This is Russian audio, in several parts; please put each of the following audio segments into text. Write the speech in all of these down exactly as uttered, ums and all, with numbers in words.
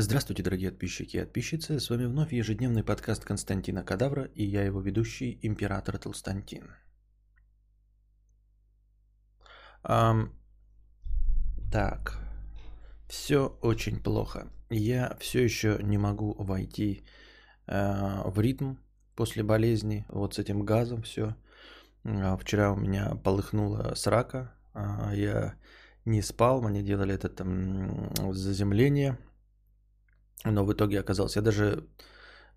Здравствуйте, дорогие подписчики и подписчицы. С вами вновь ежедневный подкаст Константина Кадавра и я его ведущий, Император Толстантин. Um, так, все очень плохо. Я все еще не могу войти uh, в ритм после болезни. Вот с этим газом все. Uh, вчера у меня полыхнула срака. Uh, я не спал, мне делали это там заземление. Но в итоге оказалось, я даже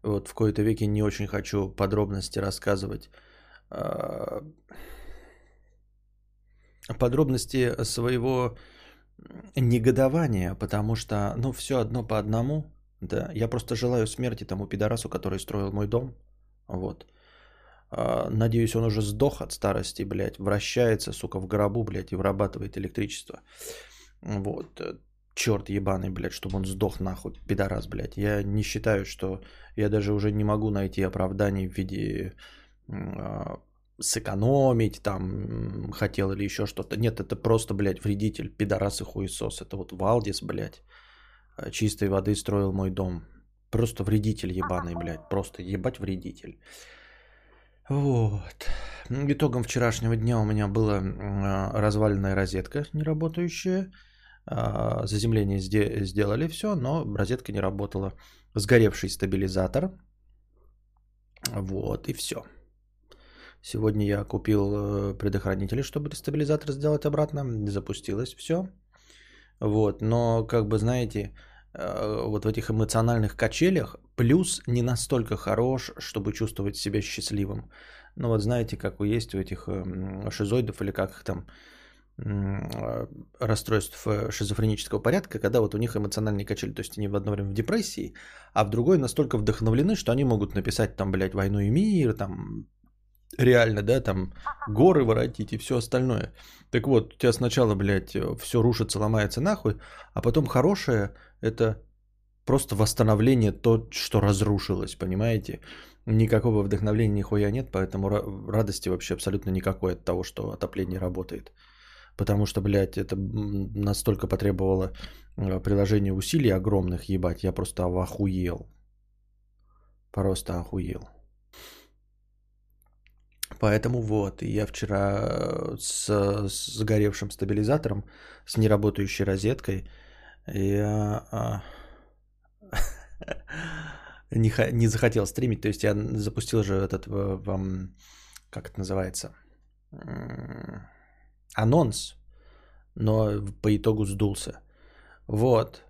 вот в кои-то веки не очень хочу подробности рассказывать. Подробности своего негодования, потому что, ну, все одно по одному. Да, я просто желаю смерти тому пидорасу, который строил мой дом. Вот. Надеюсь, он уже сдох от старости, блядь, вращается, сука, в гробу, блядь, и вырабатывает электричество. Вот. Черт ебаный, блядь, чтобы он сдох нахуй, пидорас, блядь. Я не считаю, что... Я даже уже не могу найти оправданий в виде э, сэкономить, там, хотел или еще что-то. Нет, это просто, блядь, вредитель, пидорас и хуесос. Это вот Валдис, блядь, чистой воды строил мой дом. Просто вредитель ебаный, блядь. Просто ебать вредитель. Вот. Итогом вчерашнего дня у меня была э, разваленная розетка неработающая. Заземление сделали все, но розетка не работала. Сгоревший стабилизатор. Вот и все. Сегодня я купил предохранители, чтобы стабилизатор сделать обратно. Запустилось все. Вот, но как бы знаете, вот в этих эмоциональных качелях плюс не настолько хорош, чтобы чувствовать себя счастливым. Ну вот знаете, как у есть у этих шизоидов или как их там, расстройств шизофренического порядка, когда вот у них эмоциональные качели, то есть они в одно время в депрессии, а в другое настолько вдохновлены, что они могут написать там, блядь, «Войну и мир», там, реально, да, там, горы воротить и все остальное. Так вот, у тебя сначала, блядь, все рушится, ломается нахуй, а потом хорошее – это просто восстановление то, что разрушилось, понимаете? Никакого вдохновления нихуя нет, поэтому радости вообще абсолютно никакой от того, что отопление работает. Потому что, блядь, это настолько потребовало приложения усилий огромных, ебать. Я просто охуел. Просто охуел. Поэтому вот, я вчера с, с сгоревшим стабилизатором, с неработающей розеткой, я не, не захотел стримить. То есть я запустил же этот, вам, как это называется... анонс, но по итогу сдулся. Вот.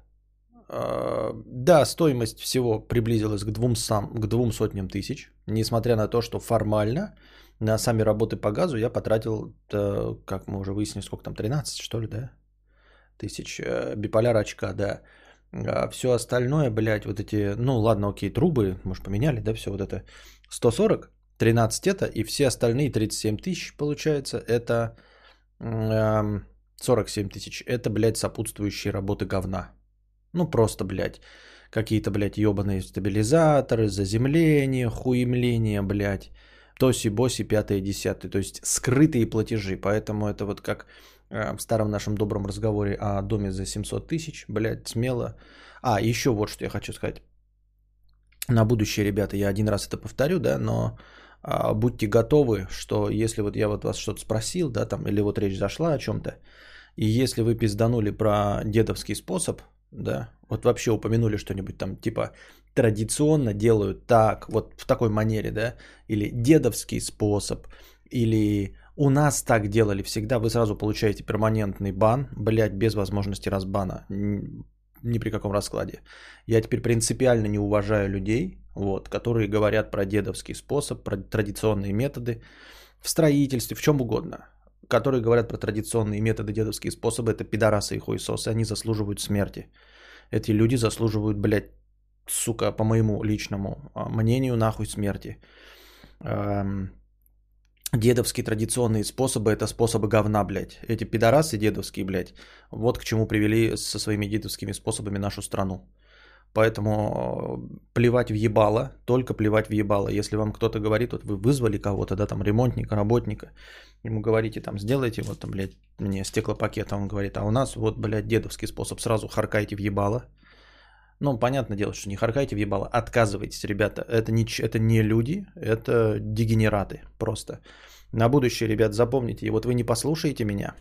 Да, стоимость всего приблизилась к двум, сам, к двум сотням тысяч, несмотря на то, что формально на сами работы по газу я потратил, как мы уже выяснили, сколько там, тринадцать, что ли, да? Тысяч биполяр очка, да. А все остальное, блядь, вот эти, ну ладно, окей, трубы, может, поменяли, да, все вот это. сто сорок, тринадцать это, и все остальные тридцать семь тысяч, получается, это... сорок семь тысяч. Это, блядь, сопутствующие работы говна. Ну, просто, блядь. Какие-то, блядь, ебаные стабилизаторы, заземления, хуемления, блядь. Тоси-боси, пятое, десятое. То есть, скрытые платежи. Поэтому это вот как в старом нашем добром разговоре о доме за семьсот тысяч. Блядь, смело. А, еще вот что я хочу сказать. На будущее, ребята, я один раз это повторю, да, но... Будьте готовы, что если вот я вот вас что-то спросил, да, там, или вот речь зашла о чем-то, и если вы пизданули про дедовский способ, да, вот вообще упомянули что-нибудь там, типа, традиционно делают так, вот в такой манере, да, или дедовский способ, или у нас так делали всегда, вы сразу получаете перманентный бан, блядь, без возможности разбана, ни при каком раскладе. Я теперь принципиально не уважаю людей, вот, которые говорят про дедовский способ, про традиционные методы в строительстве, в чем угодно. Которые говорят про традиционные методы, дедовские способы, это пидорасы и хуесосы, они заслуживают смерти. Эти люди заслуживают, блядь, сука, по моему личному мнению, нахуй смерти. Дедовские традиционные способы, это способы говна, блядь. Эти пидорасы дедовские, блядь, вот к чему привели со своими дедовскими способами нашу страну. Поэтому плевать в ебало, только плевать в ебало. Если вам кто-то говорит, вот вы вызвали кого-то, да, там, ремонтника, работника, ему говорите, там, сделайте, вот, там, блядь, мне стеклопакет, а он говорит, а у нас, вот, блядь, дедовский способ, сразу харкайте в ебало. Ну, понятное дело, что не харкайте в ебало, отказывайтесь, ребята. Это не, это не люди, это дегенераты просто. На будущее, ребят, запомните. И вот вы не послушаете меня,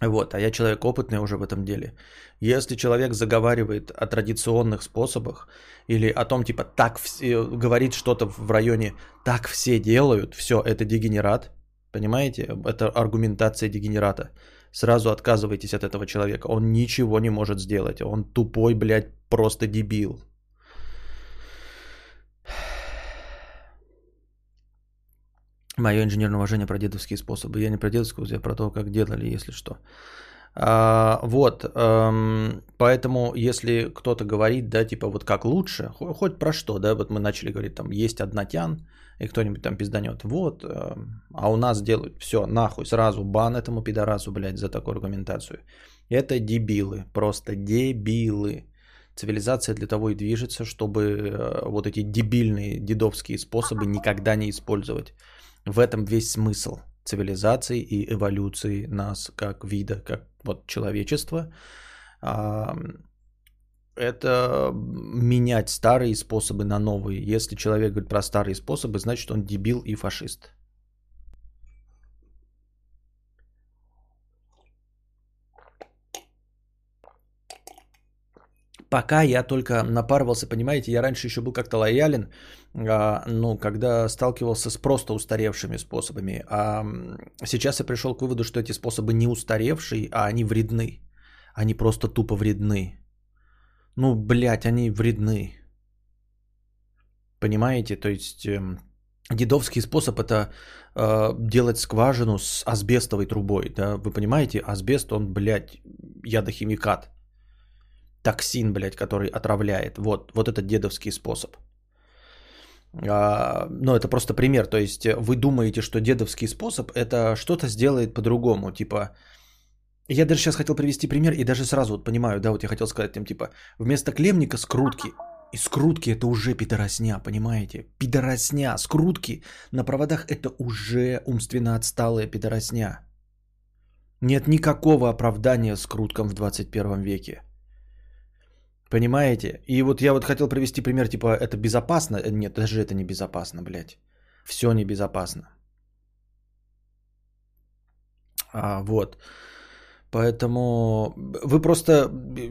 вот, а я человек опытный уже в этом деле. Если человек заговаривает о традиционных способах или о том, типа, так все, говорит что-то в районе «так все делают», все, это дегенерат, понимаете? Это аргументация дегенерата. Сразу отказывайтесь от этого человека. Он ничего не может сделать. Он тупой, блядь, просто дебил. Мое инженерное уважение про дедовские способы. Я не про дедовскую, я про то, как делали, если что. А, вот. Эм, поэтому, если кто-то говорит, да, типа, вот как лучше, хоть про что, да, вот мы начали говорить, там, есть однотян, и кто-нибудь там пизданет, вот, эм, а у нас делают все, нахуй, сразу бан этому пидорасу, блядь, за такую аргументацию. Это дебилы, просто дебилы. Цивилизация для того и движется, чтобы э, вот эти дебильные дедовские способы никогда не использовать. В этом весь смысл цивилизации и эволюции нас как вида, как вот человечества. Это менять старые способы на новые. Если человек говорит про старые способы, значит он дебил и фашист. Пока я только напарывался, понимаете, я раньше еще был как-то лоялен, ну, когда сталкивался с просто устаревшими способами. А сейчас я пришел к выводу, что эти способы не устаревшие, а они вредны. Они просто тупо вредны. Ну, блядь, они вредны. Понимаете, то есть дедовский способ – это делать скважину с асбестовой трубой. Да? Вы понимаете, асбест, он, блядь, ядохимикат. Токсин, блядь, который отравляет. Вот, вот этот дедовский способ. А, ну, это просто пример. То есть, вы думаете, что дедовский способ это что-то сделает по-другому. Типа, я даже сейчас хотел привести пример, и даже сразу вот понимаю, да, вот я хотел сказать, там, типа, вместо клемника скрутки. И скрутки это уже пидоросня, понимаете? Пидоросня, скрутки на проводах это уже умственно отсталая пидоросня. Нет никакого оправдания скруткам в двадцать первом веке. Понимаете? И вот я вот хотел привести пример, типа, это безопасно? Нет, даже это не безопасно, блядь. Все небезопасно. А, вот. Поэтому вы просто,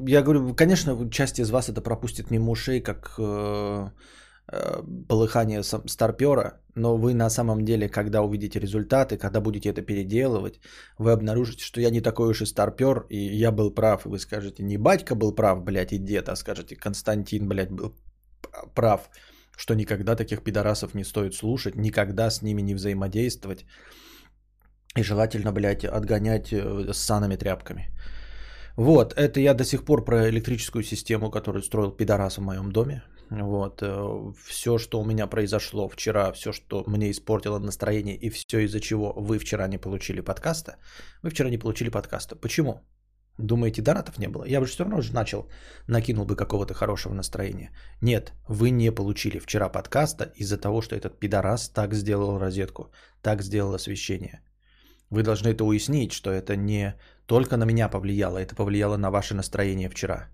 я говорю, конечно, часть из вас это пропустит мимо ушей, как э, э, полыхание старпера, но вы на самом деле, когда увидите результаты, когда будете это переделывать, вы обнаружите, что я не такой уж и старпер, и я был прав, и вы скажете, не батька был прав, блядь, и дед, а скажете, Константин, блядь, был прав, что никогда таких пидорасов не стоит слушать, никогда с ними не взаимодействовать. И желательно, блядь, отгонять ссаными тряпками. Вот, это я до сих пор про электрическую систему, которую строил пидорас в моем доме. Вот, все, что у меня произошло вчера, все, что мне испортило настроение и все, из-за чего вы вчера не получили подкаста. Вы вчера не получили подкаста. Почему? Думаете, донатов не было? Я бы все равно же начал, накинул бы какого-то хорошего настроения. Нет, вы не получили вчера подкаста из-за того, что этот пидорас так сделал розетку, так сделал освещение. Вы должны это уяснить, что это не только на меня повлияло, это повлияло на ваше настроение вчера.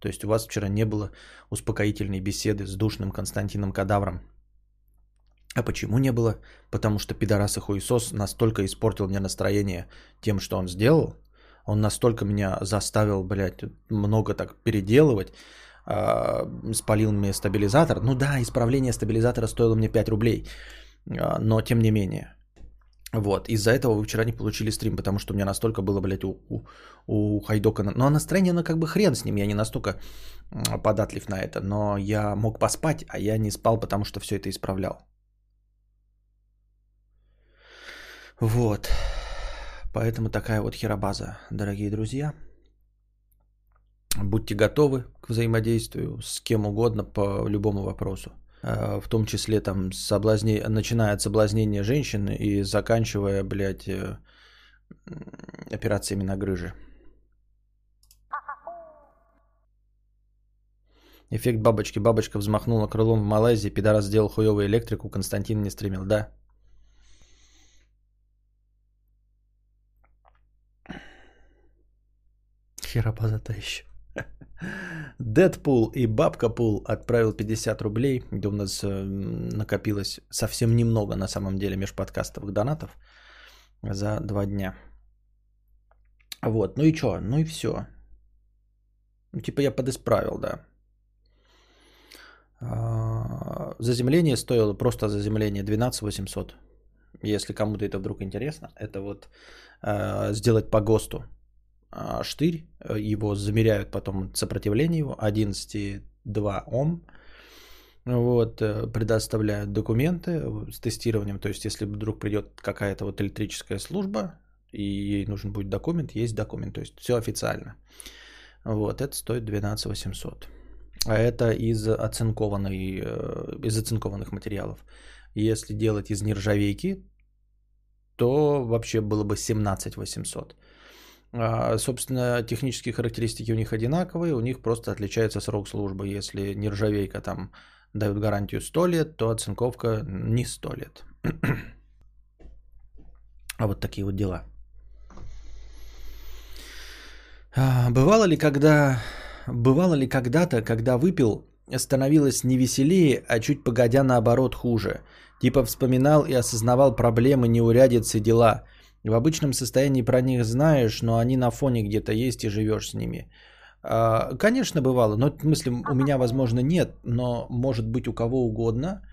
То есть у вас вчера не было успокоительной беседы с душным Константином Кадавром. А почему не было? Потому что пидорас и хуесос настолько испортил мне настроение тем, что он сделал. Он настолько меня заставил, блядь, много так переделывать. Спалил мне стабилизатор. Ну да, исправление стабилизатора стоило мне пять рублей. Но тем не менее... Вот, из-за этого вы вчера не получили стрим, потому что у меня настолько было, блядь, у, у, у Хайдока... Ну, а настроение, ну, как бы хрен с ним, я не настолько податлив на это, но я мог поспать, а я не спал, потому что все это исправлял. Вот, поэтому такая вот херобаза, дорогие друзья. Будьте готовы к взаимодействию с кем угодно по любому вопросу. В том числе, там, соблазне... начиная от соблазнения женщины и заканчивая, блядь, операциями на грыже. Эффект бабочки. Бабочка взмахнула крылом в Малайзии, пидорас сделал хуёвую электрику, Константин не стримил, да? Херабаза-то ещё. Дэдпул и Бабка Пул отправил пятьдесят рублей, где у нас накопилось совсем немного на самом деле межподкастовых донатов за два дня. Вот, ну и что, ну и все. Ну, типа я подисправил, да. Заземление стоило, просто заземление двенадцать тысяч восемьсот. Если кому-то это вдруг интересно, это вот э, сделать по ГОСТу э, штырь, его замеряют потом сопротивление его, одиннадцать целых два десятых Ом, вот, э, предоставляют документы с тестированием, то есть если вдруг придет какая-то вот электрическая служба, и ей нужен будет документ, есть документ, то есть все официально. Вот, это стоит двенадцать тысяч восемьсот. А это из, оцинкованной, из оцинкованных материалов. Если делать из нержавейки, то вообще было бы семнадцать тысяч восемьсот. А, собственно, технические характеристики у них одинаковые, у них просто отличается срок службы. Если нержавейка там дает гарантию сто лет, то оцинковка не сто лет. А вот такие вот дела. А, бывало ли, когда... Бывало ли когда-то, когда выпил, становилось не веселее, а чуть погодя наоборот хуже? Типа вспоминал и осознавал проблемы, неурядицы, дела. В обычном состоянии про них знаешь, но они на фоне где-то есть и живешь с ними. Конечно, бывало, но в смысле у меня, возможно, нет, но может быть у кого угодно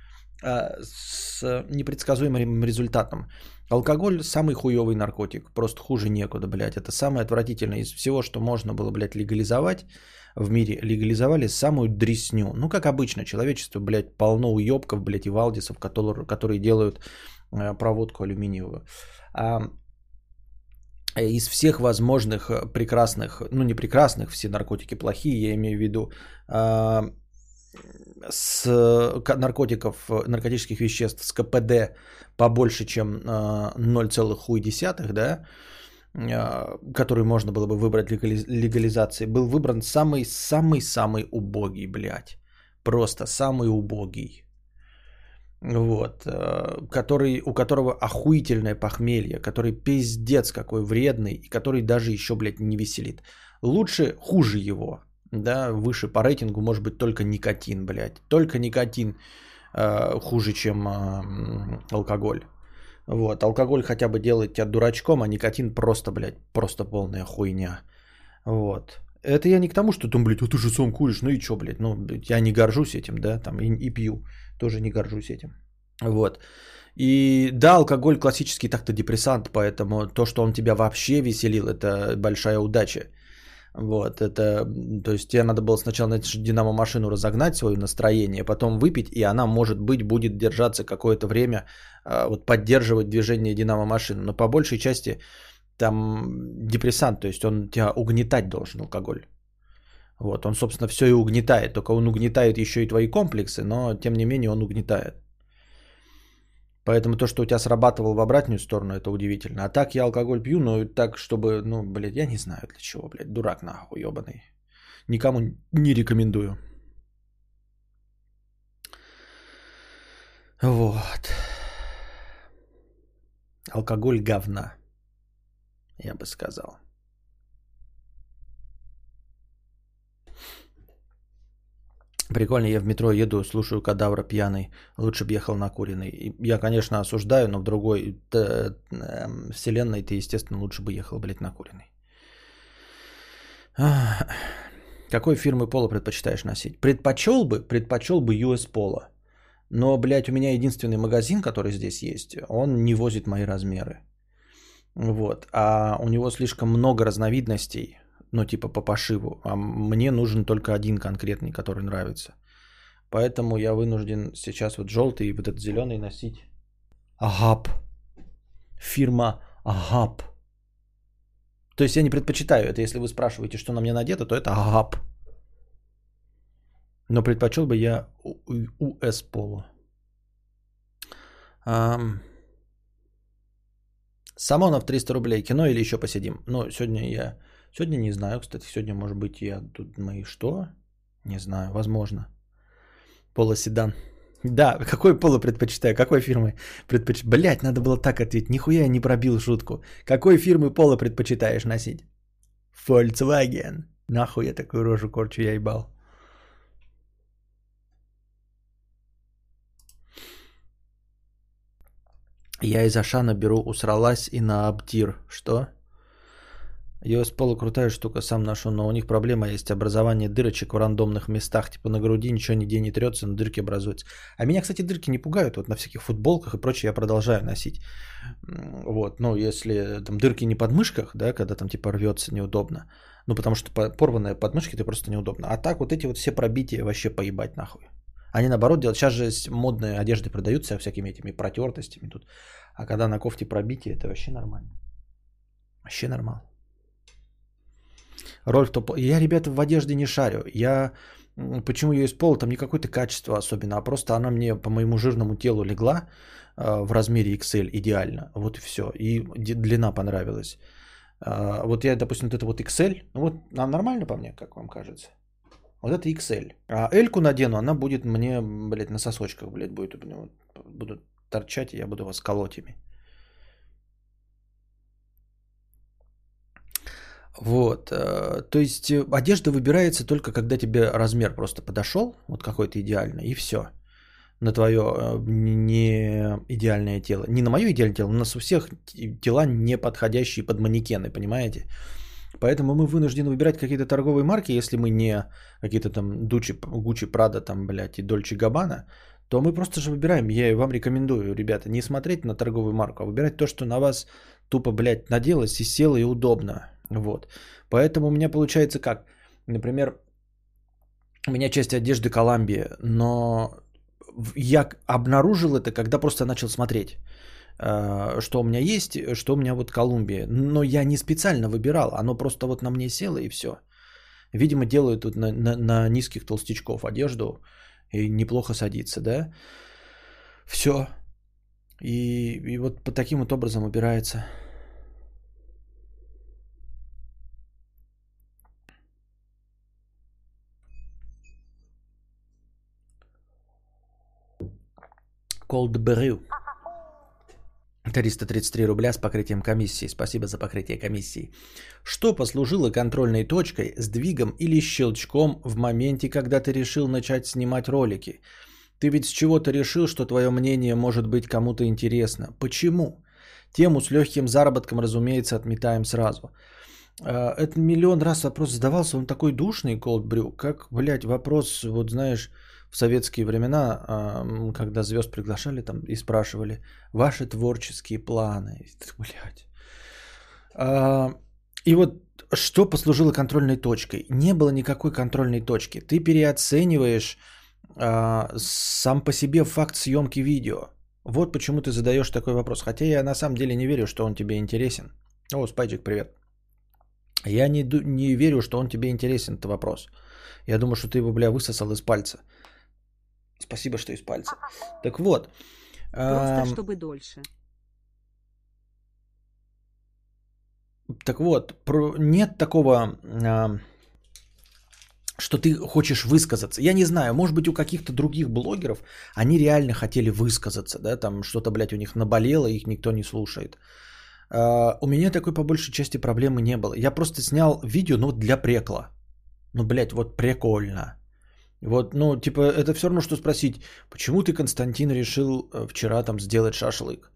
с непредсказуемым результатом. Алкоголь самый хуёвый наркотик, просто хуже некуда, блядь. Это самое отвратительное из всего, что можно было, блядь, легализовать. В мире легализовали самую дресню. Ну, как обычно, человечество, блядь, полно уёбков, блядь, и валдисов, которые, которые делают проводку алюминиевую. А из всех возможных прекрасных, ну, не прекрасных, все наркотики плохие, я имею в виду, а, с наркотиков, наркотических веществ с КПД побольше, чем ноль целых ноль, да, который можно было бы выбрать легализации, был выбран самый-самый-самый убогий, блядь. Просто самый убогий. Вот. Который, у которого охуительное похмелье, который пиздец какой вредный, и который даже еще, блядь, не веселит. Лучше, хуже его. Да, выше по рейтингу может быть только никотин, блядь. Только никотин э, хуже, чем э, алкоголь. Вот, алкоголь хотя бы делает тебя дурачком, а никотин просто, блядь, просто полная хуйня. Вот. Это я не к тому, что там, блядь, а ты же сам куришь, ну и чё, блядь, ну, блядь, я не горжусь этим, да, там, и, и пью, тоже не горжусь этим. Вот. И да, алкоголь классический так-то депрессант, поэтому то, что он тебя вообще веселил, это большая удача. Вот, это, то есть тебе надо было сначала на динамо-машину разогнать свое настроение, потом выпить, и она, может быть, будет держаться какое-то время, вот поддерживать движение динамо-машины, но по большей части там депрессант, то есть он тебя угнетать должен, алкоголь. Вот, он, собственно, все и угнетает, только он угнетает еще и твои комплексы, но, тем не менее, он угнетает. Поэтому то, что у тебя срабатывало в обратную сторону, это удивительно. А так я алкоголь пью, но так, чтобы, ну, блядь, я не знаю для чего, блядь, дурак нахуй, ебаный. Никому не рекомендую. Вот. Алкоголь говна, я бы сказал. Прикольно, я в метро еду, слушаю Кадавра пьяный, лучше бы ехал накуренный. Я, конечно, осуждаю, но в другой вселенной ты, естественно, лучше бы ехал, блядь, накуренный. Какой фирмы Polo предпочитаешь носить? Предпочел бы, предпочел бы ю эс Polo. Но, блядь, у меня единственный магазин, который здесь есть, он не возит мои размеры. Вот, а у него слишком много разновидностей. Ну, типа по пошиву. А мне нужен только один конкретный, который нравится. Поэтому я вынужден сейчас вот желтый и вот этот зеленый носить. Агап. Фирма Агап. То есть я не предпочитаю это. Если вы спрашиваете, что на мне надето, то это Агап. Но предпочел бы я ю эс Polo. Ам... Самонов триста рублей. Кино или еще посидим? Ну, сегодня я... Сегодня не знаю, кстати, сегодня, может быть, я тут мои что? Не знаю, возможно. Полоседан. Да, какой поло предпочитаю, какой фирмы предпочитаю? Блять, надо было так ответить, нихуя я не пробил шутку. Какой фирмы поло предпочитаешь носить? Volkswagen. Нахуй я такую рожу корчу, я ебал. Я из Ашана беру, усралась и на Аптир. Что? ю эс Polo крутая штука, сам ношу, но у них проблема есть образование дырочек в рандомных местах. Типа на груди ничего нигде не трется, но дырки образуются. А меня, кстати, дырки не пугают. Вот на всяких футболках и прочее я продолжаю носить. Вот, ну, если там дырки не под мышках, да, когда там типа рвется неудобно. Ну, потому что порванные подмышки, это просто неудобно. А так вот эти вот все пробития вообще поебать нахуй. Они наоборот делают. Сейчас же модные одежды продаются всякими этими протертостями тут. А когда на кофте пробитие, это вообще нормально. Вообще нормально. Роль в топ... Я, ребята, в одежде не шарю. Я... Почему ю эс Polo? Там не какое-то качество особенно, а просто она мне по моему жирному телу легла в размере икс эль идеально. Вот и все. И длина понравилась. Вот я, допустим, вот это вот икс эль. Ну вот она нормально по мне, как вам кажется? Вот это икс эль. А L-ку надену, она будет мне, блядь, на сосочках, блядь, будет у меня вот, будут торчать, и я буду вас колоть ими. Вот. То есть одежда выбирается только когда тебе размер просто подошел, вот какой-то идеальный, и все. На твое не идеальное тело. Не на мое идеальное тело, у нас у всех тела не подходящие под манекены, понимаете? Поэтому мы вынуждены выбирать какие-то торговые марки, если мы не какие-то там Дучи, Гуччи, Прада, там, блядь, и Дольче Габбана, то мы просто же выбираем. Я вам рекомендую, ребята, не смотреть на торговую марку, а выбирать то, что на вас тупо, блядь, наделось и село и удобно. Вот. Поэтому у меня получается как? Например, у меня часть одежды Колумбия, но я обнаружил это, когда просто начал смотреть, что у меня есть, что у меня вот Колумбия. Но я не специально выбирал, оно просто вот на мне село и все. Видимо, делают вот на, на, на низких толстячков одежду и неплохо садится, да? Все. И, и вот по таким вот образом убирается. Холдбрю. триста тридцать три рубля с покрытием комиссии. Спасибо за покрытие комиссии. Что послужило контрольной точкой, сдвигом или щелчком в моменте, когда ты решил начать снимать ролики? Ты ведь с чего-то решил, что твое мнение может быть кому-то интересно. Почему? Тему с легким заработком, разумеется, отметаем сразу. Это миллион раз вопрос задавался. Он такой душный, Холдбрю, как, блядь, вопрос, вот знаешь... В советские времена, когда звезд приглашали там и спрашивали ваши творческие планы. Блядь. И вот что послужило контрольной точкой? Не было никакой контрольной точки. Ты переоцениваешь сам по себе факт съемки видео. Вот почему ты задаешь такой вопрос. Хотя я на самом деле не верю, что он тебе интересен. О, Спайджик, привет. Я не, не верю, что он тебе интересен, это вопрос. Я думаю, что ты его, бля, высосал из пальца. Спасибо, что из пальца. Так вот. Просто чтобы дольше. Так вот, нет такого, что ты хочешь высказаться. Я не знаю, может быть, у каких-то других блогеров они реально хотели высказаться, да, там что-то, блядь, у них наболело, их никто не слушает. У меня такой по большей части проблемы не было. Я просто снял видео, ну, для прикола. Ну, блядь, вот прикольно. Вот, ну, типа, это все равно, что спросить, почему ты, Константин, решил вчера там сделать шашлык?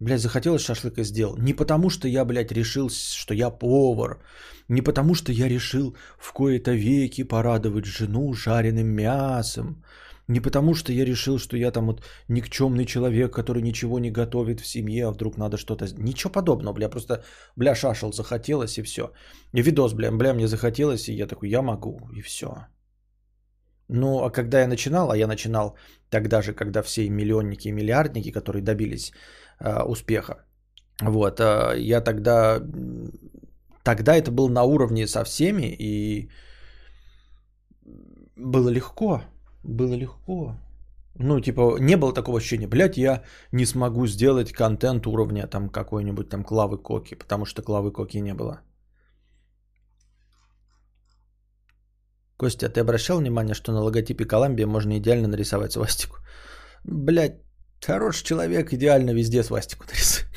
Блядь, захотелось шашлык и сделал. Не потому, что я, блядь, решил, что я повар. Не потому, что я решил в кои-то веки порадовать жену жареным мясом. Не потому, что я решил, что я там вот никчемный человек, который ничего не готовит в семье, а вдруг надо что-то... Ничего подобного, бля, просто, бля, шашел, захотелось и все. И видос, бля, бля, мне захотелось, и я такой, я могу, и все. Ну, а когда я начинал, а я начинал тогда же, когда все миллионники и миллиардники, которые добились э, успеха, вот, э, я тогда... Тогда это был на уровне со всеми, и было легко... Было легко. Ну, типа, не было такого ощущения, блядь, я не смогу сделать контент уровня там какой-нибудь там Клавы Коки, потому что Клавы Коки не было. Костя, ты обращал внимание, что на логотипе Колумбия можно идеально нарисовать свастику? Блядь, хороший человек идеально везде свастику нарисует.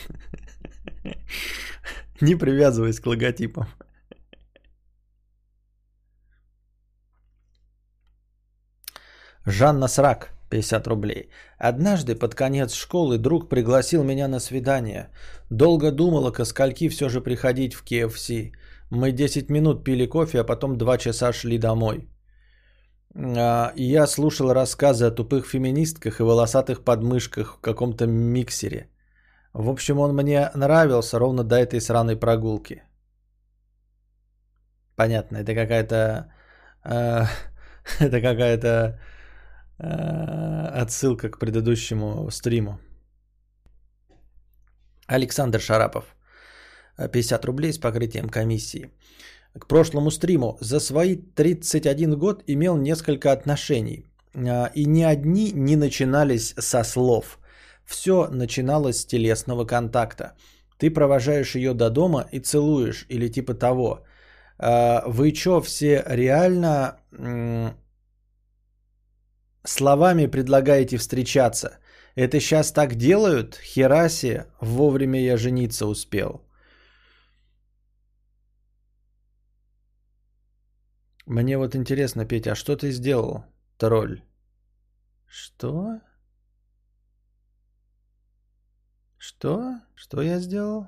Не привязываясь к логотипам. Жанна Срак. пятьдесят рублей. Однажды под конец школы друг пригласил меня на свидание. Долго думала, ко скольки все же приходить в кей эф си. Мы десять минут пили кофе, а потом два часа шли домой. Я слушал рассказы о тупых феминистках и волосатых подмышках в каком-то миксере. В общем, он мне нравился ровно до этой сраной прогулки. Понятно, это какая-то... Э, это какая-то э, отсылка к предыдущему стриму. Александр Шарапов. пятьдесят рублей с покрытием комиссии. К прошлому стриму. За свои тридцать один год имел несколько отношений. И ни одни не начинались со слов. Все начиналось с телесного контакта. Ты провожаешь ее до дома и целуешь, или типа того. Вы чё, все реально м- словами предлагаете встречаться? Это сейчас так делают? Хераси, вовремя я жениться успел. Мне вот интересно, Петя, а что ты сделал, тролль? Что? Что? Что я сделал?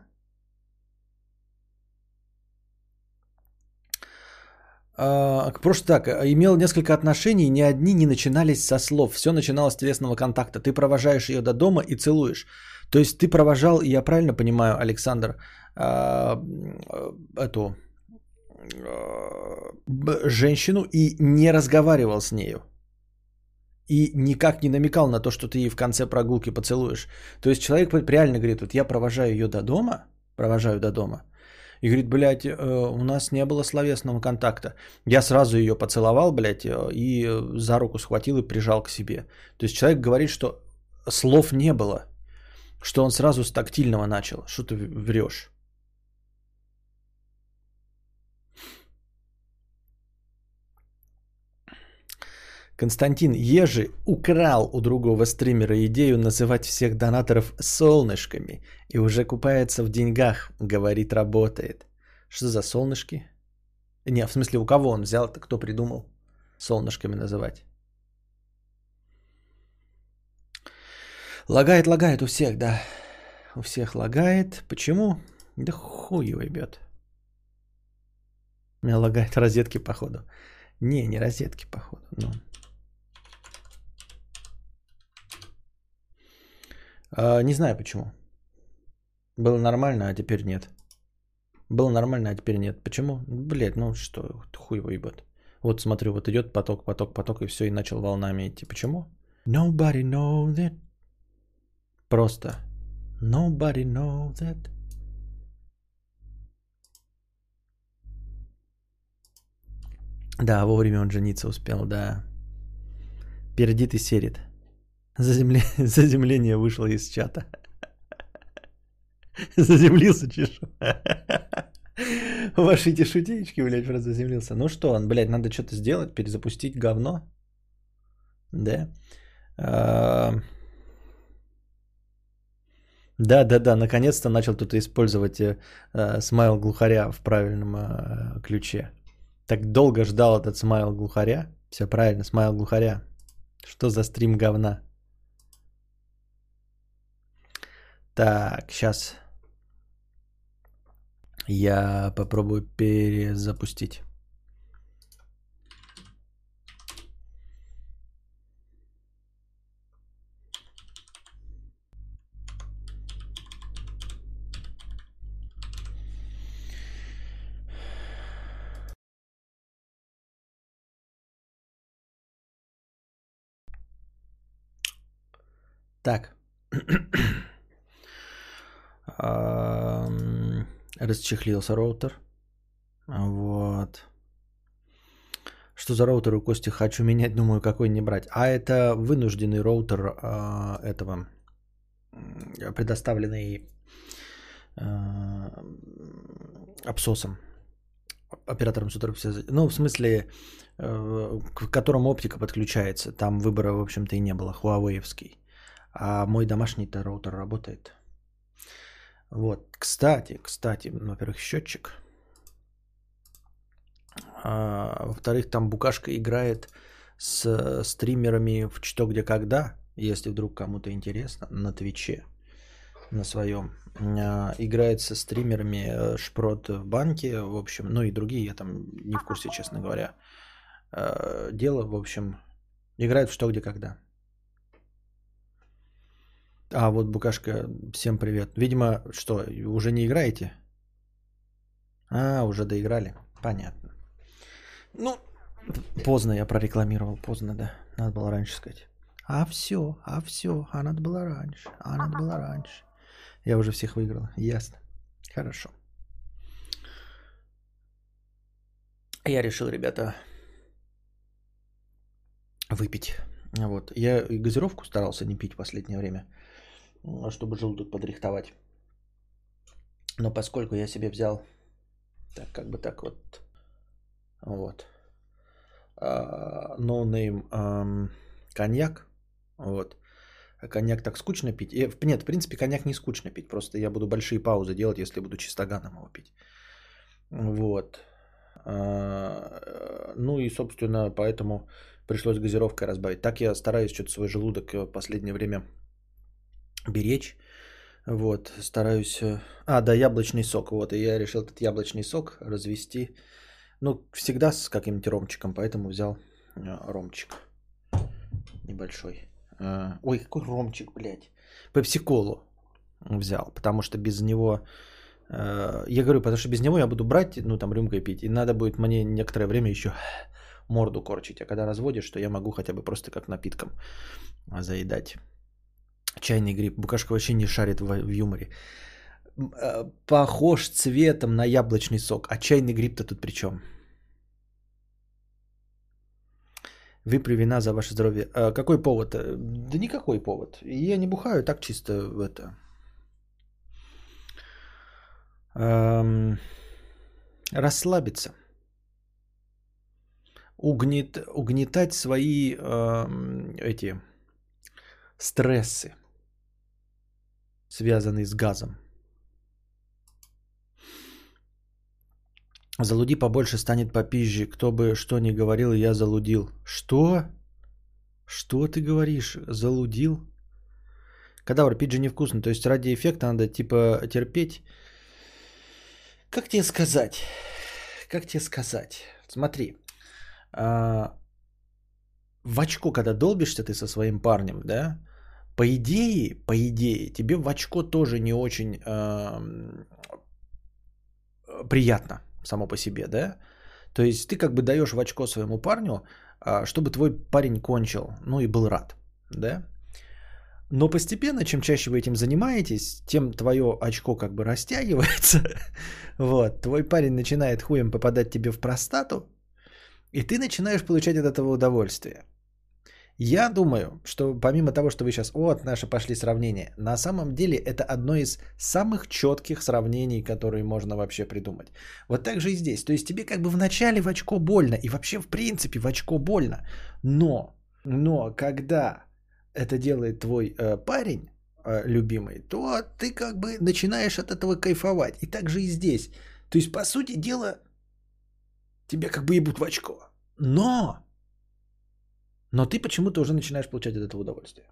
А, просто так, имел несколько отношений, ни одни не начинались со слов. Все начиналось с телесного контакта. Ты провожаешь ее до дома и целуешь. То есть ты провожал, я правильно понимаю, Александр, а, эту... женщину и не разговаривал с нею. И никак не намекал на то, что ты ей в конце прогулки поцелуешь. То есть человек реально говорит, вот я провожаю ее до дома, провожаю до дома, и говорит, блядь, у нас не было словесного контакта. Я сразу ее поцеловал, блядь, и за руку схватил и прижал к себе. То есть человек говорит, что слов не было, что он сразу с тактильного начал. Что ты врешь? Константин Ежи украл у другого стримера идею называть всех донаторов солнышками и уже купается в деньгах, говорит, работает. Что за солнышки? Не, в смысле, у кого он взял-то, кто придумал солнышками называть? Лагает, лагает у всех, да. У всех лагает. Почему? Да хуй его ебет. У меня лагает розетки, походу. Не, не розетки, походу, но... Не знаю почему. Было нормально, а теперь нет. Было нормально, а теперь нет. Почему? Блять, ну что, хуй его ебет. Вот смотрю, вот идет поток, поток, поток, и все, и начал волнами идти. Почему? Nobody knows it. Просто. Nobody knows it. Да, вовремя он жениться успел, да. Пердит и серит. Заземление, заземление вышло из чата. Заземлился, чешу. Ваши эти шутеечки, блядь, просто заземлился. Ну что, он, блядь, надо что-то сделать, перезапустить говно. Да. Да-да-да, наконец-то начал кто-то использовать смайл глухаря в правильном ключе. Так долго ждал этот смайл глухаря. Все правильно, смайл глухаря. Что за стрим говна? Так, сейчас я попробую перезапустить. Так. Расчехлился роутер. Вот. Что за роутер у Кости? Хочу менять, думаю, какой не брать. А это вынужденный роутер этого, предоставленный абсосом. Оператором суперсвязи. Ну, в смысле, к которому оптика подключается. Там выбора, в общем-то, и не было. Хуавеевский. А мой домашний-то роутер работает. Вот, кстати, кстати, во-первых, счетчик. А, во-вторых, там Букашка играет с стримерами в «Что, где, когда», если вдруг кому-то интересно, на Твиче, на своем. Играет со стримерами Шпрот в банке, в общем, ну и другие, я там не в курсе, честно говоря. Дело, в общем, играет в «Что, где, когда». А вот Букашка, всем привет. Видимо, что, уже не играете? А, уже доиграли? Понятно. Ну, поздно я прорекламировал, поздно, да. Надо было раньше сказать. А все, а все, а надо было раньше, а надо было раньше. Я уже всех выиграл, ясно. Хорошо. Я решил, ребята, выпить. Вот, я газировку старался не пить в последнее время, чтобы желудок подрихтовать. Но поскольку я себе взял, так как бы так вот, вот, ноунейм uh, uh, коньяк, вот, коньяк так скучно пить. И, нет, в принципе, коньяк не скучно пить, просто я буду большие паузы делать, если буду чистоганом его пить. Вот. Uh, ну и, собственно, поэтому пришлось газировкой разбавить. Так я стараюсь что-то свой желудок в последнее время беречь. Вот, стараюсь... А, да, яблочный сок. Вот, и я решил этот яблочный сок развести. Ну, всегда с каким-нибудь ромчиком, поэтому взял ромчик небольшой. Ой, какой ромчик, блядь. Пепси-колу взял, потому что без него... Я говорю, потому что без него я буду брать, ну, там, рюмкой пить, и надо будет мне некоторое время еще... морду корчить, а когда разводишь, то я могу хотя бы просто как напитком заедать. Чайный гриб. Букашка вообще не шарит в, в юморе. Похож цветом на яблочный сок, а чайный гриб-то тут при чем? Выпью вина за ваше здоровье. А какой повод? Да никакой повод. Я не бухаю, так чисто это. Эм... Расслабиться. Угнет, угнетать свои э, эти стрессы, связанные с газом. Залуди побольше, станет попизже. Кто бы что ни говорил, я залудил. Что? Что ты говоришь? Залудил? Кадавр, пить же невкусно. То есть ради эффекта надо типа терпеть. Как тебе сказать? Как тебе сказать? Смотри. А, в очко, когда долбишься ты со своим парнем, да, по идее, по идее, тебе в очко тоже не очень а, приятно само по себе, да, то есть ты как бы даешь в очко своему парню, а, чтобы твой парень кончил, ну и был рад, да, но постепенно, чем чаще вы этим занимаетесь, тем твое очко как бы растягивается, вот, твой парень начинает хуем попадать тебе в простату, и ты начинаешь получать от этого удовольствие. Я думаю, что помимо того, что вы сейчас... Вот, наши пошли сравнения. На самом деле это одно из самых четких сравнений, которые можно вообще придумать. Вот так же и здесь. То есть тебе как бы вначале в очко больно. И вообще в принципе в очко больно. Но, но когда это делает твой э, парень э, любимый, то ты как бы начинаешь от этого кайфовать. И так же и здесь. То есть по сути дела... Тебе как бы ебут в очко. Но! Но ты почему-то уже начинаешь получать от этого удовольствие.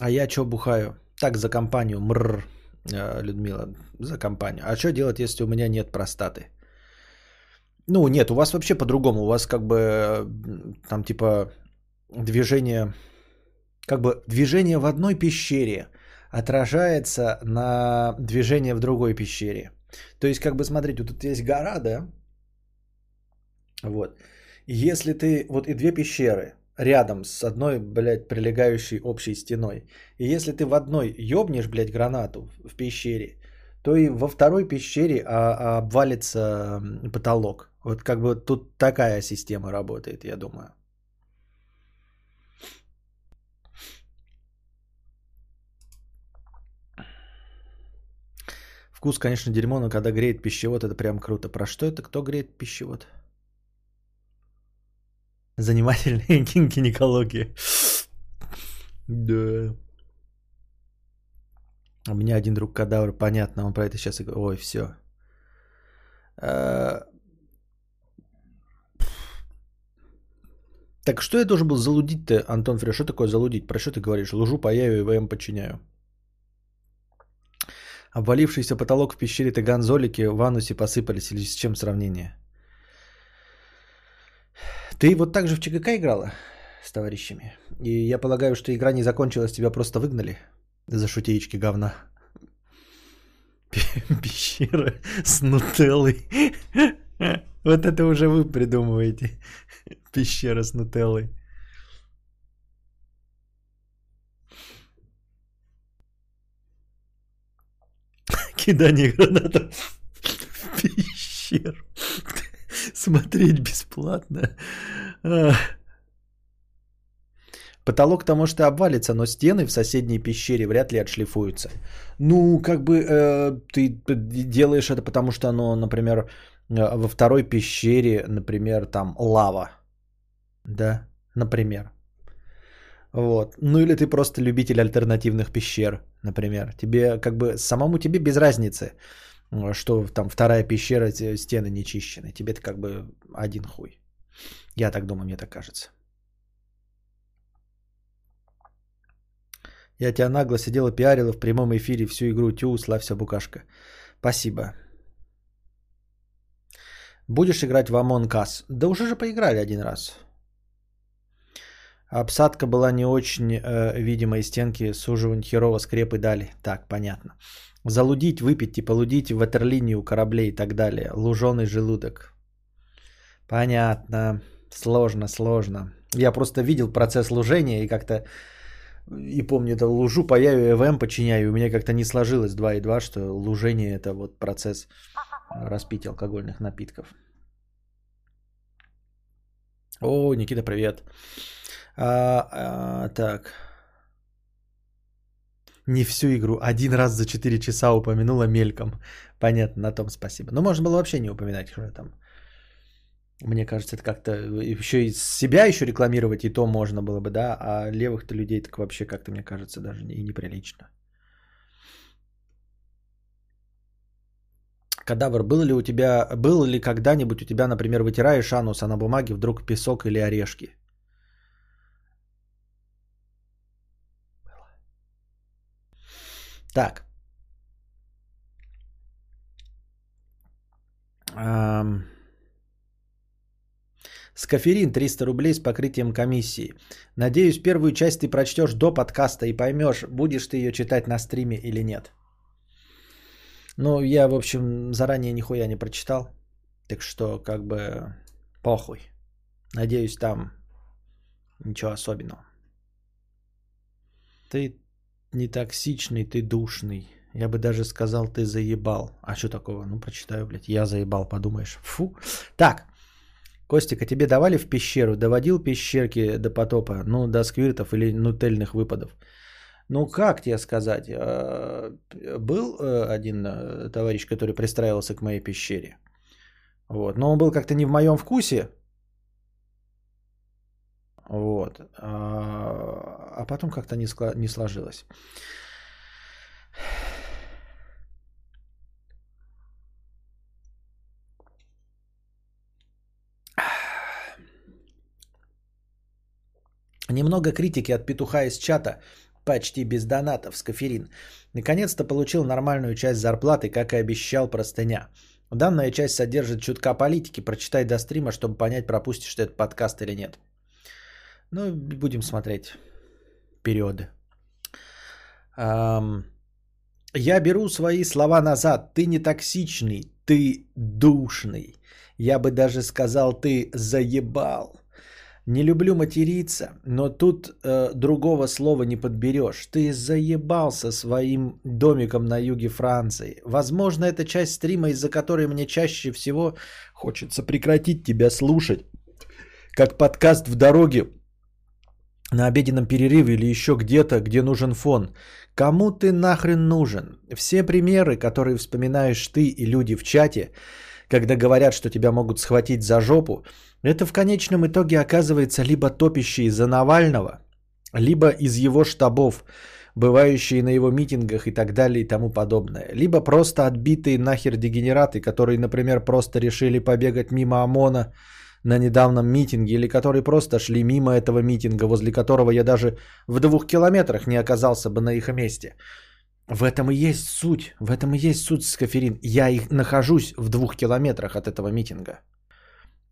А я чё бухаю? Так, за компанию. Мрр, Людмила, за компанию. А чё делать, если у меня нет простаты? Ну, нет, у вас вообще по-другому. У вас как бы там типа движение... Как бы движение в одной пещере отражается на движение в другой пещере. То есть, как бы, смотрите, вот тут есть гора, да? Вот. Если ты... Вот и две пещеры рядом с одной, блядь, прилегающей общей стеной. И если ты в одной ёбнешь, блядь, гранату в пещере, то и во второй пещере обвалится потолок. Вот как бы тут такая система работает, я думаю. Вкус, конечно, дерьмо, но когда греет пищевод, это прям круто. Про что это? Кто греет пищевод? Занимательные гинекологии. Да. У меня один друг Кадавр, понятно, он про это сейчас и говорит. Ой, все. А... Так что я должен был залудить-то, Антон Фрё? Что такое залудить? Про что ты говоришь? Лужу паяю и ВМ подчиняю. Обвалившийся потолок в пещере Таганзолики в анусе посыпались. Или с чем сравнение? Ты вот так же в ЧГК играла с товарищами? И я полагаю, что игра не закончилась, тебя просто выгнали за шутеечки говна. Пещера с нутеллой. Вот это уже вы придумываете. Пещера с нутеллой. Кидание гранатов в пещеру. Смотреть бесплатно. Потолок-то может и обвалится, но стены в соседней пещере вряд ли отшлифуются. Ну, как бы э, ты делаешь это, потому что оно, например, во второй пещере, например, там лава. Да, например. Вот. Ну или ты просто любитель альтернативных пещер, например. Тебе как бы самому тебе без разницы, что там вторая пещера, стены не чищены. Тебе-то как бы один хуй. Я так думаю, мне так кажется. Я тебя нагло сидела, пиарила в прямом эфире всю игру. Тю, славься, Букашка. Спасибо. Будешь играть в Among Us? Да уже же поиграли один раз. Обсадка была не очень э, видимой, стенки суживань херово, скрепы дали. Так, понятно. Залудить, выпить, типа лудить ватерлинию кораблей и так далее. Луженый желудок. Понятно. Сложно, сложно. Я просто видел процесс лужения и как-то... И помню, это лужу паяю, ЭВМ подчиняю. У меня как-то не сложилось два и два, что лужение – это вот процесс распития алкогольных напитков. О, Никита, привет. А, а, так. Не всю игру. Один раз за четыре часа упомянула мельком. Понятно, на том спасибо. Но можно было вообще не упоминать, что там. Мне кажется, это как-то еще и себя еще рекламировать, и то можно было бы, да, а левых-то людей так вообще как-то, мне кажется, даже и неприлично. Кадавр, было ли у тебя, было ли когда-нибудь у тебя, например, вытираешь анус, а на бумаге вдруг песок или орешки? Было. Так. Эм... Скаферин, триста рублей с покрытием комиссии. Надеюсь, первую часть ты прочтешь до подкаста и поймешь, будешь ты ее читать на стриме или нет. Ну, я, в общем, заранее нихуя не прочитал. Так что, как бы, похуй. Надеюсь, там ничего особенного. Ты не токсичный, ты душный. Я бы даже сказал, ты заебал. А что такого? Ну, прочитаю, блядь. Я заебал, подумаешь. Фу. Так. Костик, а тебе давали в пещеру? Доводил пещерки до потопа? Ну, до сквиртов или нутельных выпадов? Ну, как тебе сказать? Был один товарищ, который пристраивался к моей пещере. Вот. Но он был как-то не в моем вкусе. Вот. А потом как-то не сложилось. Немного критики от петуха из чата, почти без донатов, Скаферин. Наконец-то получил нормальную часть зарплаты, как и обещал простыня. Данная часть содержит чутка политики, прочитай до стрима, чтобы понять, пропустишь этот подкаст или нет. Ну, будем смотреть периоды. Эм, я беру свои слова назад. Ты не токсичный, ты душный. Я бы даже сказал, ты заебал. Не люблю материться, но тут э, другого слова не подберешь. Ты заебался своим домиком на юге Франции. Возможно, это часть стрима, из-за которой мне чаще всего хочется прекратить тебя слушать. Как подкаст в дороге, на обеденном перерыве или еще где-то, где нужен фон. Кому ты нахрен нужен? Все примеры, которые вспоминаешь ты и люди в чате, когда говорят, что тебя могут схватить за жопу, это в конечном итоге оказывается либо топище из-за Навального, либо из его штабов. бывающие на его митингах и так далее и тому подобное. Либо просто отбитые нахер дегенераты, которые, например, просто решили побегать мимо ОМОНа на недавнем митинге, или которые просто шли мимо этого митинга, возле которого я даже в двух километрах не оказался бы на их месте. В этом и есть суть, в этом и есть суть, Скаферин. Я их нахожусь в двух километрах от этого митинга.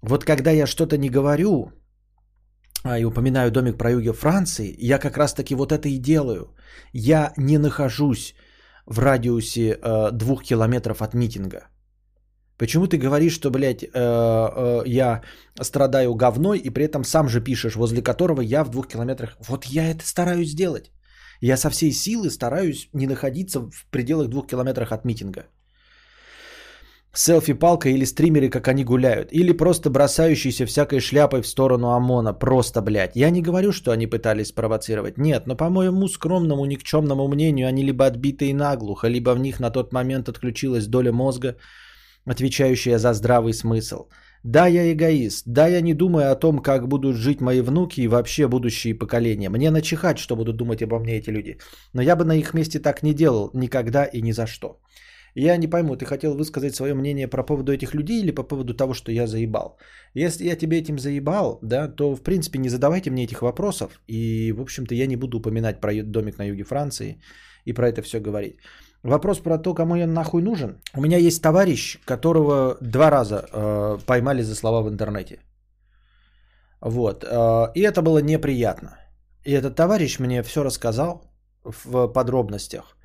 Вот когда я что-то не говорю и упоминаю домик про юге Франции, я как раз-таки вот это и делаю. Я не нахожусь в радиусе э, двух километров от митинга. Почему ты говоришь, что, блядь, э, э, я страдаю говной, и при этом сам же пишешь, возле которого я в двух километрах? Вот я это стараюсь сделать. Я со всей силы стараюсь не находиться в пределах двух километрах от митинга. Селфи-палка или стримеры, как они гуляют. Или просто бросающиеся всякой шляпой в сторону ОМОНа. Просто, блядь. Я не говорю, что они пытались провоцировать. Нет, но по моему скромному, никчемному мнению, они либо отбитые наглухо, либо в них на тот момент отключилась доля мозга, отвечающая за здравый смысл. Да, я эгоист. Да, я не думаю о том, как будут жить мои внуки и вообще будущие поколения. Мне начихать, что будут думать обо мне эти люди. Но я бы на их месте так не делал никогда и ни за что. Я не пойму, ты хотел высказать свое мнение про поводу этих людей или по поводу того, что я заебал? Если я тебе этим заебал, да, то в принципе не задавайте мне этих вопросов. И в общем-то я не буду упоминать про домик на юге Франции и про это все говорить. Вопрос про то, кому я нахуй нужен. У меня есть товарищ, которого два раза э, поймали за слова в интернете. Вот. Э, и это было неприятно. И этот товарищ мне все рассказал в подробностях.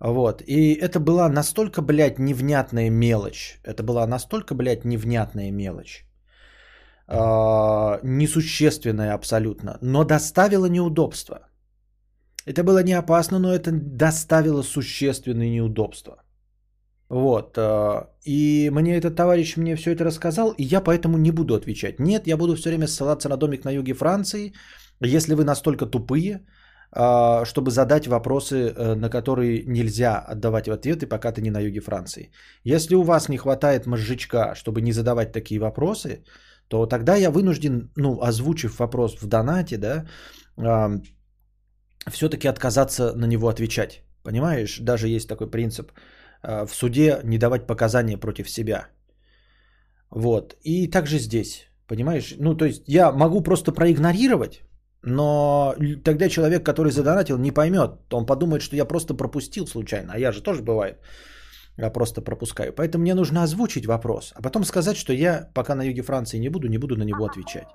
Вот. И это была настолько, блядь, невнятная мелочь. Это была настолько, блядь, невнятная мелочь. Э, несущественная абсолютно. Но доставила неудобства. Это было не опасно, но это доставило существенные неудобства. Вот. И мне этот товарищ мне все это рассказал, и я поэтому не буду отвечать. Нет, я буду все время ссылаться на домик на юге Франции, если вы настолько тупые, чтобы задать вопросы, на которые нельзя отдавать ответы, пока ты не на юге Франции. Если у вас не хватает мозжечка, чтобы не задавать такие вопросы, то тогда я вынужден, ну, озвучив вопрос в донате, да, все-таки отказаться на него отвечать. Понимаешь, даже есть такой принцип. В суде не давать показания против себя. Вот. И также здесь. Понимаешь? Ну, то есть я могу просто проигнорировать, но тогда человек, который задонатил, не поймет. Он подумает, что я просто пропустил случайно. А я же тоже бывает. Я просто пропускаю. Поэтому мне нужно озвучить вопрос, а потом сказать, что я пока на юге Франции не буду, не буду на него отвечать.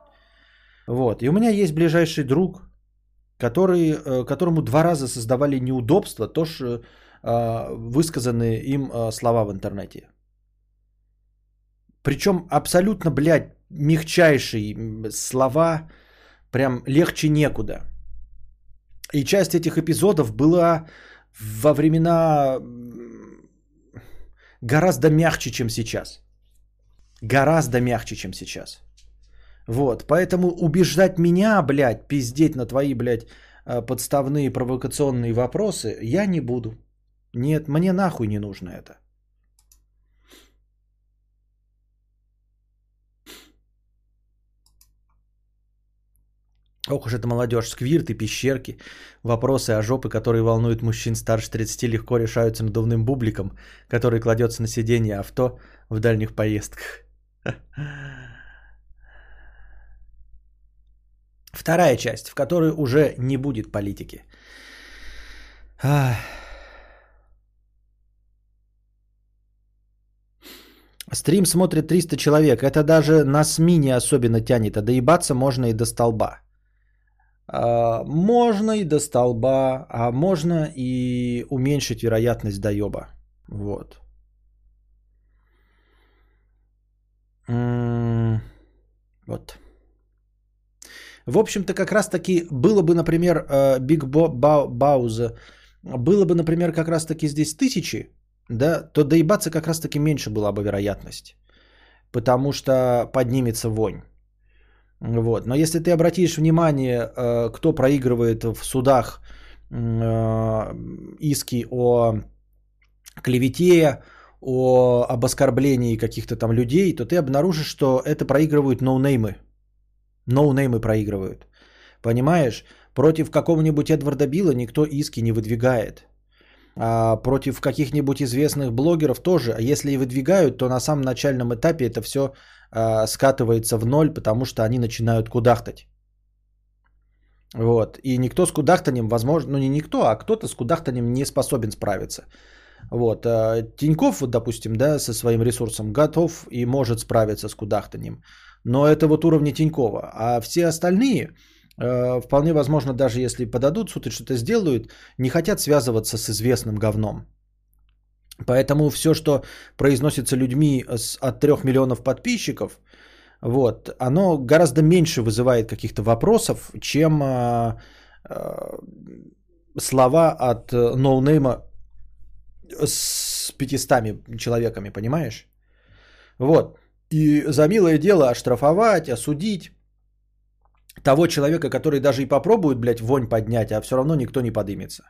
Вот. И у меня есть ближайший друг, который, которому два раза создавали неудобства, тоже высказанные им слова в интернете. Причем абсолютно, блядь, мягчайшие слова, прям легче некуда. И часть этих эпизодов была во времена гораздо мягче, чем сейчас. Гораздо мягче, чем сейчас. Вот, поэтому убеждать меня, блядь, пиздеть на твои, блядь, подставные провокационные вопросы я не буду. Нет, мне нахуй не нужно это. Ох уж это молодежь, сквирты, пещерки, вопросы о жопы, которые волнуют мужчин старше тридцати, легко решаются надувным бубликом, который кладется на сиденье авто в дальних поездках. Вторая часть, в которой уже не будет политики. Ах. Стрим смотрит триста человек. Это даже на СМИ не особенно тянет. А доебаться можно и до столба. А, можно и до столба. А можно и уменьшить вероятность доеба. Вот. М-м- вот. В общем-то, как раз-таки было бы, например, Биг Бауза, было бы, например, как раз-таки здесь тысячи, да, то доебаться как раз-таки меньше была бы вероятность, потому что поднимется вонь. Вот. Но если ты обратишь внимание, кто проигрывает в судах иски о клевете, о, об оскорблении каких-то там людей, то ты обнаружишь, что это проигрывают ноунеймы. Ноунеймы проигрывают. Понимаешь? Против какого-нибудь Эдварда Билла никто иски не выдвигает. А против каких-нибудь известных блогеров тоже. А если и выдвигают, то на самом начальном этапе это все а, скатывается в ноль, потому что они начинают кудахтать. Вот. И никто с кудахтанием, возможно, ну не никто, а кто-то с кудахтанием не способен справиться. Вот. А Тиньков, вот, допустим, да, со своим ресурсом готов и может справиться с кудахтанием. Но это вот уровни Тинькова. А все остальные, э, вполне возможно, даже если подадут в суд и что-то сделают, не хотят связываться с известным говном. Поэтому все, что произносится людьми с, от трех миллионов подписчиков, вот, оно гораздо меньше вызывает каких-то вопросов, чем э, э, слова от ноунейма с пятистами человеками, понимаешь? Вот. И за милое дело оштрафовать, осудить того человека, который даже и попробует, блядь, вонь поднять, а все равно никто не подымется.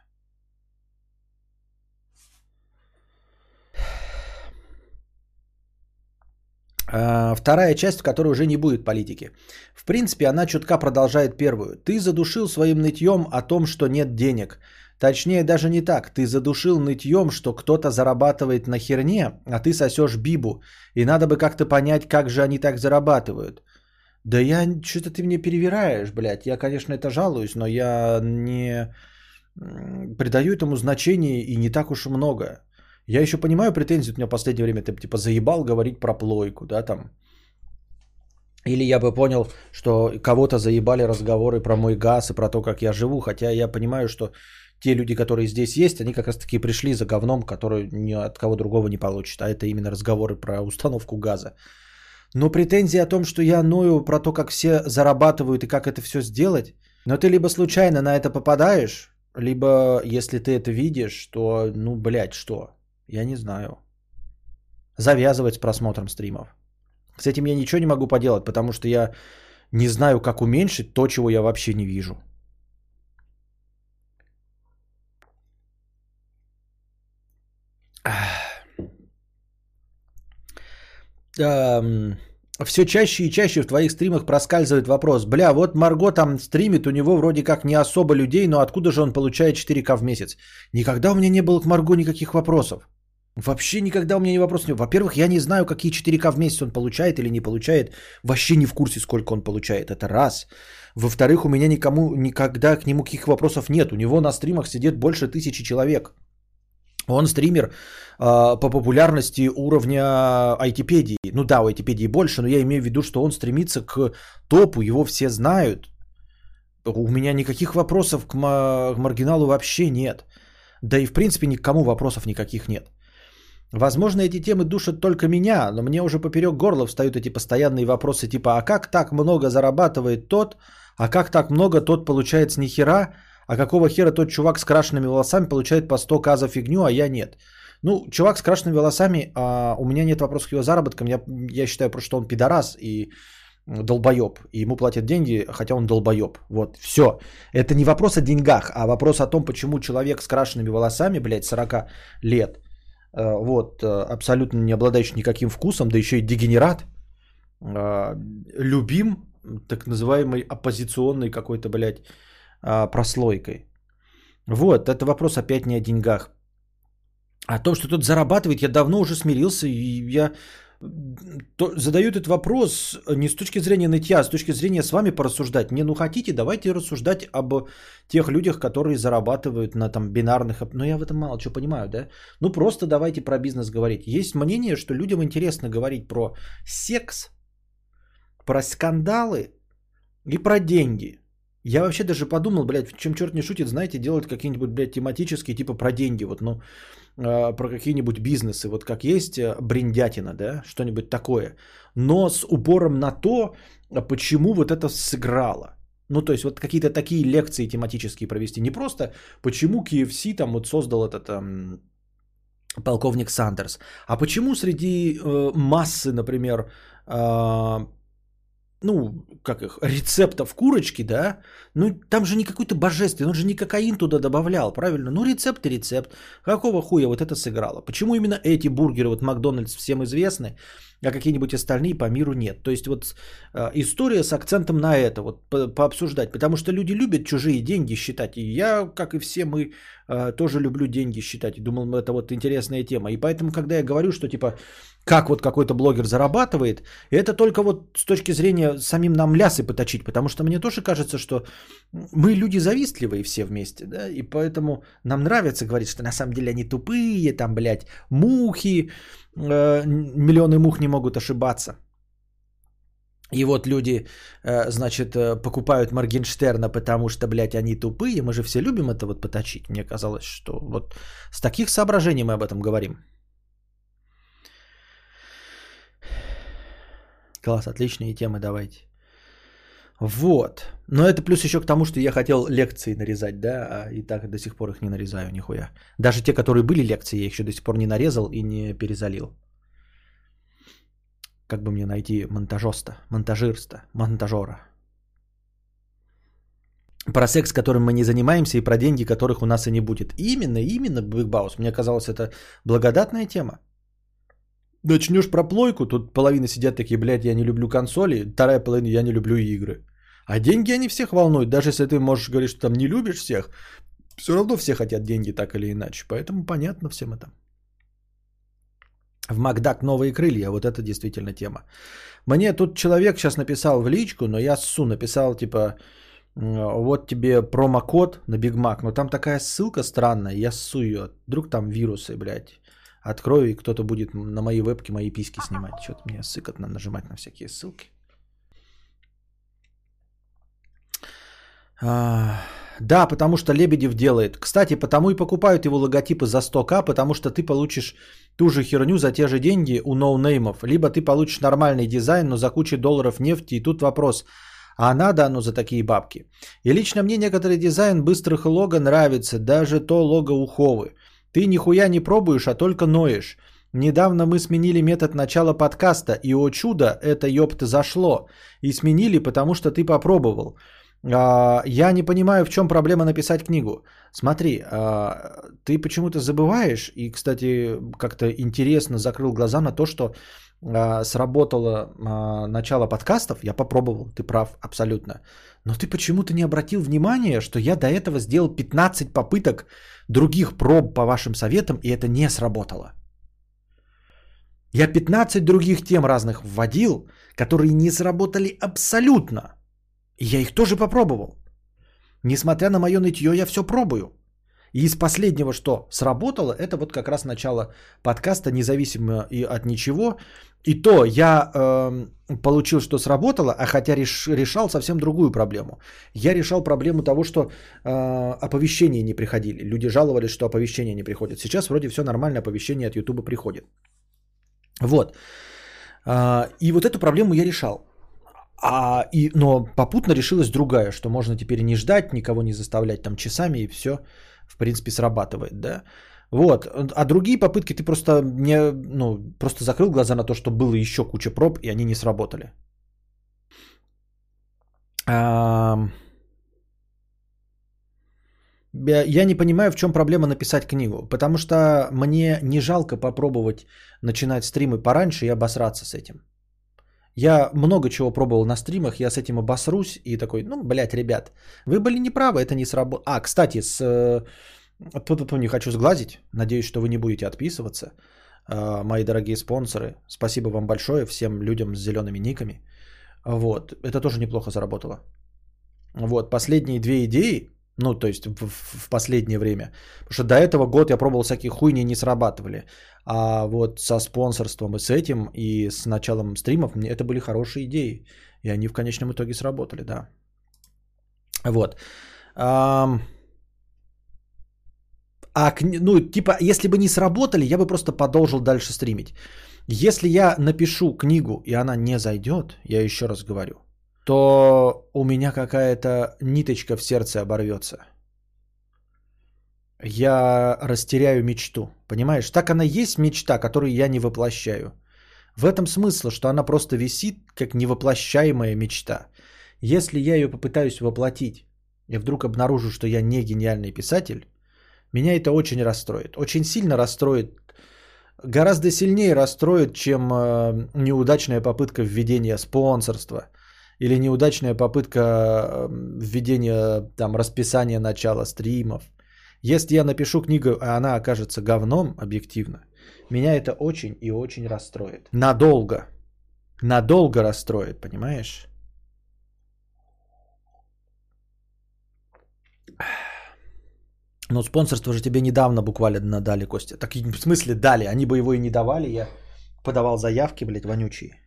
Вторая часть, в которой уже не будет политики. В принципе, она чутка продолжает первую. Ты задушил своим нытьем о том, что нет денег. Точнее, даже не так. Ты задушил нытьем, что кто-то зарабатывает на херне, а ты сосешь бибу. И надо бы как-то понять, как же они так зарабатывают. Да я... Что-то ты мне перевираешь, блядь. Я, конечно, это жалуюсь, но я не придаю этому значения и не так уж много. Я еще понимаю претензии, у меня в последнее время ты типа заебал говорить про плойку, да, там. Или я бы понял, что кого-то заебали разговоры про мой газ и про то, как я живу. Хотя я понимаю, что те люди, которые здесь есть, они как раз таки пришли за говном, который ни от кого другого не получит. А это именно разговоры про установку газа. Но претензии о том, что я ною про то, как все зарабатывают и как это все сделать. Но ты либо случайно на это попадаешь, либо если ты это видишь, то ну, блядь, что? Я не знаю. Завязывать с просмотром стримов. С этим я ничего не могу поделать, потому что я не знаю, как уменьшить то, чего я вообще не вижу. Все чаще и чаще в твоих стримах проскальзывает вопрос. Бля, вот Марго там стримит, у него вроде как не особо людей, но откуда же он получает четыре тысячи в месяц? Никогда у меня не было к Марго никаких вопросов. Вообще никогда у меня не вопрос. Во-первых, я не знаю, какие четыре тысячи в месяц он получает или не получает. Вообще не в курсе, сколько он получает. Это раз. Во-вторых, у меня никому никогда к нему каких вопросов нет. У него на стримах сидит больше тысячи человек. Он стример э, по популярности уровня ай ти-педии. Ну да, у ай ти-педии больше, но я имею в виду, что он стремится к топу, его все знают. У меня никаких вопросов к, м- к маргиналу вообще нет. Да и в принципе никому вопросов никаких нет. Возможно, эти темы душат только меня, но мне уже поперек горла встают эти постоянные вопросы типа «А как так много зарабатывает тот? А как так много тот получает с нихера? А какого хера тот чувак с крашенными волосами получает по сто тысяч за фигню, а я нет?» Ну, чувак с крашенными волосами, а у меня нет вопросов к его заработкам. Я, я считаю просто, что он пидорас и долбоеб. И ему платят деньги, хотя он долбоеб. Вот, все. Это не вопрос о деньгах, а вопрос о том, почему человек с крашенными волосами, блядь, сорок лет, вот, абсолютно не обладающий никаким вкусом, да еще и дегенерат, любим так называемой оппозиционной какой-то, блядь, прослойкой. Вот, это вопрос опять не о деньгах. О том, что тут зарабатывает, я давно уже смирился, и я то, задаю этот вопрос не с точки зрения нытья, а с точки зрения с вами порассуждать. Не, ну хотите, давайте рассуждать об тех людях, которые зарабатывают на там бинарных... Ну я в этом мало что понимаю, да? Ну просто давайте про бизнес говорить. Есть мнение, что людям интересно говорить про секс, про скандалы и про деньги. Я вообще даже подумал, блядь, чем черт не шутит, знаете, делают какие-нибудь, блядь, тематические, типа про деньги, вот, ну, э, про какие-нибудь бизнесы, вот как есть бриндятина, да, что-нибудь такое, но с упором на то, почему вот это сыграло. Ну, то есть, вот какие-то такие лекции тематические провести, не просто почему кей эф си там вот создал этот там, полковник Сандерс, а почему среди э, массы, например, э, ну, как их, рецептов курочки, да, ну, там же не какой-то божественный, он же не кокаин туда добавлял, правильно? Ну, рецепт и рецепт, какого хуя вот это сыграло? Почему именно эти бургеры, вот Макдональдс всем известны, а какие-нибудь остальные по миру нет. То есть вот история с акцентом на это, вот по- пообсуждать, потому что люди любят чужие деньги считать, и я, как и все мы, тоже люблю деньги считать, и думал, это вот интересная тема, и поэтому, когда я говорю, что типа, как вот какой-то блогер зарабатывает, это только вот с точки зрения самим нам лясы поточить, потому что мне тоже кажется, что мы люди завистливые все вместе, да, и поэтому нам нравится говорить, что на самом деле они тупые, там, блядь, мухи, э, миллионы мух не могут ошибаться. И вот люди, значит, покупают Моргенштерна, потому что, блядь, они тупые. Мы же все любим это вот поточить. Мне казалось, что вот с таких соображений мы об этом говорим. Класс, отличные темы, давайте. Вот. Но это плюс еще к тому, что я хотел лекции нарезать, да, и так до сих пор их не нарезаю нихуя. Даже те, которые были лекции, я их еще до сих пор не нарезал и не перезалил. Как бы мне найти монтажоста, монтажирста, монтажера? Про секс, которым мы не занимаемся, и про деньги, которых у нас и не будет. Именно, именно, Бигбаус. Мне казалось, это благодатная тема. Начнешь про плойку, тут половина сидят такие, блядь, я не люблю консоли, вторая половина, я не люблю игры. А деньги, они всех волнуют. Даже если ты можешь говорить, что там не любишь всех, все равно все хотят деньги так или иначе. Поэтому понятно всем это. В Макдак новые крылья, вот это действительно тема. Мне тут человек сейчас написал в личку, но я ссу, написал типа, вот тебе промокод на Биг Мак, но там такая ссылка странная, я ссу ее, вдруг там вирусы, блядь, открою и кто-то будет на моей вебке мои письки снимать, что-то мне сыкотно нажимать на всякие ссылки. А... Да, потому что Лебедев делает. Кстати, потому и покупают его логотипы за сто тысяч, потому что ты получишь ту же херню за те же деньги у ноунеймов. Либо ты получишь нормальный дизайн, но за кучу долларов нефти. И тут вопрос, а надо оно за такие бабки? И лично мне некоторый дизайн быстрых лого нравится, даже то лого у Ховы. Ты нихуя не пробуешь, а только ноешь. Недавно мы сменили метод начала подкаста, и, о чудо, это ёпта зашло. И сменили, потому что ты попробовал. Я не понимаю, в чем проблема написать книгу. Смотри, ты почему-то забываешь, и, кстати, как-то интересно закрыл глаза на то, что сработало начало подкастов, я попробовал, ты прав абсолютно, но ты почему-то не обратил внимания, что я до этого сделал пятнадцать попыток других проб по вашим советам, и это не сработало. Я пятнадцать других тем разных вводил, которые не сработали абсолютно. И я их тоже попробовал. Несмотря на мое нытье, я все пробую. И из последнего, что сработало, это вот как раз начало подкаста, независимо и от ничего. И то я э, получил, что сработало, а хотя реш, решал совсем другую проблему. Я решал проблему того, что э, оповещения не приходили. Люди жаловались, что оповещения не приходят. Сейчас вроде все нормально, оповещения от Ютуба приходят. Вот. Э, и вот эту проблему я решал. А, и, но попутно решилась другая, что можно теперь не ждать, никого не заставлять там часами, и все, в принципе, срабатывает, да. Вот, а другие попытки ты просто, не, ну, просто закрыл глаза на то, что было еще куча проб, и они не сработали. А... Я не понимаю, в чем проблема написать книгу, потому что мне не жалко попробовать начинать стримы пораньше и обосраться с этим. Я много чего пробовал на стримах, я с этим обосрусь и такой, ну, блядь, ребят, вы были неправы, это не сработало. А, кстати, с... тут не хочу сглазить, надеюсь, что вы не будете отписываться, мои дорогие спонсоры, спасибо вам большое, всем людям с зелеными никами, вот, это тоже неплохо заработало. Вот, последние две идеи, ну, то есть в, в последнее время, потому что до этого год я пробовал всякие хуйни, не срабатывали. А вот со спонсорством и с этим, и с началом стримов, это были хорошие идеи. И они в конечном итоге сработали, да. Вот. А, ну, типа, если бы не сработали, я бы просто продолжил дальше стримить. Если я напишу книгу, и она не зайдет, я еще раз говорю, то у меня какая-то ниточка в сердце оборвется. Я растеряю мечту, понимаешь? Так она есть мечта, которую я не воплощаю. В этом смысл, что она просто висит, как невоплощаемая мечта. Если я ее попытаюсь воплотить, и вдруг обнаружу, что я не гениальный писатель, меня это очень расстроит. Очень сильно расстроит гораздо сильнее расстроит, чем неудачная попытка введения спонсорства или неудачная попытка введения там расписания начала стримов. Если я напишу книгу, а она окажется говном объективно, меня это очень и очень расстроит. Надолго. Надолго расстроит, понимаешь? Но спонсорство же тебе недавно буквально дали, Костя. Так в смысле дали, они бы его и не давали. Я подавал заявки, блядь, вонючие.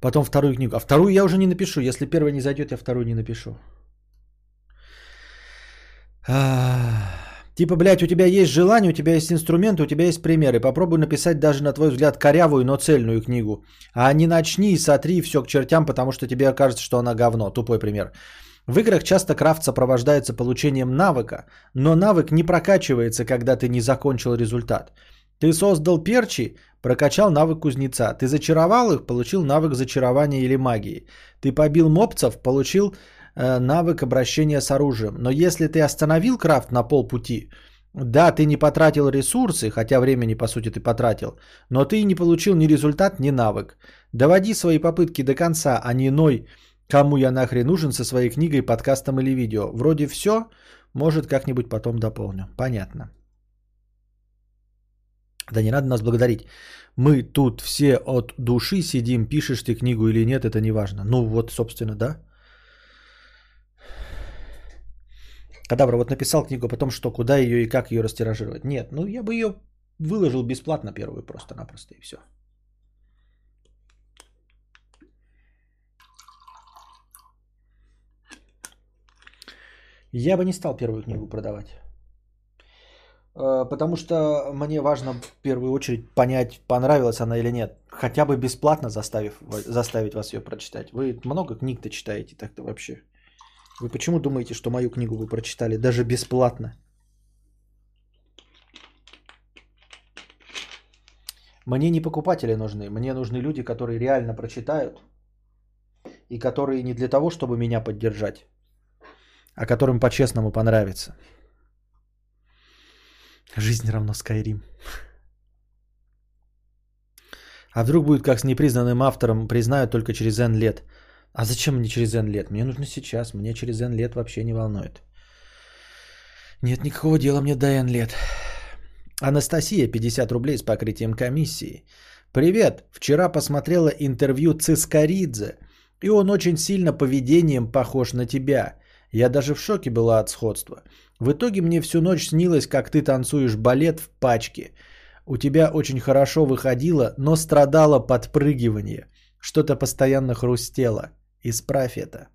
Потом вторую книгу. А вторую я уже не напишу. Если первая не зайдет, я вторую не напишу. Типа, блядь, у тебя есть желание, у тебя есть инструменты, у тебя есть примеры. Попробуй написать даже, на твой взгляд, корявую, но цельную книгу. А не начни и сотри все к чертям, потому что тебе окажется, что она говно. Тупой пример. В играх часто крафт сопровождается получением навыка, но навык не прокачивается, когда ты не закончил результат. Ты создал перчи, прокачал навык кузнеца. Ты зачаровал их, получил навык зачарования или магии. Ты побил мопцев, получил навык обращения с оружием. Но если ты остановил крафт на полпути, да, ты не потратил ресурсы, хотя времени, по сути, ты потратил, но ты не получил ни результат, ни навык. Доводи свои попытки до конца, а не ной, кому я нахрен нужен со своей книгой, подкастом или видео. Вроде все, может, как-нибудь потом дополню. Понятно. Да не надо нас благодарить. Мы тут все от души сидим, пишешь ты книгу или нет, это не важно. Ну вот, собственно, да. Кадавр, вот написал книгу, потом что, куда ее и как ее растиражировать? Нет, ну я бы ее выложил бесплатно первую просто-напросто и все. Я бы не стал первую книгу продавать. Потому что мне важно в первую очередь понять, понравилась она или нет. Хотя бы бесплатно заставив, заставить вас ее прочитать. Вы много книг-то читаете так-то вообще. Вы почему думаете, что мою книгу вы прочитали даже бесплатно? Мне не покупатели нужны. Мне нужны люди, которые реально прочитают. И которые не для того, чтобы меня поддержать. А которым по-честному понравится. Жизнь равно Skyrim. А вдруг будет как с непризнанным автором, признают только через N лет. А зачем мне через N лет? Мне нужно сейчас. Мне через N лет вообще не волнует. Нет никакого дела мне до N лет. Анастасия, пятьдесят рублей с покрытием комиссии. Привет. Вчера посмотрела интервью Цискаридзе. И он очень сильно поведением похож на тебя. Я даже в шоке была от сходства. В итоге мне всю ночь снилось, как ты танцуешь балет в пачке. У тебя очень хорошо выходило, но страдало подпрыгивание. Что-то постоянно хрустело. Исправь это.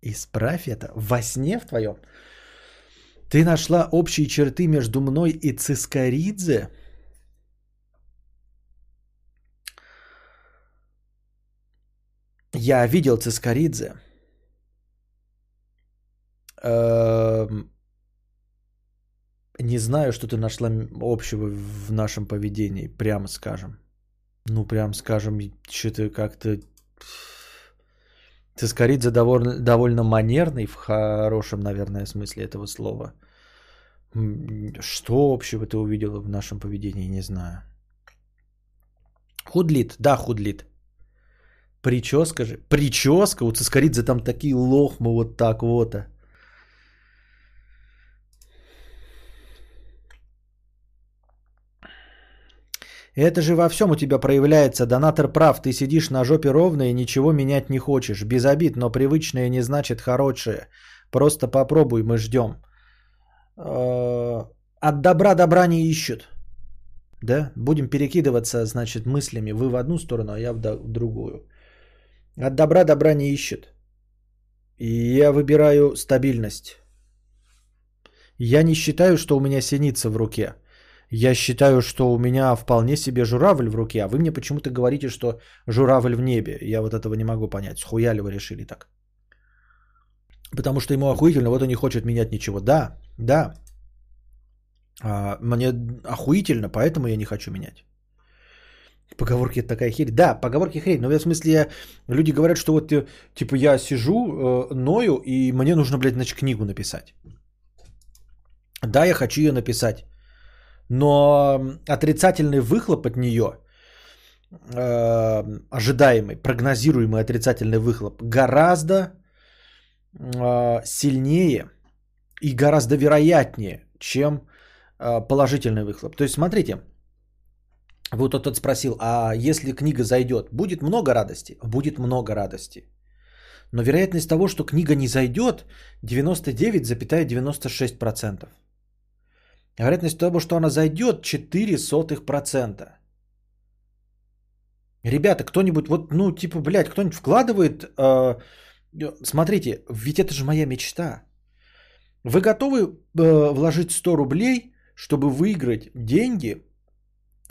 Исправь это? Во сне в твоем? Ты нашла общие черты между мной и Цискаридзе? Я видел Цискаридзе. Не знаю, что ты нашла общего в нашем поведении, прямо скажем. Ну, прям скажем, что-то как-то... Цискаридзе довольно, довольно манерный, в хорошем, наверное, смысле этого слова. Что общего ты увидела в нашем поведении, не знаю. Худлит, да, худлит. Прическа же. Прическа? У Цискаридзе там такие лохмы вот так вот. Это же во всем у тебя проявляется, донатор прав, ты сидишь на жопе ровно и ничего менять не хочешь. Без обид, но привычное не значит хорошее. Просто попробуй, мы ждем. От добра добра не ищут. Да? Будем перекидываться, значит, мыслями. Вы в одну сторону, а я в другую. От добра добра не ищут. И я выбираю стабильность. Я не считаю, что у меня синица в руке. Я считаю, что у меня вполне себе журавль в руке, а вы мне почему-то говорите, что журавль в небе. Я вот этого не могу понять. Схуя ли вы решили так? Потому что ему охуительно, вот он не хочет менять ничего. Да, да. А, мне охуительно, поэтому я не хочу менять. Поговорки это такая херь. Да, поговорки хрень. Но в смысле, я... люди говорят, что вот типа я сижу, э, ною, и мне нужно, блядь, значит, книгу написать. Да, я хочу ее написать. Но отрицательный выхлоп от нее, э, ожидаемый, прогнозируемый отрицательный выхлоп, гораздо э, сильнее и гораздо вероятнее, чем э, положительный выхлоп. То есть, смотрите. Вот тот спросил, а если книга зайдет, будет много радости? Будет много радости. Но вероятность того, что книга не зайдет, девяносто девять целых девяносто шесть сотых процента. Вероятность того, что она зайдет, ноль целых четыре сотых процента. Ребята, кто-нибудь, вот, ну, типа, блядь, кто-нибудь вкладывает... Э, смотрите, ведь это же моя мечта. Вы готовы э, вложить сто рублей, чтобы выиграть деньги...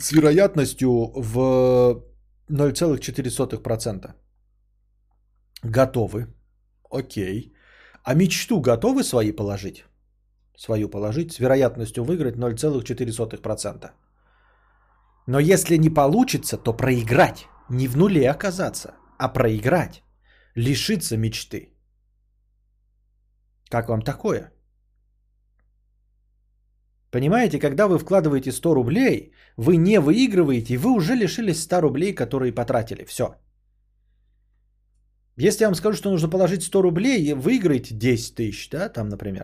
с вероятностью в ноль целых четыре сотых процента. Готовы. Окей. А мечту готовы свои положить? Свою положить с вероятностью выиграть ноль целых четыре сотых процента. Но если не получится, то проиграть. Не в нуле оказаться, а проиграть. Лишиться мечты. Как вам такое? Понимаете, когда вы вкладываете сто рублей, вы не выигрываете, и вы уже лишились ста рублей, которые потратили. Все. Если я вам скажу, что нужно положить сто рублей, выиграете десять тысяч, да, там, например.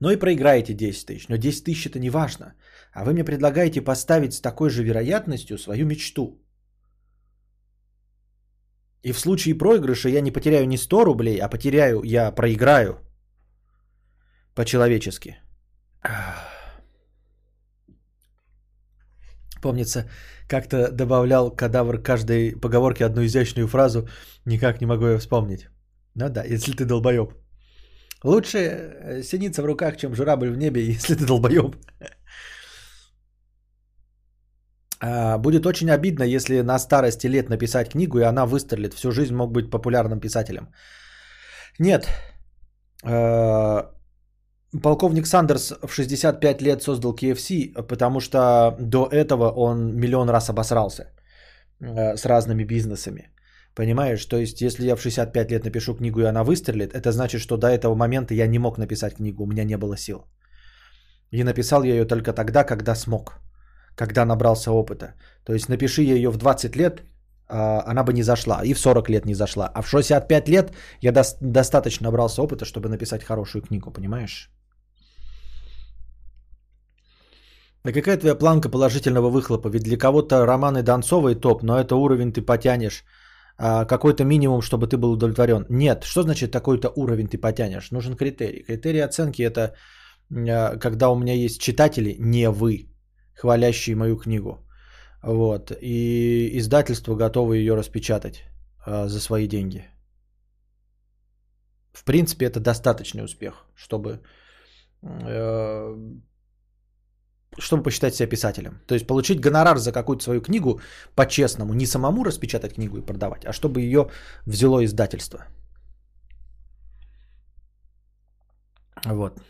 Ну и проиграете десять тысяч. Но десять тысяч это не важно. А вы мне предлагаете поставить с такой же вероятностью свою мечту. И в случае проигрыша я не потеряю не сто рублей, а потеряю, я проиграю по-человечески. Помнится, как-то добавлял Кадавр каждой поговорке одну изящную фразу. Никак не могу ее вспомнить. Ну да, если ты долбоеб. Лучше синица в руках, чем журавль в небе, если ты долбоеб. Будет очень обидно, если на старости лет написать книгу, и она выстрелит. Всю жизнь мог быть популярным писателем. Нет. Полковник Сандерс в шестьдесят пять лет создал кей эф си, потому что до этого он миллион раз обосрался с разными бизнесами. Понимаешь? То есть, если я в шестьдесят пять лет напишу книгу, и она выстрелит, это значит, что до этого момента я не мог написать книгу, у меня не было сил. И написал я ее только тогда, когда смог, когда набрался опыта. То есть, напиши я ее в двадцать лет, она бы не зашла, и в сорок лет не зашла. А в шестьдесят пять лет я до- достаточно набрался опыта, чтобы написать хорошую книгу, понимаешь? Да какая твоя планка положительного выхлопа? Ведь для кого-то романы Донцовой топ, но это уровень ты потянешь. А какой-то минимум, чтобы ты был удовлетворен. Нет, что значит такой-то уровень ты потянешь? Нужен критерий. Критерий оценки это, когда у меня есть читатели, не вы, хвалящие мою книгу. Вот. И издательство готово ее распечатать за свои деньги. В принципе, это достаточный успех, чтобы... чтобы посчитать себя писателем. То есть получить гонорар за какую-то свою книгу по-честному. Не самому распечатать книгу и продавать, а чтобы ее взяло издательство. Вот.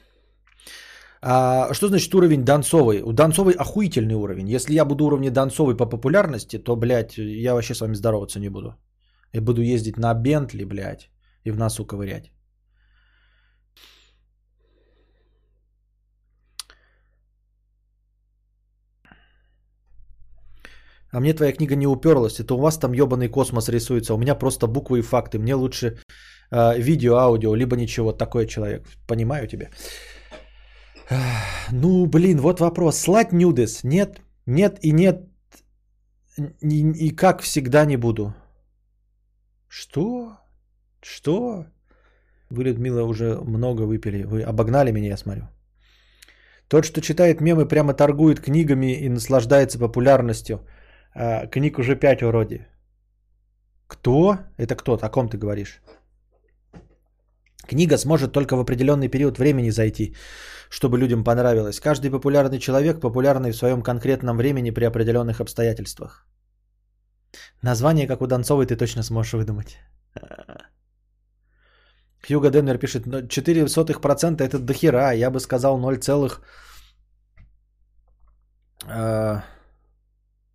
А что значит уровень Донцовой? У Донцовой охуительный уровень. Если я буду уровня Донцовой по популярности, то, блядь, я вообще с вами здороваться не буду. Я буду ездить на Бентли, блядь, и в носу ковырять. А мне твоя книга не уперлась. Это у вас там ебаный космос рисуется. У меня просто буквы и факты. Мне лучше э, видео, аудио, либо ничего. Такой человек. Понимаю тебя. Ну, блин, вот вопрос. Слать нюдес? Нет, нет и нет. И, и как всегда не буду. Что? Что? Вы, Людмила, уже много выпили. Вы обогнали меня, я смотрю. Тот, что читает мемы, прямо торгует книгами и наслаждается популярностью. Книг уже пять вроде. Кто? Это кто? О ком ты говоришь? Книга сможет только в определенный период времени зайти, чтобы людям понравилось. Каждый популярный человек популярный в своем конкретном времени при определенных обстоятельствах. Название, как у Донцовой, ты точно сможешь выдумать. Хьюго Денвер пишет, ноль целых четыре сотых процента это дохера, я бы сказал ноль целых...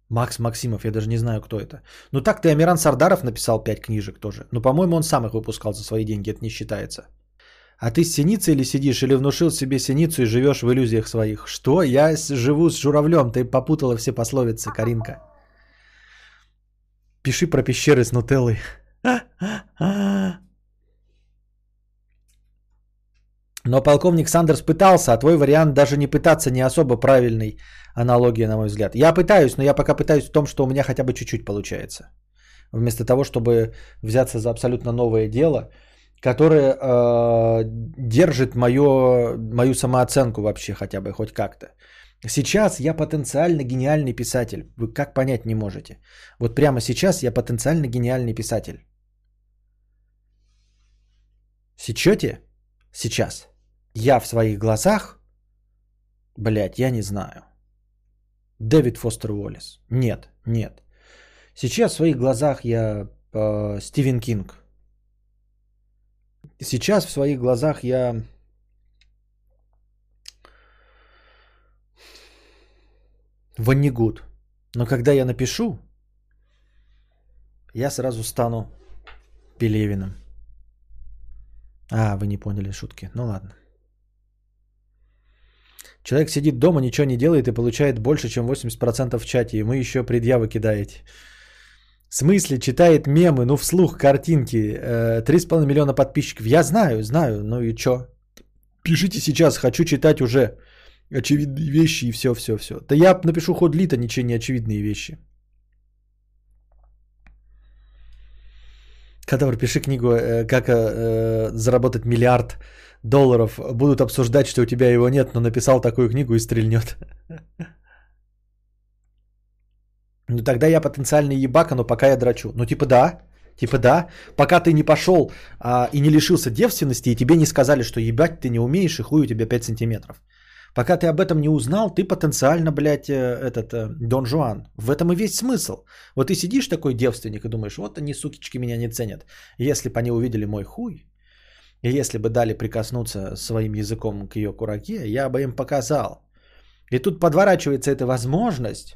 Макс Максимов, я даже не знаю, кто это. Ну так-то Амиран Сардаров написал пять книжек тоже. Но, по-моему, он сам их выпускал за свои деньги, это не считается. А ты с синицей или сидишь, или внушил себе синицу и живешь в иллюзиях своих? Что? Я живу с журавлем, ты попутала все пословицы, Каринка. Пиши про пещеры с нутеллой. Но полковник Сандерс пытался, а твой вариант даже не пытаться не особо правильный. Аналогия, на мой взгляд. Я пытаюсь, но я пока пытаюсь в том, что у меня хотя бы чуть-чуть получается. Вместо того, чтобы взяться за абсолютно новое дело, которое э, держит мою, мою самооценку вообще хотя бы, хоть как-то. Сейчас я потенциально гениальный писатель. Вы как понять не можете? Вот прямо сейчас я потенциально гениальный писатель. Сечете? Сейчас. Я в своих глазах? Блядь, я не знаю. Дэвид Фостер Уоллес. Нет, нет. Сейчас в своих глазах я э, Стивен Кинг. Сейчас в своих глазах я... Ван Гог. Но когда я напишу, я сразу стану Пелевиным. А, вы не поняли шутки. Ну ладно. Человек сидит дома, ничего не делает и получает больше, чем восемьдесят процентов в чате. И мы еще предъявы кидаете. В смысле, читает мемы, ну вслух, картинки. три с половиной миллиона подписчиков. Я знаю, знаю, ну и че? Пишите сейчас, хочу читать уже очевидные вещи и все-все-все. Да я напишу ходлита, ничего не очевидные вещи. Кадавр, пиши книгу «Как заработать миллиард долларов». Будут обсуждать, что у тебя его нет, но написал такую книгу и стрельнет. Ну тогда я потенциальный ебака, но пока я дрочу. Ну типа да, типа да. Пока ты не пошел а, и не лишился девственности, и тебе не сказали, что ебать ты не умеешь, и хуй у тебя пять сантиметров. Пока ты об этом не узнал, ты потенциально, блядь, этот, Дон Жуан. В этом и весь смысл. Вот ты сидишь такой девственник и думаешь, вот они, сукички, меня не ценят. Если бы они увидели мой хуй, и если бы дали прикоснуться своим языком к ее кураке, я бы им показал. И тут подворачивается эта возможность.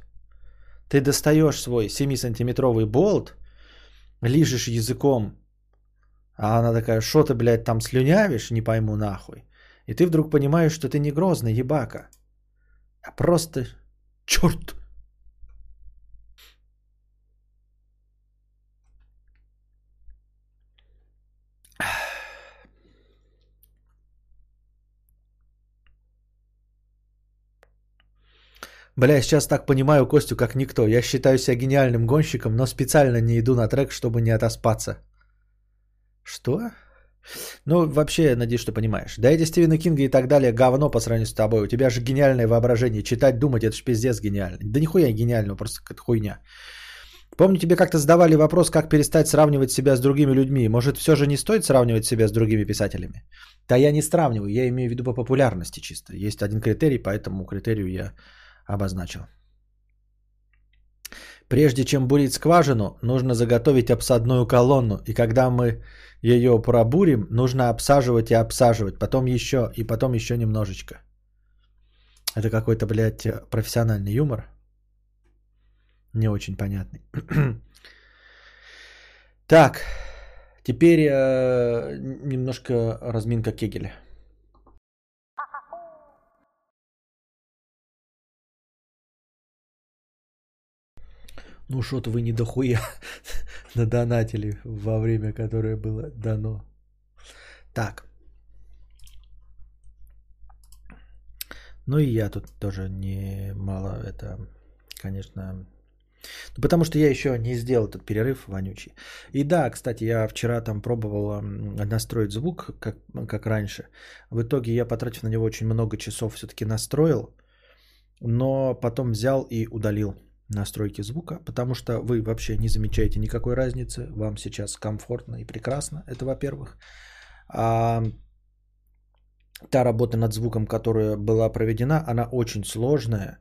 Ты достаешь свой семисантиметровый болт, лижешь языком, а она такая, что ты, блядь, там слюнявишь, не пойму нахуй. И ты вдруг понимаешь, что ты не грозный ебака, а просто черт. Бля, сейчас так понимаю Костю, как никто. Я считаю себя гениальным гонщиком, но специально не иду на трек, чтобы не отоспаться. Что? Ну, вообще, я надеюсь, что понимаешь. Да эти Стивена Кинга и так далее говно по сравнению с тобой. У тебя же гениальное воображение. Читать, думать, это ж пиздец гениально. Да нихуя гениального, просто какая-то хуйня. Помню, тебе как-то задавали вопрос, как перестать сравнивать себя с другими людьми. Может, все же не стоит сравнивать себя с другими писателями? Да я не сравниваю, я имею в виду по популярности чисто. Есть один критерий, по этому критерию я обозначил. Прежде чем бурить скважину, нужно заготовить обсадную колонну. И когда мы ее пробурим, нужно обсаживать и обсаживать. Потом еще и потом еще немножечко. Это какой-то, блядь, профессиональный юмор. Не очень понятный. Так, теперь э, немножко разминка Кегеля. Ну, что-то вы не дохуя надонатили во время, которое было дано. Так. Ну и я тут тоже немало это, конечно... Ну, потому что я еще не сделал этот перерыв вонючий. И да, кстати, я вчера там пробовал настроить звук, как, как раньше. В итоге я, потратив на него очень много часов, все-таки настроил. Но потом взял и удалил настройки звука, потому что вы вообще не замечаете никакой разницы, вам сейчас комфортно и прекрасно, это во-первых. А та работа над звуком, которая была проведена, она очень сложная,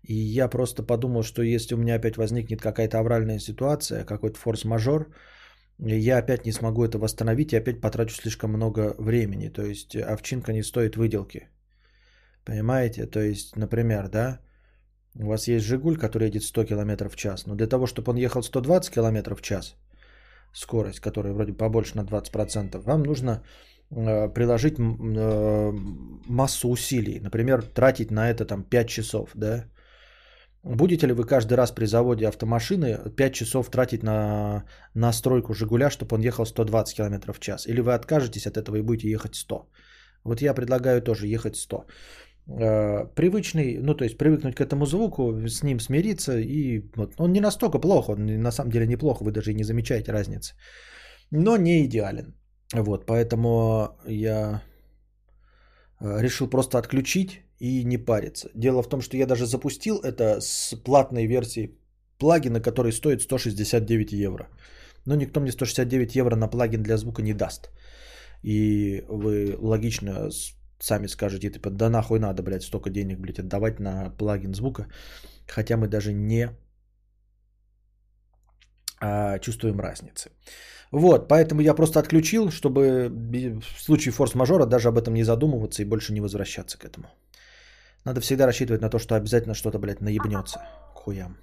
и я просто подумал, что если у меня опять возникнет какая-то авральная ситуация, какой-то форс-мажор, я опять не смогу это восстановить и опять потрачу слишком много времени, то есть овчинка не стоит выделки, понимаете, то есть, например, да, У вас есть «Жигуль», который едет сто километров в час, но для того, чтобы он ехал сто двадцать километров в час, скорость, которая вроде побольше на двадцать процентов, вам нужно э, приложить э, массу усилий, например, тратить на это там пять часов, да? Будете ли вы каждый раз при заводе автомашины пять часов тратить на настройку «Жигуля», чтобы он ехал сто двадцать километров в час? Или вы откажетесь от этого и будете ехать сто? Вот я предлагаю тоже ехать сто. Привычный, ну то есть привыкнуть к этому звуку, с ним смириться, и вот, он не настолько плохо, он на самом деле неплохо, вы даже и не замечаете разницы, но не идеален. Вот, поэтому я решил просто отключить и не париться. Дело в том, что я даже запустил это с платной версии плагина, который стоит сто шестьдесят девять евро, но никто мне сто шестьдесят девять евро на плагин для звука не даст, и вы логично сами скажете, типа, да нахуй надо, блядь, столько денег, блядь, отдавать на плагин звука. Хотя мы даже не а, чувствуем разницы. Вот, поэтому я просто отключил, чтобы в случае форс-мажора даже об этом не задумываться и больше не возвращаться к этому. Надо всегда рассчитывать на то, что обязательно что-то, блядь, наебнется. Хуям.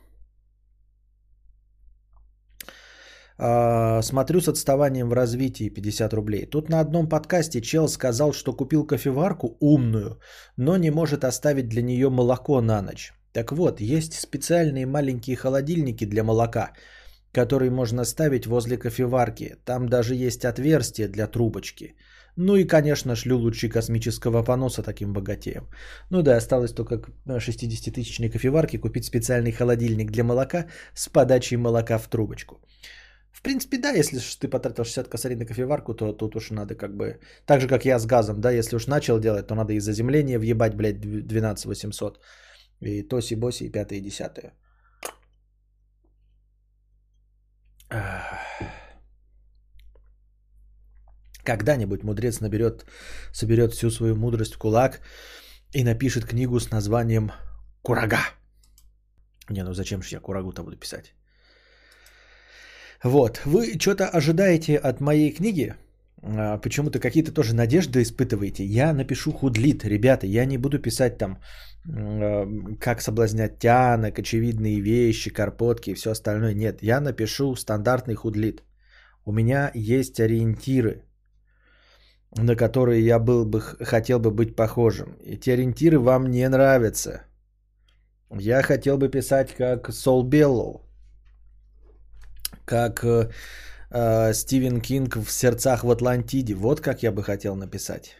Смотрю с отставанием в развитии, пятьдесят рублей. Тут на одном подкасте чел сказал, что купил кофеварку умную, но не может оставить для нее молоко на ночь. Так вот, есть специальные маленькие холодильники для молока, которые можно ставить возле кофеварки. Там даже есть отверстие для трубочки. Ну и, конечно, шлю лучи космического поноса таким богатеям. Ну да, осталось только к шестидесятитысячной кофеварке купить специальный холодильник для молока с подачей молока в трубочку. В принципе, да, если ты потратил шестьдесят косарей на кофеварку, то тут уж надо как бы... Так же, как я с газом, да, если уж начал делать, то надо и заземление въебать, блядь, двенадцать тысяч восемьсот. И тоси-боси, и пятое, и десятое. Когда-нибудь мудрец наберет, соберет всю свою мудрость в кулак и напишет книгу с названием «Курага». Не, ну зачем же я «Курагу»-то буду писать? Вот, вы что-то ожидаете от моей книги, почему-то какие-то тоже надежды испытываете. Я напишу худлит, ребята, я не буду писать там, как соблазнять тянок, очевидные вещи, карпотки и все остальное. Нет, я напишу стандартный худлит. У меня есть ориентиры, на которые я был бы, хотел бы быть похожим. Эти ориентиры вам не нравятся. Я хотел бы писать как Сол Беллоу, как э, Стивен Кинг в «Сердцах в Атлантиде». Вот как я бы хотел написать.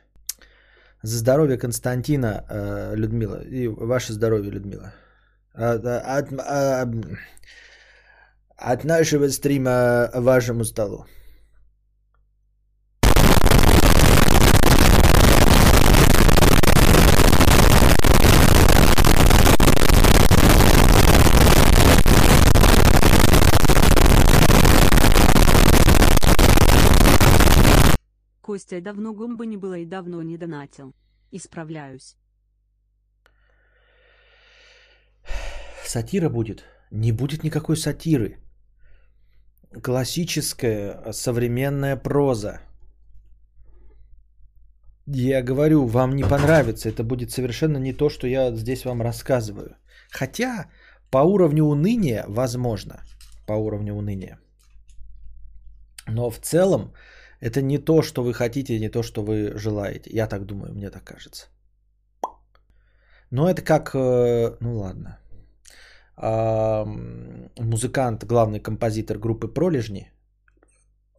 За здоровье Константина, э, Людмила. И ваше здоровье, Людмила. От, от, от нашего стрима вашему столу. Костя, давно гумба не было и давно не донатил. Исправляюсь. Сатира будет? Не будет никакой сатиры. Классическая современная проза. Я говорю, вам не понравится. Это будет совершенно не то, что я здесь вам рассказываю. Хотя по уровню уныния возможно. По уровню уныния. Но в целом это не то, что вы хотите, не то, что вы желаете. Я так думаю, мне так кажется. Но это как... Ну ладно. Музыкант, главный композитор группы «Пролежни»,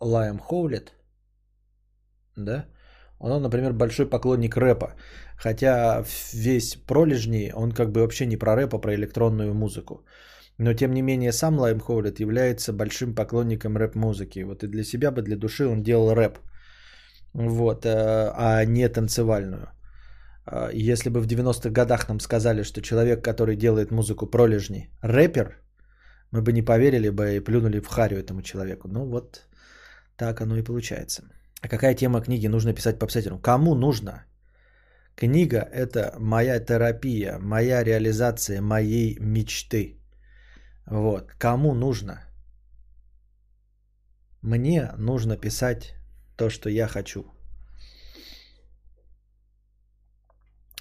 Лиам Хоулет, да? Он, например, большой поклонник рэпа. Хотя весь «Пролежни», он как бы вообще не про рэп, а про электронную музыку. Но, тем не менее, сам Лиам Хоулет является большим поклонником рэп-музыки. Вот и для себя бы, для души он делал рэп. Вот, а не танцевальную. Если бы в девяностых годах нам сказали, что человек, который делает музыку «Пролежни», рэпер, мы бы не поверили бы и плюнули в харю этому человеку. Ну вот, так оно и получается. А какая тема книги нужно писать по писателю? Кому нужно? Книга – это моя терапия, моя реализация моей мечты. Вот, кому нужно? Мне нужно писать то, что я хочу.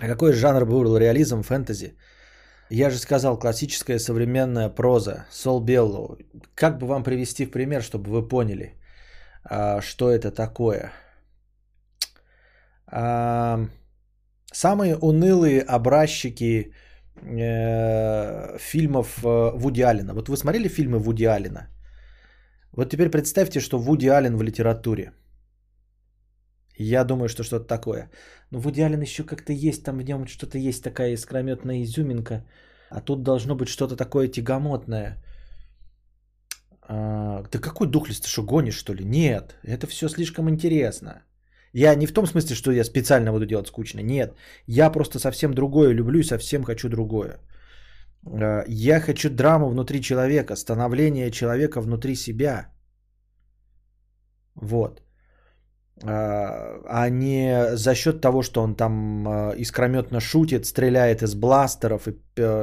А какой жанр выбрал реализм, фэнтези? Я же сказал, классическая современная проза, Сол Беллоу. Как бы вам привести в пример, чтобы вы поняли, что это такое? Самые унылые образчики фильмов Вуди Аллена. Вот вы смотрели фильмы Вуди Аллена? Вот теперь представьте, что Вуди Аллен в литературе. Я думаю, что что-то такое. Но Вуди Аллен еще как-то есть, там в нем что-то есть, такая искрометная изюминка. А тут должно быть что-то такое тягомотное. А, да какой духлес, ты что, гонишь, что ли? Нет, это все слишком интересно. Я не в том смысле, что я специально буду делать скучно. Нет, я просто совсем другое люблю и совсем хочу другое. А, я хочу драму внутри человека, становление человека внутри себя. Вот. А не за счет того, что он там искрометно шутит, стреляет из бластеров, и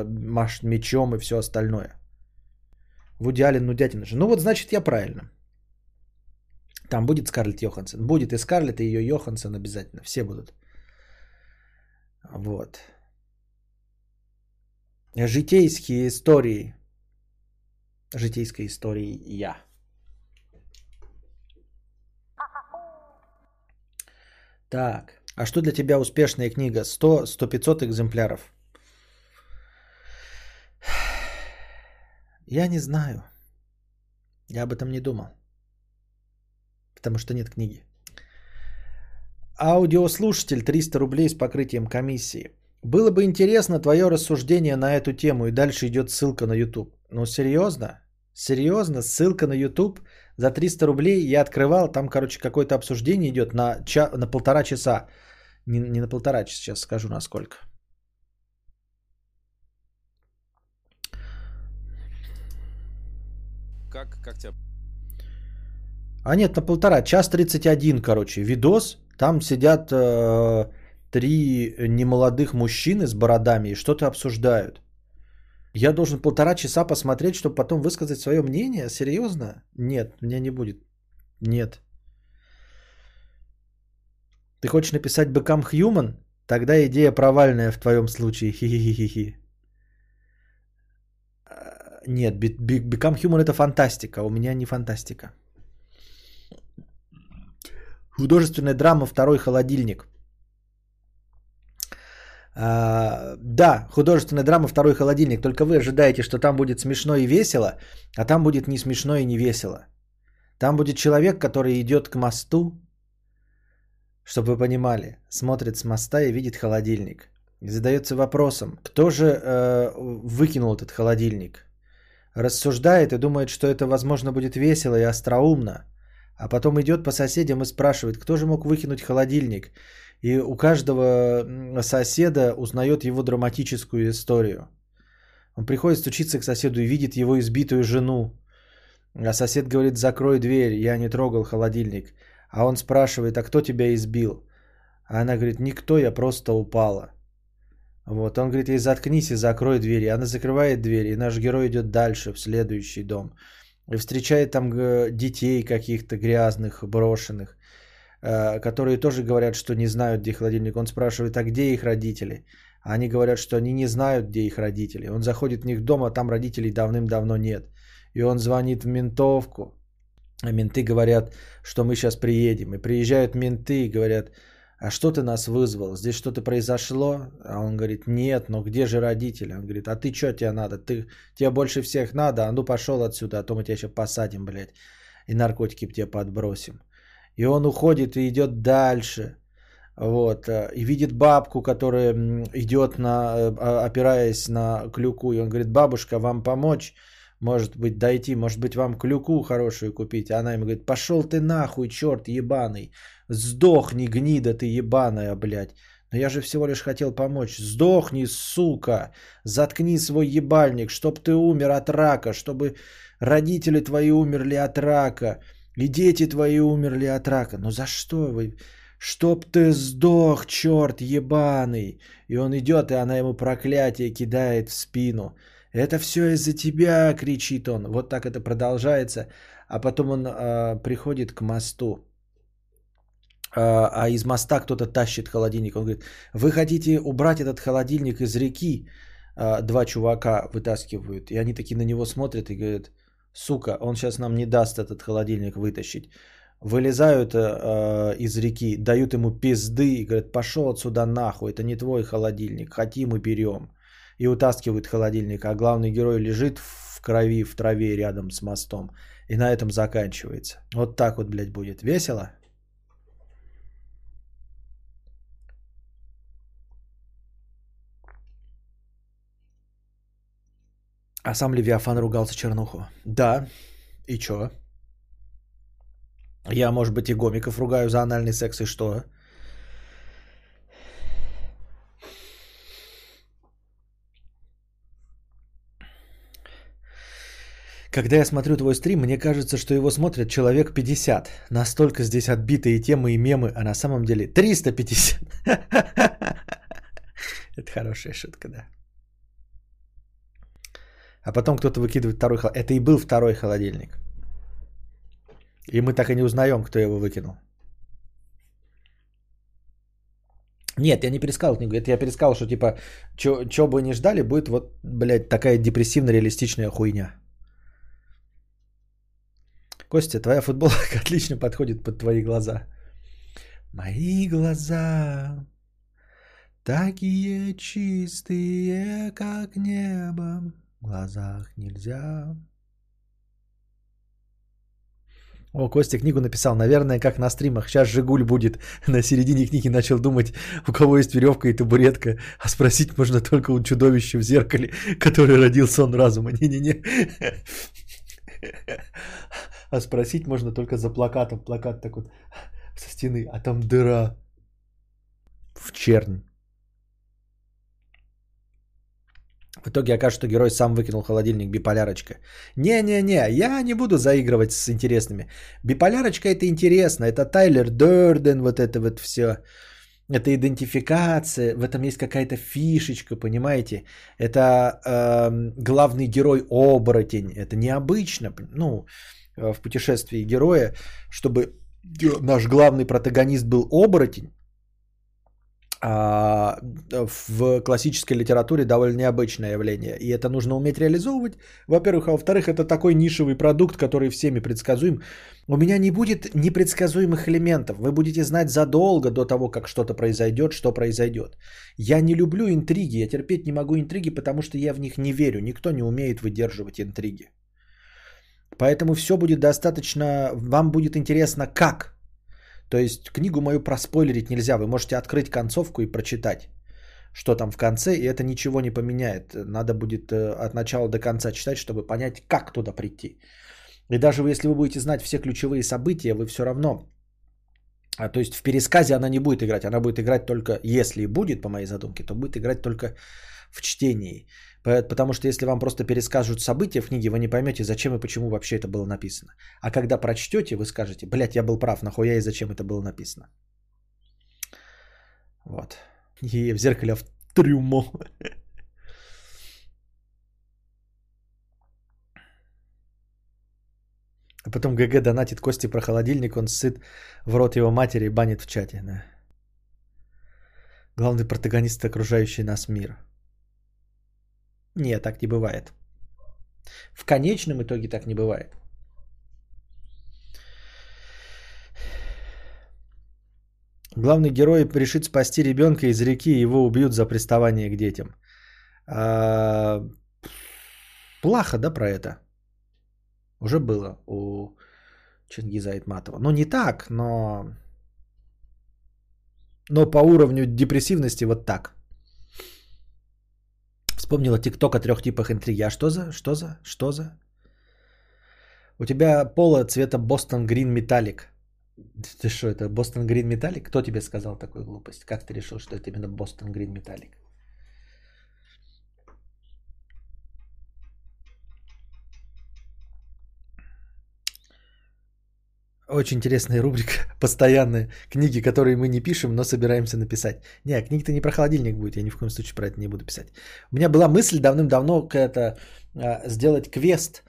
машет мечом и все остальное. Вуди Аллен нудятина же. Ну вот, значит, я правильно. Там будет Скарлетт Йоханссон. Будет и Скарлетт, и ее Йоханссон обязательно. Все будут. Вот. Житейские истории. Житейская история я. Так, а что для тебя успешная книга? сто-пятьсот экземпляров. Я не знаю. Я об этом не думал. Потому что нет книги. Аудиослушатель, триста рублей с покрытием комиссии. Было бы интересно твое рассуждение на эту тему. И дальше идет ссылка на YouTube. Ну, серьезно? Серьезно? Ссылка на YouTube? За триста рублей я открывал, там, короче, какое-то обсуждение идет на, ча- на полтора часа. Не, не на полтора часа, сейчас скажу, насколько. Как, как тебя... А нет, на полтора, час тридцать один, короче, видос. Там сидят э, три немолодых мужчины с бородами и что-то обсуждают. Я должен полтора часа посмотреть, чтобы потом высказать свое мнение? Серьезно? Нет, у меня не будет. Нет. Ты хочешь написать Become Human? Тогда идея провальная в твоем случае. Хи-хи-хи-хи. Нет, Become Human это фантастика. У меня не фантастика. Художественная драма «Второй холодильник». А, да, художественная драма «Второй холодильник». Только вы ожидаете, что там будет смешно и весело, а там будет не смешно и не весело. Там будет человек, который идет к мосту, чтобы вы понимали, смотрит с моста и видит холодильник. И задается вопросом, кто же э, выкинул этот холодильник? Рассуждает и думает, что это, возможно, будет весело и остроумно. А потом идет по соседям и спрашивает, кто же мог выкинуть холодильник? И у каждого соседа узнает его драматическую историю. Он приходит стучиться к соседу и видит его избитую жену. А сосед говорит, закрой дверь, я не трогал холодильник. А он спрашивает, а кто тебя избил? А она говорит, никто, я просто упала. Вот, он говорит ей, заткнись и закрой дверь. И она закрывает дверь, и наш герой идет дальше в следующий дом. И встречает там детей каких-то грязных, брошенных, которые тоже говорят, что не знают, где холодильник. Он спрашивает, а где их родители? А они говорят, что они не знают, где их родители. Он заходит в них дома, а там родителей давным-давно нет. И он звонит в ментовку. А менты говорят, что мы сейчас приедем. И приезжают менты и говорят, а что ты нас вызвал? Здесь что-то произошло? А он говорит, нет, но где же родители? Он говорит, а ты что тебе надо? Ты, тебе больше всех надо? А ну пошел отсюда, а то мы тебя еще посадим, блядь. И наркотики тебе подбросим. И он уходит и идет дальше. Вот. И видит бабку, которая идет, на, опираясь на клюку. И он говорит, бабушка, вам помочь? Может быть, дойти? Может быть, вам клюку хорошую купить? А она ему говорит, пошел ты нахуй, черт ебаный. Сдохни, гнида ты ебаная, блядь. Но я же всего лишь хотел помочь. Сдохни, сука. Заткни свой ебальник, чтоб ты умер от рака. Чтобы родители твои умерли от рака. И дети твои умерли от рака. Ну за что вы? Чтоб ты сдох, черт ебаный. И он идет, и она ему проклятие кидает в спину. Это все из-за тебя, кричит он. Вот так это продолжается. А потом он э, приходит к мосту. Э, а из моста кто-то тащит холодильник. Он говорит, вы хотите убрать этот холодильник из реки? два чувака вытаскивают, и они такие на него смотрят и говорят: сука, он сейчас нам не даст этот холодильник вытащить. Вылезают э, из реки, дают ему пизды и говорят: пошел отсюда нахуй, это не твой холодильник, хотим и берем. И утаскивают холодильник, а главный герой лежит в крови, в траве рядом с мостом. И на этом заканчивается. Вот так вот, блядь, будет весело. А сам Левиафан ругался чернуху. Да, и чё? Я, может быть, и гомиков ругаю за анальный секс, и что? Когда я смотрю твой стрим, мне кажется, что его смотрят человек пятьдесят. Настолько здесь отбитые темы и мемы, а на самом деле триста пятьдесят. Это хорошая шутка, да. А потом кто-то выкидывает второй холодильник. Это и был второй холодильник. И мы так и не узнаем, кто его выкинул. Нет, я не перескал книгу. Это я перескал, что типа, чего бы не ждали, будет вот, блядь, такая депрессивно-реалистичная хуйня. Костя, твоя футболка отлично подходит под твои глаза. Мои глаза такие чистые, как небо. В глазах нельзя. О, Костя книгу написал. Наверное, как на стримах. Сейчас Жигуль будет. На середине книги начал думать, у кого есть веревка и табуретка. А спросить можно только у чудовища в зеркале, который родился он разума. Не-не-не. А спросить можно только за плакатом. Плакат так вот со стены. А там дыра. В чернь. В итоге окажется, что герой сам выкинул холодильник. Биполярочка. Не-не-не, я не буду заигрывать с интересными. Биполярочка — это интересно. Это Тайлер Дерден, вот это вот все. Это идентификация. В этом есть какая-то фишечка, понимаете? Это э, главный герой-оборотень. Это необычно. Ну, в путешествии героя, чтобы наш главный протагонист был оборотень, в классической литературе довольно необычное явление. И это нужно уметь реализовывать, во-первых. А во-вторых, это такой нишевый продукт, который всеми предсказуем. У меня не будет непредсказуемых элементов. Вы будете знать задолго до того, как что-то произойдет, что произойдет. Я не люблю интриги, я терпеть не могу интриги, потому что я в них не верю. Никто не умеет выдерживать интриги. Поэтому все будет достаточно... Вам будет интересно, как... То есть книгу мою проспойлерить нельзя. Вы можете открыть концовку и прочитать, что там в конце, и это ничего не поменяет. Надо будет от начала до конца читать, чтобы понять, как туда прийти. И даже если вы будете знать все ключевые события, вы все равно... А, то есть в пересказе она не будет играть. Она будет играть только, если и будет, по моей задумке, то будет играть только в чтении. Потому что если вам просто перескажут события в книге, вы не поймете, зачем и почему вообще это было написано. А когда прочтете, вы скажете: блядь, я был прав, нахуя и зачем это было написано. Вот. И в зеркале в трюмо. А потом ГГ донатит Кости про холодильник, он ссыт в рот его матери и банит в чате. Да. Главный протагонист — окружающий нас мир. Нет, так не бывает. В конечном итоге так не бывает. Главный герой решит спасти ребенка из реки, и его убьют за приставание к детям. А... Плохо, да, про это? Уже было у Чингиза Айтматова. Ну, не так, но... Но по уровню депрессивности вот так. Вспомнила ТикТок о трех типах интриги. А что за? Что за? Что за? У тебя поло цвета Бостон Грин Металлик. Ты что, это Бостон Грин Металлик? Кто тебе сказал такую глупость? Как ты решил, что это именно Бостон Грин Металлик? Очень интересная рубрика, постоянная. Книги, которые мы не пишем, но собираемся написать. Не, книга-то не про холодильник будет, я ни в коем случае про это не буду писать. У меня была мысль давным-давно это, сделать квест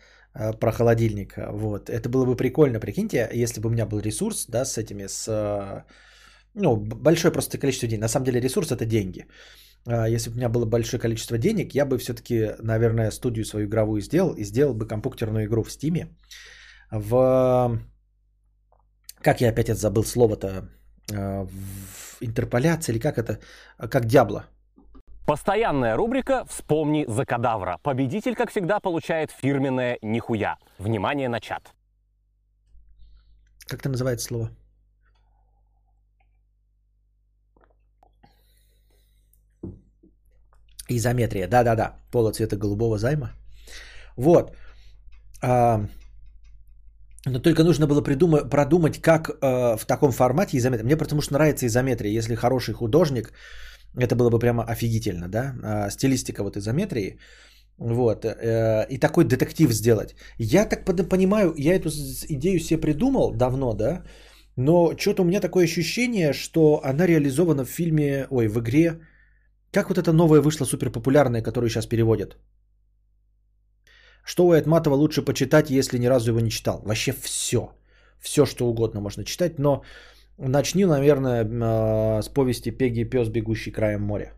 про холодильник. Вот. Это было бы прикольно, прикиньте, если бы у меня был ресурс, да, с этими, с... Ну, большое просто количество денег. На самом деле ресурс — это деньги. если бы у меня было большое количество денег, я бы все-таки, наверное, студию свою игровую сделал и сделал бы компьютерную игру в Стиме. В... Как я опять это забыл слово-то? В интерполяции или как это? Как Диабло. Постоянная рубрика «Вспомни за кадавра». Победитель, как всегда, получает фирменное нихуя. Внимание на чат. Как это называется слово? Изометрия. Да-да-да. Пола цвета голубого займа. Вот. Но только нужно было придумать, продумать, как э, в таком формате изометрия. Мне потому что нравится изометрия. Если хороший художник, это было бы прямо офигительно, да? Э, стилистика вот изометрии. Вот. Э, и такой детектив сделать. Я так понимаю, я эту идею себе придумал давно, да? Но что-то у меня такое ощущение, что она реализована в фильме, ой, в игре. Как вот эта новая вышла суперпопулярная, которую сейчас переводят? Что у Айтматова лучше почитать, если ни разу его не читал? Вообще все. Все, что угодно можно читать. Но начни, наверное, с повести «Пегги и пес, бегущий краем моря».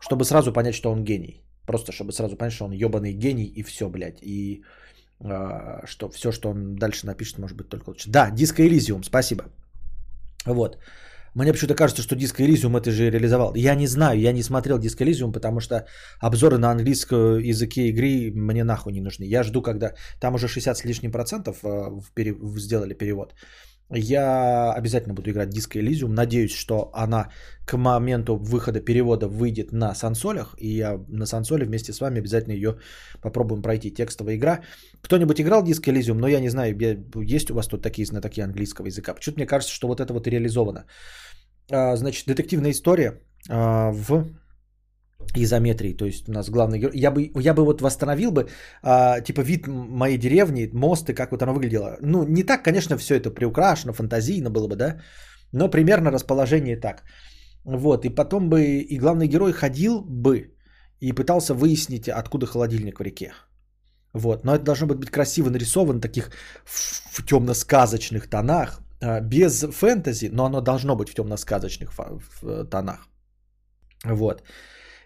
Чтобы сразу понять, что он гений. Просто чтобы сразу понять, что он ебаный гений и все, блядь. И э, что все, что он дальше напишет, может быть только лучше. Да, «Диско Элизиум», спасибо. Вот. Мне почему-то кажется, что «Диско Элизиум» это же реализовал. Я не знаю, я не смотрел «Диско Элизиум», потому что обзоры на английском языке игры мне нахуй не нужны. Я жду, когда... Там уже шестьдесят с лишним процентов пере... сделали перевод. Я обязательно буду играть в «Диско Элизиум». Надеюсь, что она к моменту выхода перевода выйдет на сансолях. И я на сансоле вместе с вами обязательно ее попробуем пройти. Текстовая игра. Кто-нибудь играл в «Диско Элизиум»? Но я не знаю, есть у вас тут такие знатоки английского языка. Почему-то мне кажется, что вот это вот и реализовано. Значит, детективная история в изометрии. То есть у нас главный герой. Я бы, я бы вот восстановил бы типа вид моей деревни, мост и как вот оно выглядело. Ну, не так, конечно, все это приукрашено, фантазийно было бы, да? Но примерно расположение так. Вот. И потом бы и главный герой ходил бы и пытался выяснить, откуда холодильник в реке. Вот. Но это должно быть красиво нарисовано, таких в, в темно-сказочных тонах. Без фэнтези, но оно должно быть в темно-сказочных тонах. Вот.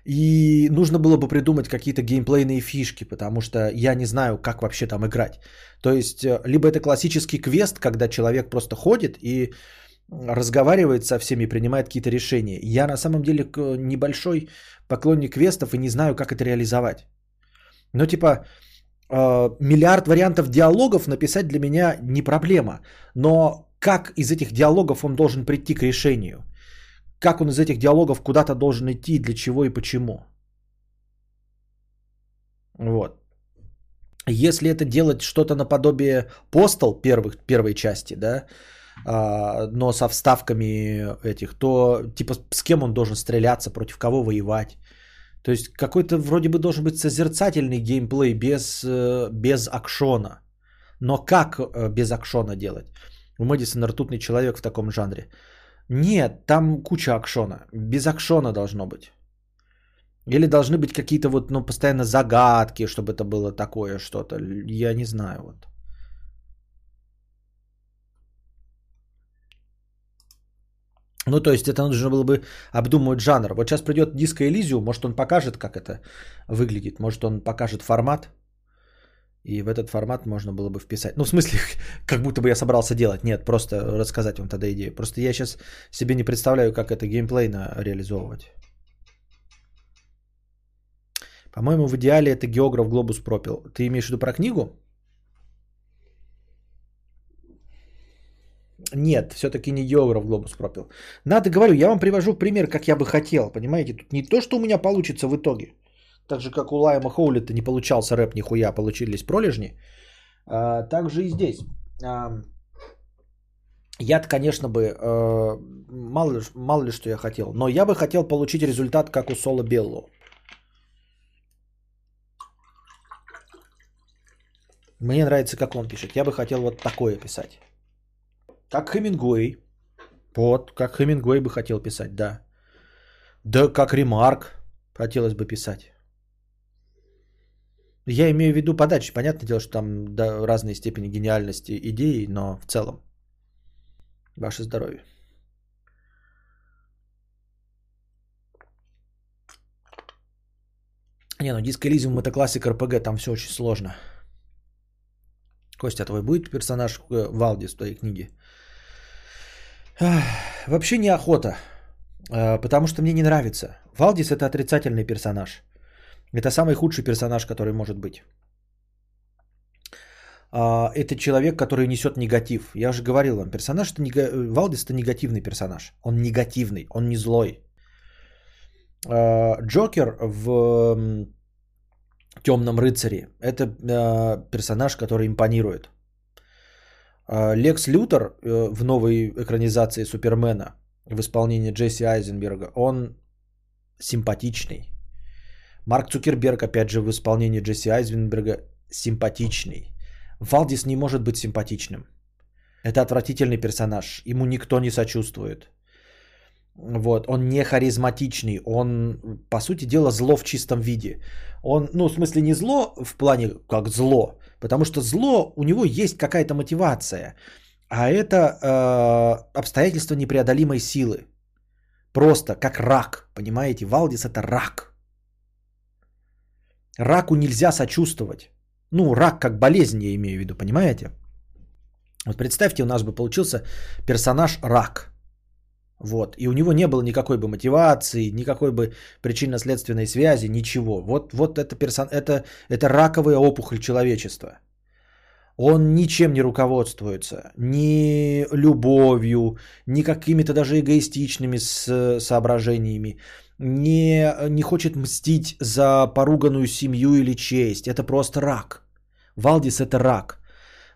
И нужно было бы придумать какие-то геймплейные фишки, потому что я не знаю, как вообще там играть. То есть, либо это классический квест, когда человек просто ходит и разговаривает со всеми, принимает какие-то решения. Я на самом деле небольшой поклонник квестов и не знаю, как это реализовать. Ну, типа... Миллиард вариантов диалогов написать для меня не проблема. Но как из этих диалогов он должен прийти к решению? Как он из этих диалогов куда-то должен идти, для чего и почему? Вот. Если это делать что-то наподобие Postal первых, первой части, да, но со вставками этих, то типа с кем он должен стреляться, против кого воевать? То есть какой-то вроде бы должен быть созерцательный геймплей без, без акшона. Но как без акшона делать? У Мэдисона ртутный человек в таком жанре. Нет, там куча акшона. Без акшона должно быть. Или должны быть какие-то вот, ну, постоянно загадки, чтобы это было такое что-то. Я не знаю. Вот. Ну, то есть, это нужно было бы обдумывать жанр. Вот сейчас придет «Диско Элизиум», может, он покажет, как это выглядит. Может, он покажет формат. И в этот формат можно было бы вписать. Ну, в смысле, как будто бы я собрался делать. Нет, просто рассказать вам тогда идею. Просто я сейчас себе не представляю, как это геймплейно реализовывать. По-моему, в идеале это географ глобус пропил. Ты имеешь в виду про книгу? Нет, все-таки не географ глобус пропил. Надо, говорю, я вам привожу пример, как я бы хотел, понимаете? Тут не то, что у меня получится в итоге. Так же, как у Лиама Хоулета не получался рэп нихуя, получились пролежни. А, так же и здесь. А, я-то, конечно, бы... А, мало, ли, мало ли, что я хотел. Но я бы хотел получить результат, как у Сола Беллоу. Мне нравится, как он пишет. Я бы хотел вот такое писать. Как Хемингуэй. Вот, как Хемингуэй бы хотел писать, да. Да, как Ремарк хотелось бы писать. Я имею в виду подачи. Понятное дело, что там да, разные степени гениальности идеи, но в целом. Ваше здоровье. не, ну Диско Элизиум это классик эр пэ гэ, там все очень сложно. Костя, а твой будет персонаж Валдис в твоей книге? Вообще неохота, потому что мне не нравится. Валдис это отрицательный персонаж. Это самый худший персонаж, который может быть. Это человек, который несет негатив. Я уже говорил вам, персонаж это нега... Валдис это негативный персонаж. Он негативный, он не злой. Джокер в «Темном рыцаре» это персонаж, который импонирует. Лекс Лютер в новой экранизации Супермена в исполнении Джесси Айзенберга, он симпатичный. Марк Цукерберг, опять же, в исполнении Джесси Айзенберга симпатичный. Валдис не может быть симпатичным. Это отвратительный персонаж, ему никто не сочувствует. Вот, он не харизматичный, он, по сути дела, зло в чистом виде. Он, ну, в смысле, не зло в плане как зло, потому что зло, у него есть какая-то мотивация, а это э, обстоятельства непреодолимой силы. Просто как рак, понимаете? Валдис это рак. Раку нельзя сочувствовать. Ну, рак как болезнь, я имею в виду, понимаете? Вот представьте, у нас бы получился персонаж рак. Вот. И у него не было никакой бы мотивации, никакой бы причинно-следственной связи, ничего. Вот, вот это, персон... это, это раковая опухоль человечества. Он ничем не руководствуется, ни любовью, ни какими-то даже эгоистичными соображениями, не, не хочет мстить за поруганную семью или честь. Это просто рак. Валдис это рак.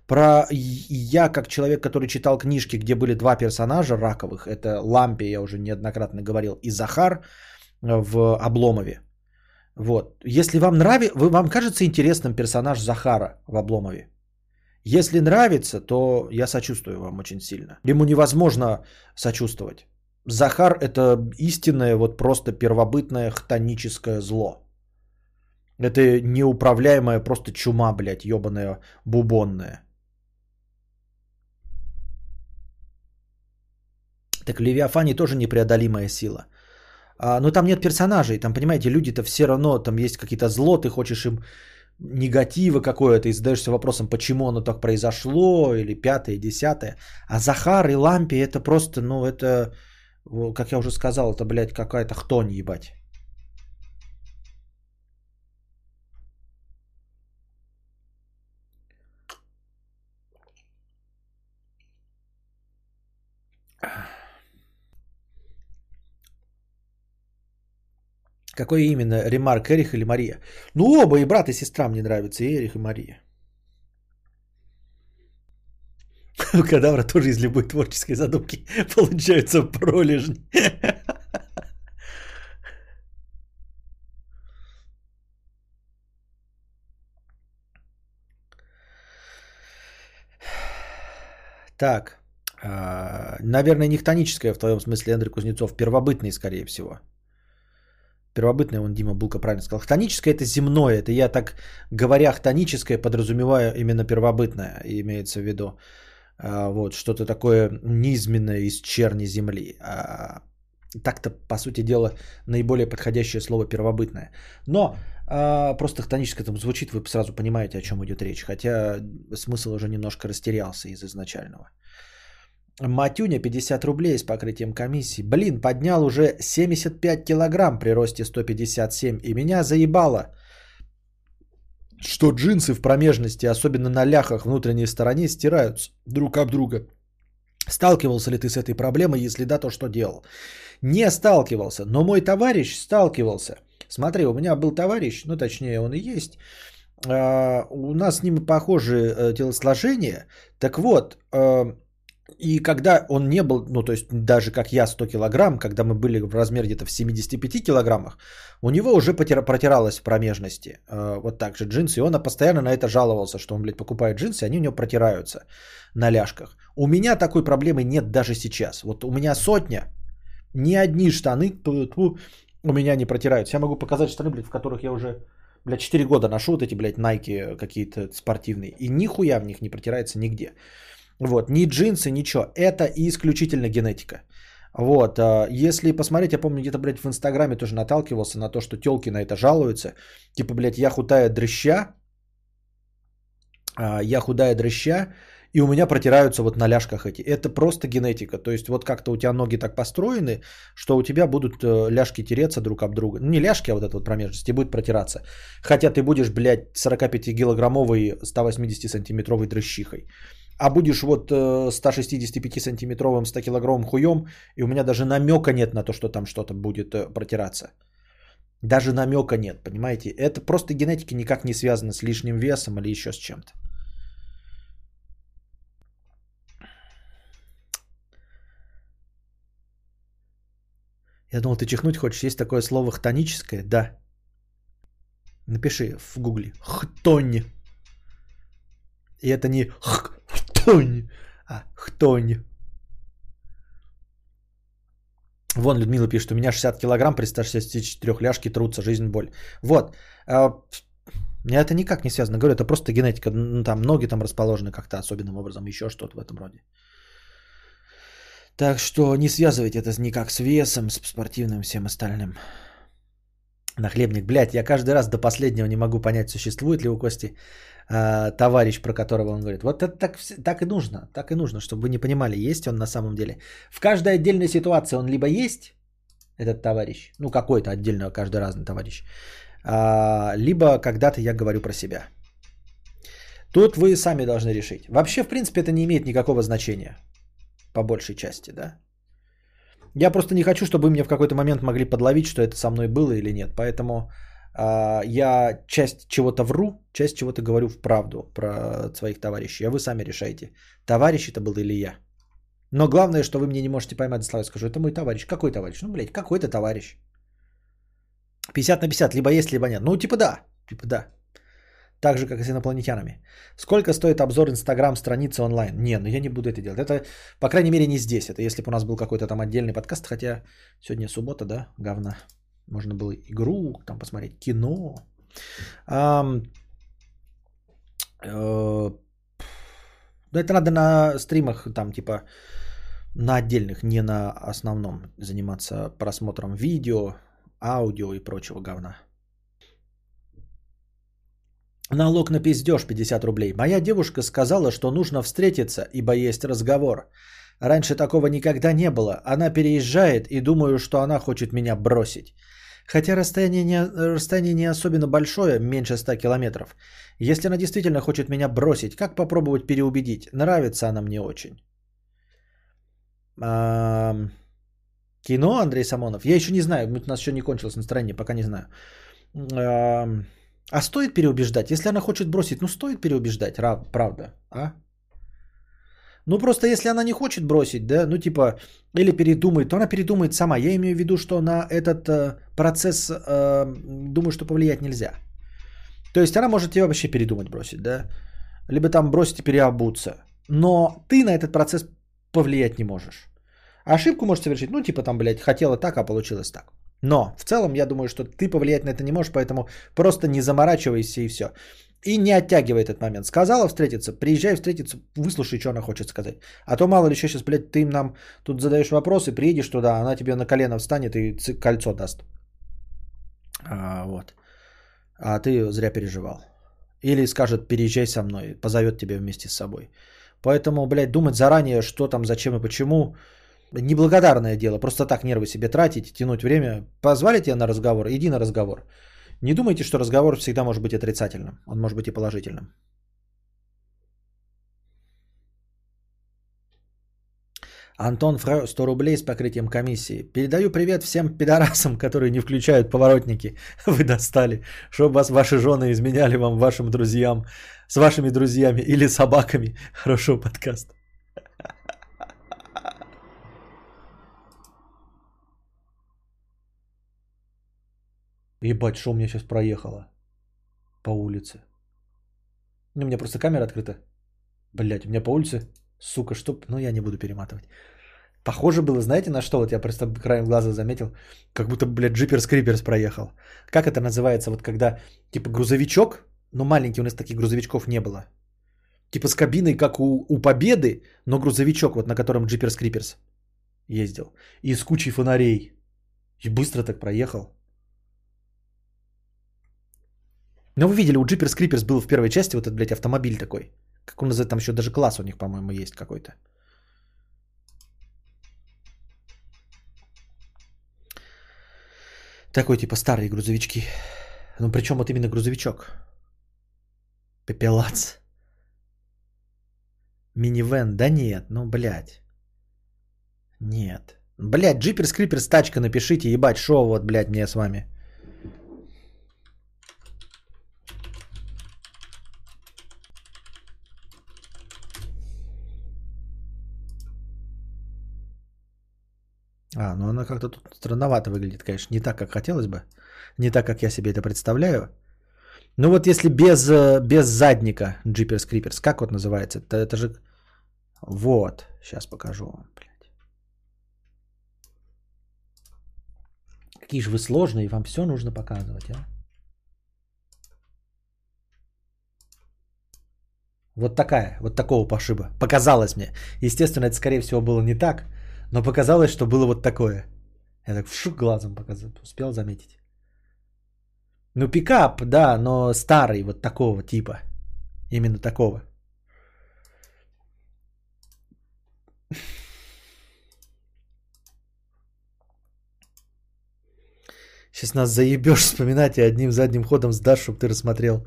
Про я, как человек, который читал книжки, где были два персонажа раковых, это Лампе, я уже неоднократно говорил, и Захар в Обломове. Вот. Если вам нравится, вам кажется интересным персонаж Захара в Обломове? Если нравится, то я сочувствую вам очень сильно. Ему невозможно сочувствовать. Захар это истинное, вот просто первобытное хтоническое зло. Это неуправляемая просто чума, блядь, ебаная, бубонная. Так в Левиафане тоже непреодолимая сила. А, но там нет персонажей, там, понимаете, люди-то все равно, там есть какие-то зло, ты хочешь им негатива какое-то, и задаешься вопросом, почему оно так произошло, или пятое, десятое. А Захар и Лампи это просто, ну, это, как я уже сказал, это, блядь, какая-то хтонь, ебать. Какой именно? Ремарк, Эрих или Мария? Ну, оба, и брат, и сестра мне нравятся, и Эрих, и Мария. У Кадавра тоже из любой творческой задумки получаются пролежни. Так. Наверное, не хтоническое в твоем смысле, Андрей Кузнецов. Первобытный, скорее всего. Первобытное, он Дима Булка правильно сказал. Хтоническое это земное. Это я так, говоря хтоническое, подразумеваю именно первобытное. Имеется в виду вот, что-то такое низменное из черни земли. А так-то, по сути дела, наиболее подходящее слово первобытное. Но а, просто хтоническое там звучит, вы сразу понимаете, о чем идет речь. Хотя смысл уже немножко растерялся из изначального. Матюня, пятьдесят рублей с покрытием комиссии. Блин, поднял уже семьдесят пять килограмм при росте сто пятьдесят семь. И меня заебало, что джинсы в промежности, особенно на ляхах внутренней стороне, стираются друг об друга. Сталкивался ли ты с этой проблемой? Если да, то что делал? Не сталкивался, но мой товарищ сталкивался. Смотри, у меня был товарищ, ну точнее он и есть. У нас с ним похожие телосложения. Так вот... И когда он не был, ну то есть даже как я сто килограмм, когда мы были в размере где-то в семидесяти пяти килограммах, у него уже потира- протиралось в промежности. Э, вот так же джинсы. И он постоянно на это жаловался, что он, блядь, покупает джинсы, они у него протираются на ляжках. У меня такой проблемы нет даже сейчас. Вот у меня сотня, ни одни штаны у меня не протираются. Я могу показать штаны, блядь, в которых я уже, блядь, четыре года ношу вот эти, блядь, Nike какие-то спортивные. И нихуя в них не протирается нигде. Вот, ни джинсы, ничего. Это исключительно генетика. Вот, если посмотреть, я помню, где-то, блядь, в Инстаграме тоже наталкивался на то, что тёлки на это жалуются. Типа, блядь, я худая дрыща, я худая дрыща, и у меня протираются вот на ляжках эти. Это просто генетика. То есть вот как-то у тебя ноги так построены, что у тебя будут ляжки тереться друг об друга. Ну, не ляжки, а вот эта вот промежность, и будет протираться. Хотя ты будешь, блядь, сорокапятикилограммовой, сто восьмидесятисантиметровой дрыщихой. А будешь вот сто шестьдесят пять сантиметровым, сто килограммовым хуем, и у меня даже намека нет на то, что там что-то будет протираться. Даже намека нет, понимаете? Это просто генетика, никак не связана с лишним весом или еще с чем-то. Я думал, ты чихнуть хочешь. Есть такое слово хтоническое? Да. Напиши в гугле. Хтонь. И это не хтонь, а хтонь. Вон Людмила пишет, у меня шестьдесят килограмм при ста шестидесяти четырёх ляжки трутся, жизнь, боль. Вот. Это никак не связано. Говорю, это просто генетика. Ну, там ноги там расположены как-то особенным образом, еще что-то в этом роде. Так что не связывайте это никак с весом, с спортивным, всем остальным. Нахлебник, блядь, я каждый раз до последнего не могу понять, существует ли у Кости э, товарищ, про которого он говорит. Вот это так, так и нужно, так и нужно, чтобы вы не понимали, есть он на самом деле. В каждой отдельной ситуации он либо есть, этот товарищ, ну какой-то отдельно, каждый разный товарищ, э, либо когда-то я говорю про себя. Тут вы сами должны решить. Вообще, в принципе, это не имеет никакого значения. По большей части, да. Я просто не хочу, чтобы вы меня в какой-то момент могли подловить, что это со мной было или нет. Поэтому э, я часть чего-то вру, часть чего-то говорю вправду про своих товарищей. А вы сами решаете, товарищ это был или я. Но главное, что вы мне не можете поймать за слова. Я скажу, это мой товарищ. Какой товарищ? Ну, блядь, какой-то товарищ. пятьдесят на пятьдесят, либо есть, либо нет. Ну, типа да, типа да. Так же, как и с инопланетянами. Сколько стоит обзор Инстаграм страницы онлайн? Не, ну я не буду это делать. Это, по крайней мере, не здесь. Это если бы у нас был какой-то там отдельный подкаст. Хотя сегодня суббота, да, говна. Можно было игру там посмотреть, кино. Ам... Э... Это надо на стримах там типа на отдельных, не на основном заниматься просмотром видео, аудио и прочего говна. Налог на пиздеж пятьдесят рублей. Моя девушка сказала, что нужно встретиться, ибо есть разговор. Раньше такого никогда не было. Она переезжает и думаю, что она хочет меня бросить. Хотя расстояние не, расстояние не особенно большое, меньше ста километров. Если она действительно хочет меня бросить, как попробовать переубедить? Нравится она мне очень. А-а-а-а. Кино, Андрей Самонов? Я еще не знаю, у нас еще не кончилось настроение, пока не знаю. А-а-а-а. А стоит переубеждать? Если она хочет бросить, ну стоит переубеждать, правда, а? Ну просто если она не хочет бросить, да, ну типа, или передумает, то она передумает сама. Я имею в виду, что на этот э, процесс, э, думаю, что повлиять нельзя. То есть она может тебя вообще передумать бросить, да? Либо там бросить и переобуться. Но ты на этот процесс повлиять не можешь. Ошибку можешь совершить, ну типа там, блядь, хотела так, а получилось так. Но в целом я думаю, что ты повлиять на это не можешь, поэтому просто не заморачивайся и все. И не оттягивай этот момент. Сказала встретиться, приезжай встретиться, выслушай, что она хочет сказать. А то мало ли еще сейчас, блядь, ты нам тут задаешь вопросы, приедешь туда, она тебе на колено встанет и кольцо даст. А, вот. А ты зря переживал. Или скажет, переезжай со мной, позовет тебя вместе с собой. Поэтому, блядь, думать заранее, что там, зачем и почему... Неблагодарное дело, просто так нервы себе тратить, тянуть время. Позвали тебя на разговор, иди на разговор. Не думайте, что разговор всегда может быть отрицательным, он может быть и положительным. Антон Фрау, сто рублей с покрытием комиссии. Передаю привет всем пидорасам, которые не включают поворотники. Вы достали, чтобы вас ваши жены изменяли вам, вашим друзьям, с вашими друзьями или собаками. Хорошего подкаста. Ебать, что у меня сейчас проехало по улице. Ну, у меня просто камера открыта. Блять, у меня по улице, сука, что... Ну, я не буду перематывать. Похоже было, знаете, на что? Вот я просто краем глаза заметил, как будто, блядь, джиперс-криперс проехал. Как это называется, вот когда, типа, грузовичок, но маленький, у нас таких грузовичков не было. Типа с кабиной, как у, у Победы, но грузовичок, вот на котором джиперс-криперс. ездил. И с кучей фонарей. И быстро так проехал. Ну, вы видели, у Jeepers Creepers был в первой части вот этот, блядь, автомобиль такой. Как он называется, там еще даже класс у них, по-моему, есть какой-то. Такой, типа, старые грузовички. Ну, причем вот именно грузовичок. Пепелац. Минивэн, да нет, ну, блядь. Нет. Блядь, Jeepers Creepers, тачка, напишите, ебать, шо вот, блядь, мне с вами. А, ну она как-то тут странновато выглядит, конечно. Не так, как хотелось бы. Не так, как я себе это представляю. Ну вот если без, без задника Jeepers Creepers, как вот называется? Это, это же... Вот. Сейчас покажу вам, блядь. Какие же вы сложные, вам все нужно показывать, а? Вот такая, вот такого пошиба. Показалось мне. Естественно, это, скорее всего, было не так. Но показалось, что было вот такое. Я так вшук глазом показал, успел заметить. Ну, пикап, да, но старый, вот такого типа. Именно такого. Сейчас нас заебешь вспоминать и одним задним ходом сдашь, чтобы ты рассмотрел.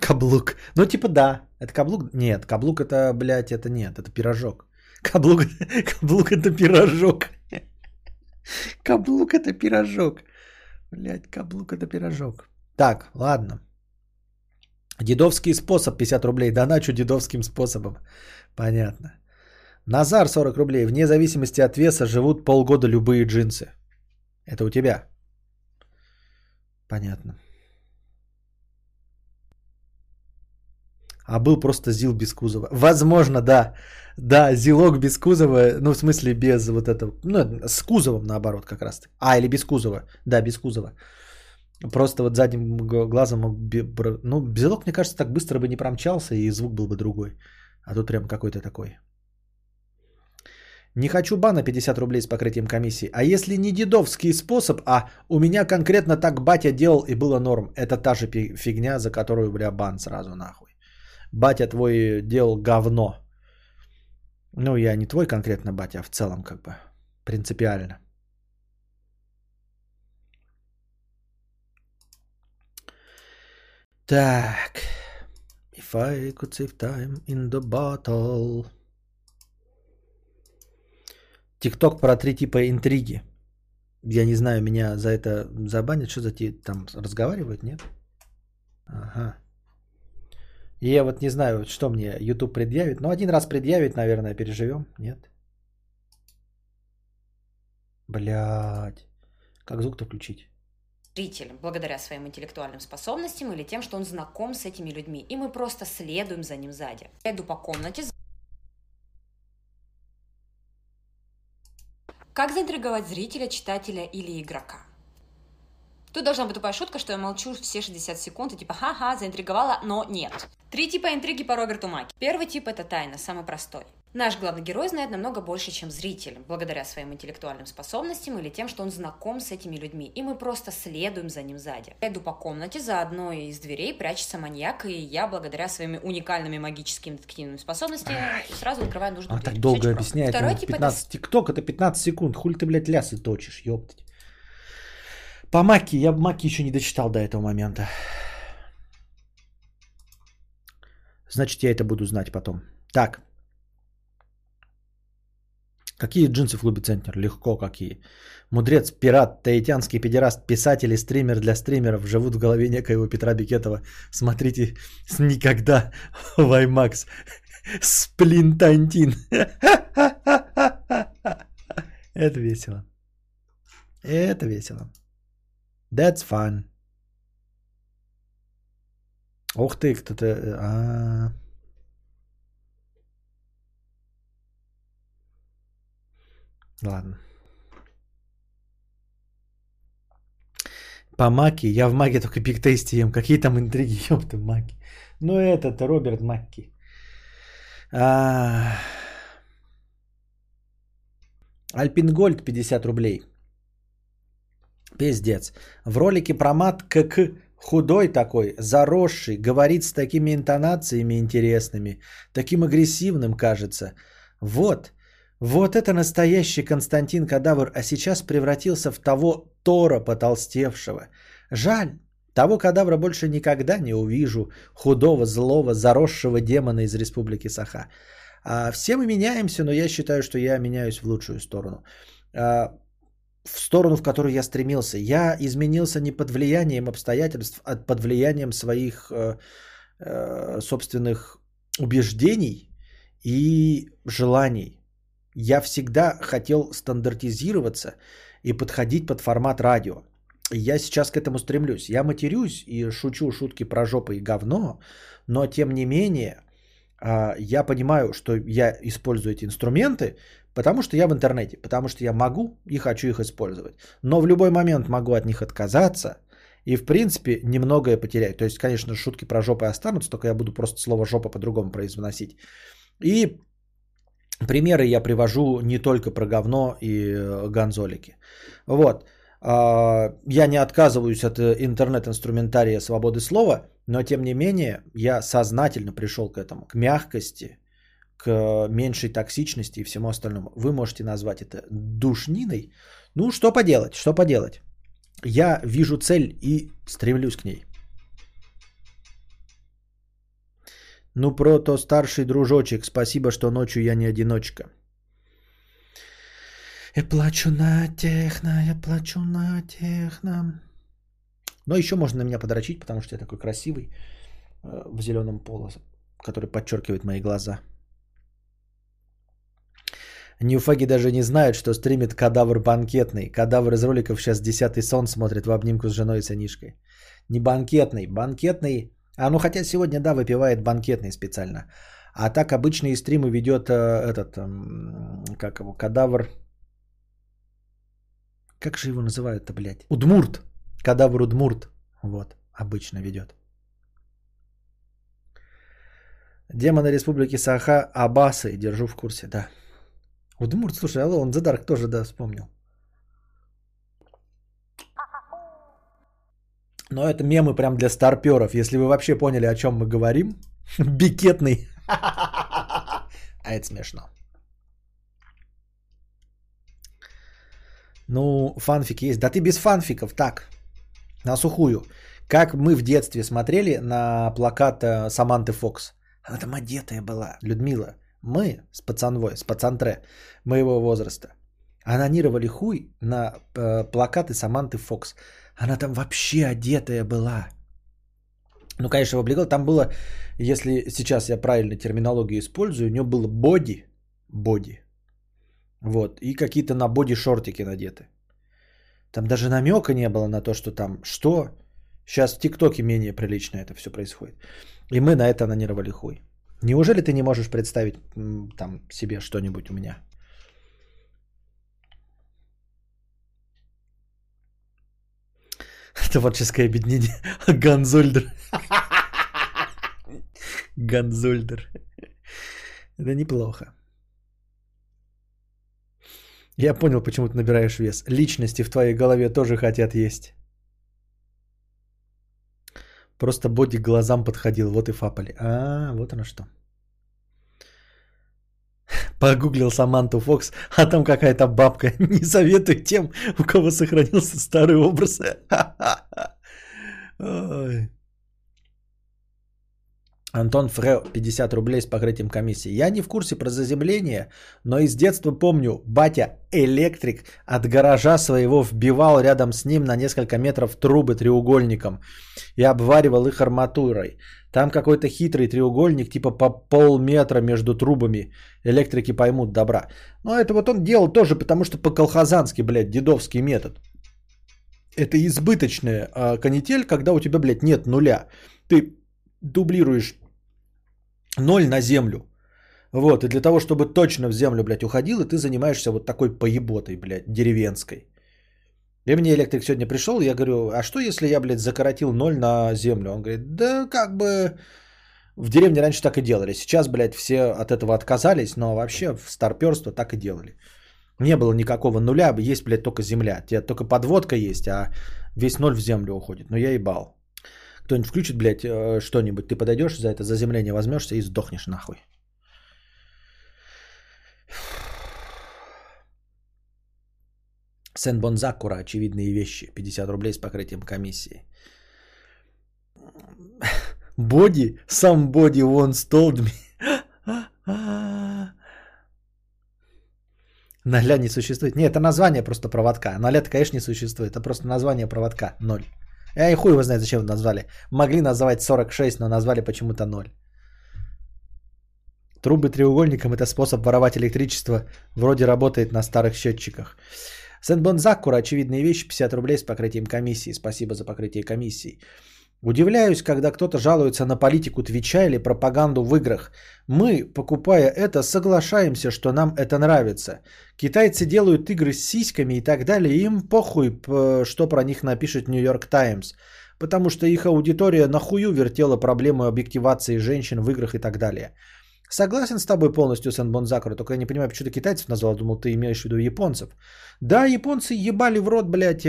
Каблук. Ну, типа, да. Это каблук? Нет, каблук это, блядь, это нет, это пирожок. Каблук, каблук это пирожок. Каблук это пирожок. Блядь, каблук это пирожок. Так, ладно. Дедовский способ, пятьдесят рублей. Доначу дедовским способом. Понятно. Назар, сорок рублей. Вне зависимости от веса живут полгода любые джинсы. Это у тебя. Понятно. А был просто ЗИЛ без кузова. Возможно, да. Да, ЗИЛок без кузова. Ну, в смысле, без вот этого. Ну, с кузовом, наоборот, как раз. А, или без кузова. Да, без кузова. Просто вот задним глазом... Ну, ЗИЛок, мне кажется, так быстро бы не промчался, и звук был бы другой. А тут прям какой-то такой. Не хочу бана, пятьдесят рублей с покрытием комиссии. А если не дедовский способ, а у меня конкретно так батя делал, и было норм. Это та же фигня, за которую, бля, бан сразу нахуй. Батя твой делал говно. Ну, я не твой конкретно батя, а в целом как бы принципиально. Так. If I could save time in the bottle. ТикТок про три типа интриги. Я не знаю, меня за это забанят. Что за те там разговаривают, нет? Ага. Я вот не знаю, что мне YouTube предъявит. Но один раз предъявит, наверное, переживем. Нет? Блядь. Как звук-то включить? Зрителям, благодаря своим интеллектуальным способностям или тем, что он знаком с этими людьми. И мы просто следуем за ним сзади. Я иду по комнате. Как заинтриговать зрителя, читателя или игрока? Тут должна быть тупая шутка, что я молчу все шестьдесят секунд и типа ха-ха, заинтриговала, но нет. Три типа интриги по Роберту Маки. Первый тип – это тайна, самый простой. Наш главный герой знает намного больше, чем зритель, благодаря своим интеллектуальным способностям или тем, что он знаком с этими людьми, и мы просто следуем за ним сзади. Я иду по комнате, за одной из дверей прячется маньяк, и я, благодаря своими уникальными магическими детективными способностями, ай, сразу открываю нужную он дверь. Он так долго объясняет. Второй тип – это... ТикТок – это пятнадцать секунд, хули ты, блядь, лясы точишь, ёптать. По Маки, я Маки еще не дочитал до этого момента. Значит, я это буду знать потом. Так. Какие джинсы в клубе Центнер? Легко какие. Мудрец, пират, таитянский педераст, писатель и стример для стримеров живут в голове некоего Петра Бекетова. Смотрите, никогда Ваймакс. Сплинтантин. Это весело. Это весело. That's fun. Ух ты, кто-то... А-а-а. Ладно. По Маки. Я в Маке только пиктейсте ем. Какие там интриги, ёпта, Маки. Ну этот Роберт Маки. Альпингольд пятьдесят рублей. Пиздец. В ролике про мат КК худой такой, заросший, говорит с такими интонациями интересными, таким агрессивным кажется. Вот, вот это настоящий Константин Кадавр, а сейчас превратился в того Тора потолстевшего. Жаль, того Кадавра больше никогда не увижу, худого, злого, заросшего демона из Республики Саха. А, все мы меняемся, но я считаю, что я меняюсь в лучшую сторону. А, в сторону, в которую я стремился. Я изменился не под влиянием обстоятельств, а под влиянием своих э, э, собственных убеждений и желаний. Я всегда хотел стандартизироваться и подходить под формат радио. Я сейчас к этому стремлюсь. Я матерюсь и шучу шутки про жопу и говно, но тем не менее э, я понимаю, что я использую эти инструменты, потому что я в интернете, потому что я могу и хочу их использовать. Но в любой момент могу от них отказаться и, в принципе, немногое потерять. То есть, конечно, шутки про жопы останутся, только я буду просто слово «жопа» по-другому произносить. И примеры я привожу не только про говно и гонзолики. Вот. Я не отказываюсь от интернет-инструментария свободы слова, но, тем не менее, я сознательно пришел к этому, к мягкости, к меньшей токсичности и всему остальному. Вы можете назвать это душниной. Ну, что поделать, что поделать. Я вижу цель и стремлюсь к ней. Ну, про то старший дружочек. Спасибо, что ночью я не одиночка. Я плачу на техно, я плачу на техно. Но еще можно на меня подрочить, потому что я такой красивый в зеленом полосе, который подчеркивает мои глаза. Ньюфаги даже не знают, что стримит Кадавр банкетный. Кадавр из роликов сейчас десятый сон смотрит в обнимку с женой и сынишкой. Не банкетный, банкетный. А ну хотя сегодня, да, выпивает банкетный специально. А так обычные стримы ведет э, этот, э, как его, Кадавр. Как же его называют-то, блядь? Удмурт. Кадавр Удмурт. Вот, обычно ведет. Демоны Республики Саха, Абасы, держу в курсе, да. Удмурт, слушай, алло, он The Dark тоже, да, вспомнил. Но это мемы прям для старпёров. Если вы вообще поняли, о чем мы говорим. Бикетный. А это смешно. Ну, фанфики есть. Да ты без фанфиков, так. На сухую. Как мы в детстве смотрели на плакат Саманты Фокс. Она там одетая была. Людмила. Мы с пацанвой, с пацантре моего возраста анонировали хуй на э, плакаты Саманты Фокс. Она там вообще одетая была. Ну, конечно, облегала. Там было, если сейчас я правильно терминологию использую, у нее было боди, боди. Вот. И какие-то на боди шортики надеты. Там даже намека не было на то, что там что. Сейчас в ТикТоке менее прилично это все происходит. И мы на это анонировали хуй. Неужели ты не можешь представить там себе что-нибудь у меня? Творческое объединение. Гонзольдер. Гонзольдер. Это неплохо. Я понял, почему ты набираешь вес. Личности в твоей голове тоже хотят есть. Просто бодик глазам подходил, вот и фапали. А, вот оно что. Погуглил Саманту Фокс, а там какая-то бабка. Не советую тем, у кого сохранился старый образ. Ой. Антон Фрео, пятьдесят рублей с покрытием комиссии. Я не в курсе про заземление, но из детства помню, батя электрик от гаража своего вбивал рядом с ним на несколько метров трубы треугольником и обваривал их арматурой. Там какой-то хитрый треугольник, типа по полметра между трубами. Электрики поймут добра. Но это вот он делал тоже, потому что по-колхозански, блядь, дедовский метод. Это избыточная э, канитель, когда у тебя, блядь, нет нуля. Ты дублируешь ноль на землю. Вот. И для того, чтобы точно в землю, блядь, уходил, и ты занимаешься вот такой поеботой, блядь, деревенской. И мне электрик сегодня пришел, и я говорю, а что если я, блядь, закоротил ноль на землю? Он говорит, да как бы В деревне раньше так и делали. Сейчас, блядь, все от этого отказались, но вообще в старперство так и делали. Не было никакого нуля, есть, блядь, только земля. Тебе только подводка есть, а весь ноль в землю уходит. Но я ебал. Кто-нибудь включит, блядь, что-нибудь, ты подойдешь, за это заземление возьмешься и сдохнешь нахуй. Сен-Бонзакура, очевидные вещи. пятьдесят рублей с покрытием комиссии. Body, somebody once told me. Ноля не существует. Нет, это название просто проводка. Ноля-то, конечно, не существует. Это просто название проводка. Ноль. Я и хуй его знает, зачем назвали. Могли назвать сорок шесть, но назвали почему-то ноль. Трубы треугольником – это способ воровать электричество. Вроде работает на старых счетчиках. Сен-Бонзакура, очевидные вещи, пятьдесят рублей с покрытием комиссии. Спасибо за покрытие комиссии. Удивляюсь, когда кто-то жалуется на политику Твича или пропаганду в играх. Мы, покупая это, соглашаемся, что нам это нравится. Китайцы делают игры с сиськами и так далее, и им похуй, что про них напишет Нью-Йорк Таймс. Потому что их аудитория нахую вертела проблему объективации женщин в играх и так далее. Согласен с тобой полностью, Сен-Бонзакура, только я не понимаю, почему ты китайцев назвал, думал, ты имеешь в виду японцев. Да, японцы ебали в рот, блядь,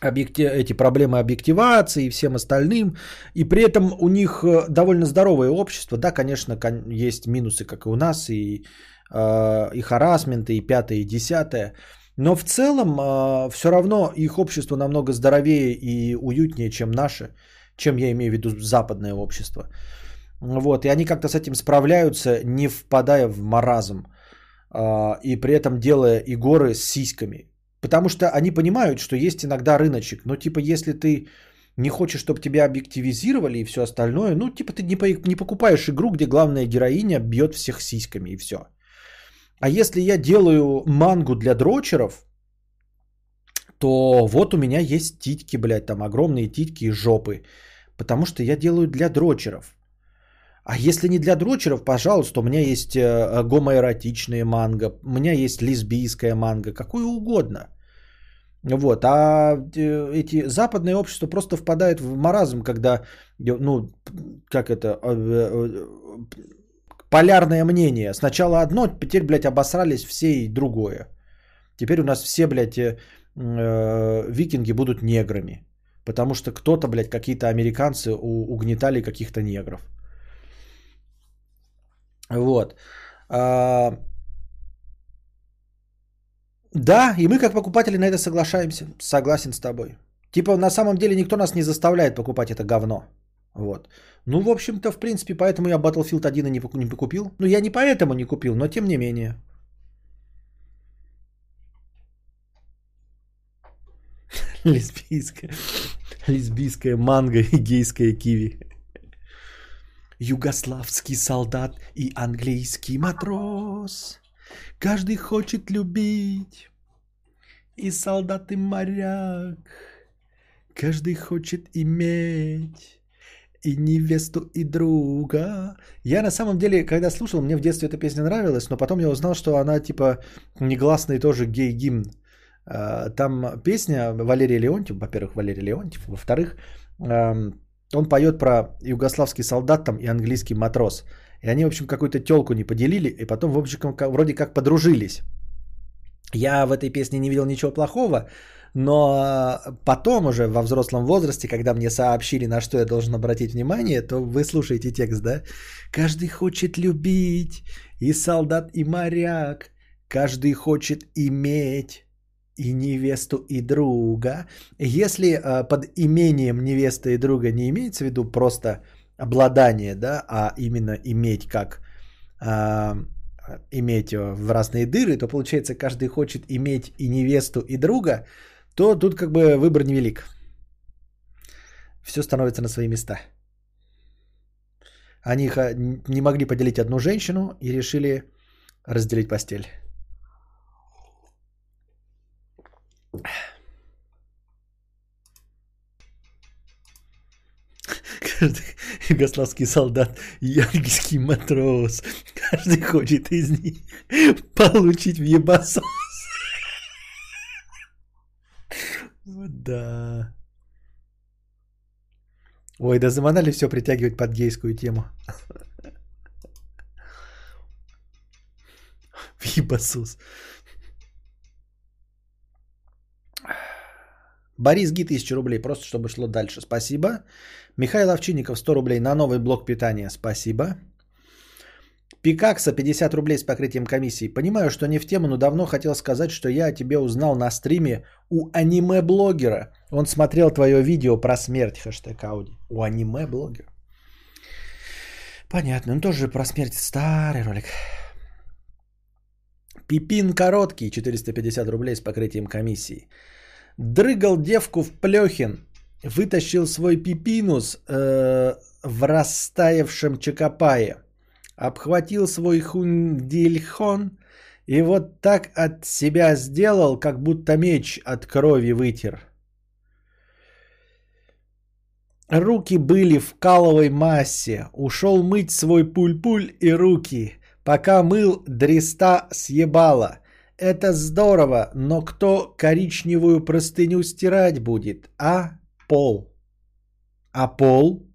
объекти... эти проблемы объективации и всем остальным, и при этом у них довольно здоровое общество, да, конечно, есть минусы, как и у нас, и, и харассменты, и пятое, и десятое, но в целом все равно их общество намного здоровее и уютнее, чем наше, чем я имею в виду западное общество. Вот, и они как-то с этим справляются, не впадая в маразм, и при этом делая и горы с сиськами. Потому что они понимают, что есть иногда рыночек, но типа если ты не хочешь, чтобы тебя объективизировали и все остальное, ну типа ты не покупаешь игру, где главная героиня бьет всех сиськами и все. А если я делаю мангу для дрочеров, то вот у меня есть титьки, блядь, там огромные титьки и жопы, потому что я делаю для дрочеров. А если не для дрочеров, пожалуйста, у меня есть гомоэротичные манго, у меня есть лесбийская манго, какое угодно. Вот. А эти западные общества просто впадают в маразм, когда, ну, как это, полярное мнение. Сначала одно, теперь, блядь, обосрались все и другое. Теперь у нас все, блядь, викинги будут неграми, потому что кто-то, блядь, какие-то американцы угнетали каких-то негров. Вот. А... Да, и мы как покупатели на это соглашаемся. Согласен с тобой. Типа на самом деле никто нас не заставляет покупать это говно. Вот. Ну, в общем-то, в принципе, поэтому я Battlefield один и не покупил. Ну, я не поэтому не купил, но тем не менее. Лесбийская. Лесбийская манго и гейская киви. Югославский солдат и английский матрос. Каждый хочет любить. И солдат, и моряк. Каждый хочет иметь. И невесту, и друга. Я на самом деле, когда слушал, мне в детстве эта песня нравилась, но потом я узнал, что она типа негласный тоже гей-гимн. Там песня Валерия Леонтьева, во-первых, Валерий Леонтьев, во-вторых, он поет про югославский солдат там и английский матрос. И они, в общем, какую-то телку не поделили, и потом, в общем, вроде как подружились. Я в этой песне не видел ничего плохого, но потом уже во взрослом возрасте, когда мне сообщили, на что я должен обратить внимание, то вы слушаете текст, да? «Каждый хочет любить, и солдат, и моряк, каждый хочет иметь». И невесту, и друга. Если э, под имением невеста и друга не имеется в виду просто обладание, да, а именно иметь как э, иметь в разные дыры, то получается каждый хочет иметь и невесту, и друга, то тут как бы выбор невелик. Все становится на свои места. Они не могли поделить одну женщину и решили разделить постель. Каждый югославский солдат и английский матрос. Каждый хочет из них получить въебасос. Вот да. Ой, да заманали все притягивать под гейскую тему. Ебасус. Борис Ги, тысяча рублей, просто чтобы шло дальше. Спасибо. Михаил Овчинников, сто рублей на новый блок питания. Спасибо. Пикакса, пятьдесят рублей с покрытием комиссии. Понимаю, что не в тему, но давно хотел сказать, что я о тебе узнал на стриме у аниме-блогера. Он смотрел твое видео про смерть, хэштег Ауди. У аниме-блогера. Понятно, он тоже про смерть. Старый ролик. Пипин Короткий, четыреста пятьдесят рублей с покрытием комиссии. Дрыгал девку в Плехин. Вытащил свой пипинус э, в растаявшем Чакопае. Обхватил свой хундильхон и вот так от себя сделал, как будто меч от крови вытер. Руки были в каловой массе. Ушел мыть свой пуль-пуль и руки. Пока мыл, дреста съебала. Это здорово, но кто коричневую простыню стирать будет? А пол? А пол?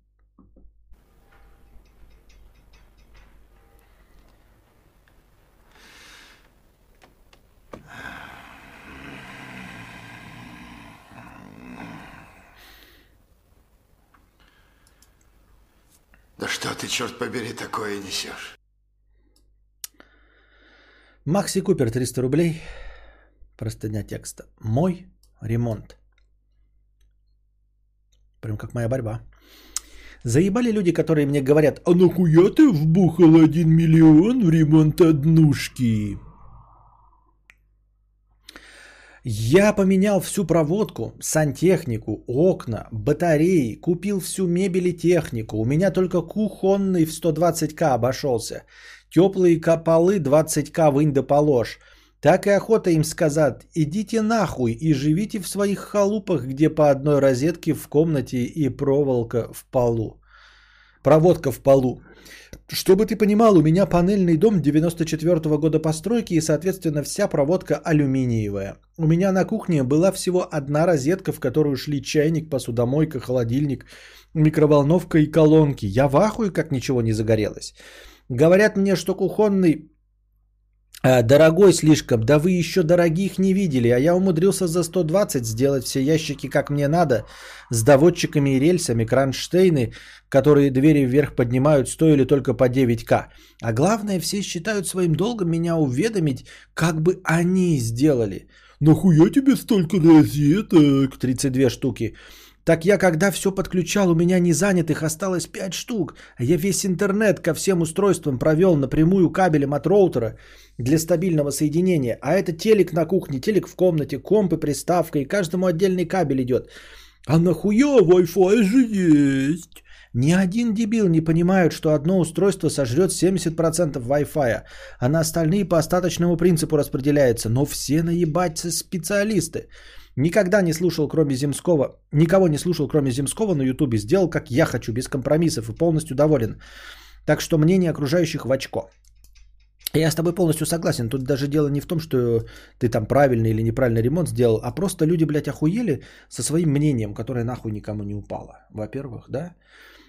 Да что ты, черт побери, такое несешь? Макси Купер, триста рублей. Простыня текста. Мой ремонт. Прям как моя борьба. Заебали люди, которые мне говорят: а нахуя ты вбухал один миллион в ремонт однушки? Я поменял всю проводку, сантехнику, окна, батареи, купил всю мебель и технику. У меня только кухонный в сто двадцать тысяч обошелся. Теплые полы двадцать тысяч вынь да положь. Так и охота им сказать: идите нахуй и живите в своих халупах, где по одной розетке в комнате и проволока в полу. Проводка в полу. Чтобы ты понимал, у меня панельный дом девяносто четвёртого года постройки и, соответственно, вся проводка алюминиевая. У меня на кухне была всего одна розетка, в которую шли чайник, посудомойка, холодильник, микроволновка и колонки. Я в ахуе, как ничего не загорелось. Говорят мне, что кухонный э, дорогой слишком, да вы еще дорогих не видели, а я умудрился за сто двадцать сделать все ящики как мне надо, с доводчиками и рельсами, кронштейны, которые двери вверх поднимают, стоили только по девять тысяч. А главное, все считают своим долгом меня уведомить, как бы они сделали. Нахуя тебе столько розеток? тридцать две штуки. Так я, когда все подключал, у меня незанятых осталось пять штук. А я весь интернет ко всем устройствам провел напрямую кабелем от роутера для стабильного соединения. А это телек на кухне, телек в комнате, комп и приставка, и каждому отдельный кабель идет. А нахуя Wi-Fi же есть? Ни один дебил не понимает, что одно устройство сожрет семьдесят процентов Wi-Fi, а на остальные по остаточному принципу распределяется. Но все наебаться специалисты. Никогда не слушал, кроме Земского, никого не слушал, кроме Земского на Ютубе. Сделал, как я хочу, без компромиссов и полностью доволен. Так что мнение окружающих в очко. Я с тобой полностью согласен. Тут даже дело не в том, что ты там правильный или неправильный ремонт сделал, а просто люди, блядь, охуели со своим мнением, которое нахуй никому не упало. Во-первых, да?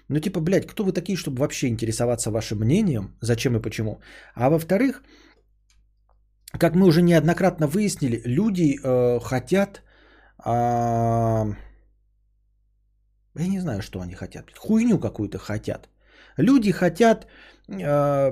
Ну типа, блядь, кто вы такие, чтобы вообще интересоваться вашим мнением, зачем и почему? А во-вторых, как мы уже неоднократно выяснили, люди э, хотят... Я не знаю, что они хотят. Хуйню какую-то хотят. Люди хотят э,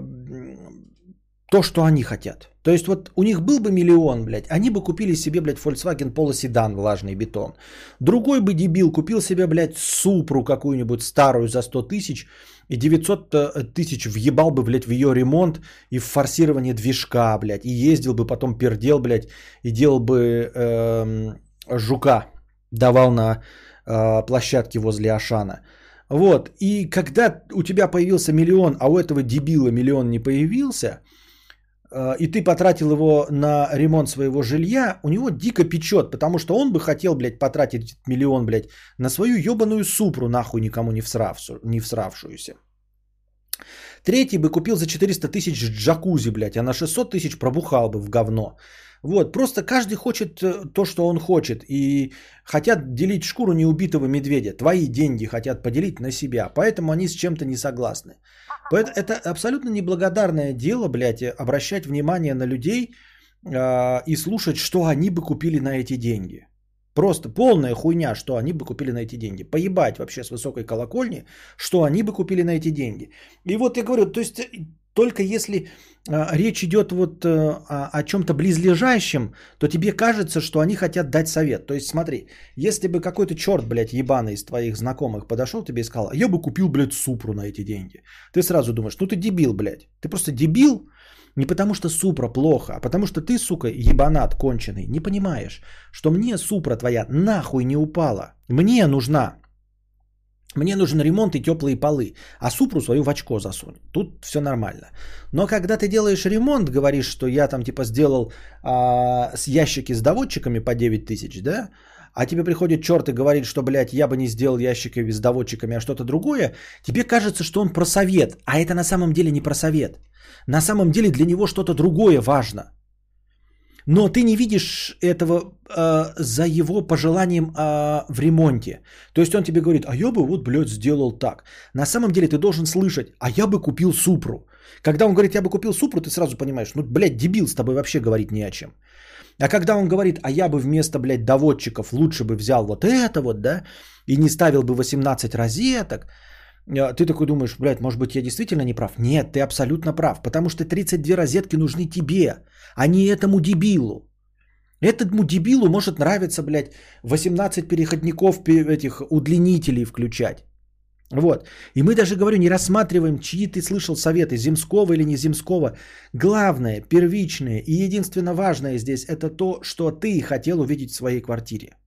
то, что они хотят. То есть вот у них был бы миллион, блядь, они бы купили себе, блядь, Volkswagen Polo седан, влажный бетон. Другой бы дебил купил себе, блядь, Супру какую-нибудь старую за сто тысяч и девятьсот тысяч въебал бы, блядь, в ее ремонт и в форсирование движка, блядь. И ездил бы, потом пердел, блядь, и делал бы... Э, Жука давал на э, площадке возле Ашана. Вот. И когда у тебя появился миллион, а у этого дебила миллион не появился, э, и ты потратил его на ремонт своего жилья, у него дико печет, потому что он бы хотел, блядь, потратить миллион, блядь, на свою ебаную Супру, нахуй никому не всравшуюся. Третий бы купил за четыреста тысяч джакузи, блядь, а на шестьсот тысяч пробухал бы в говно. Вот, просто каждый хочет то, что он хочет. И хотят делить шкуру неубитого медведя. Твои деньги хотят поделить на себя. Поэтому они с чем-то не согласны. Это абсолютно неблагодарное дело, блядь, обращать внимание на людей э, и слушать, что они бы купили на эти деньги. Просто полная хуйня, что они бы купили на эти деньги. Поебать вообще с высокой колокольни, что они бы купили на эти деньги. И вот я говорю, то есть... Только если э, речь идет вот э, о, о чем-то близлежащем, то тебе кажется, что они хотят дать совет. То есть смотри, если бы какой-то черт, блядь, ебаный из твоих знакомых подошел тебе и сказал, я бы купил, блядь, Супру на эти деньги. Ты сразу думаешь, ну ты дебил, блядь. Ты просто дебил не потому, что Супра плохо, а потому, что ты, сука, ебанат конченый. Не понимаешь, что мне Супра твоя нахуй не упала. Мне нужна. Мне нужен ремонт и теплые полы, а Супру свою в очко засунь. Тут все нормально. Но когда ты делаешь ремонт, говоришь, что я там типа сделал а, с ящики с доводчиками по девять тысяч, да? А тебе приходит черт и говорит, что, блядь, я бы не сделал ящики с доводчиками, а что-то другое. Тебе кажется, что он про совет, а это на самом деле не про совет. На самом деле для него что-то другое важно. Но ты не видишь этого э, за его пожеланием э, в ремонте. То есть он тебе говорит, а я бы вот, блядь, сделал так. На самом деле ты должен слышать, а я бы купил Супру. Когда он говорит, я бы купил Супру, ты сразу понимаешь, ну, блядь, дебил, с тобой вообще говорить не о чем. А когда он говорит, а я бы вместо, блядь, доводчиков лучше бы взял вот это вот, да, и не ставил бы восемнадцать розеток, ты такой думаешь, блядь, может быть, я действительно не прав? Нет, ты абсолютно прав, потому что тридцать две розетки нужны тебе, а не этому дебилу. Этому дебилу может нравиться, блядь, восемнадцать переходников этих удлинителей включать. Вот. И мы даже, говорю, не рассматриваем, чьи ты слышал советы, Земского или не Земского. Главное, первичное и единственно важное здесь – это то, что ты хотел увидеть в своей квартире.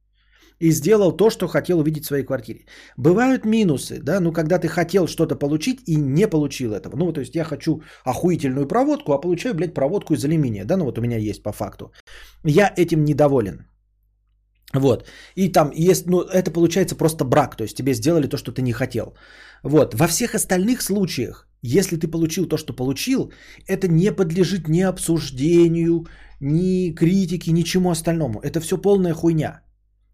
И сделал то, что хотел увидеть в своей квартире. Бывают минусы, да, ну, когда ты хотел что-то получить и не получил этого. Ну, то есть я хочу охуительную проводку, а получаю, блядь, проводку из алюминия, да, ну, вот у меня есть по факту. Я этим недоволен. Вот, и там есть, ну, это получается просто брак, то есть тебе сделали то, что ты не хотел. Вот, во всех остальных случаях, если ты получил то, что получил, это не подлежит ни обсуждению, ни критике, ничему остальному. Это все полная хуйня.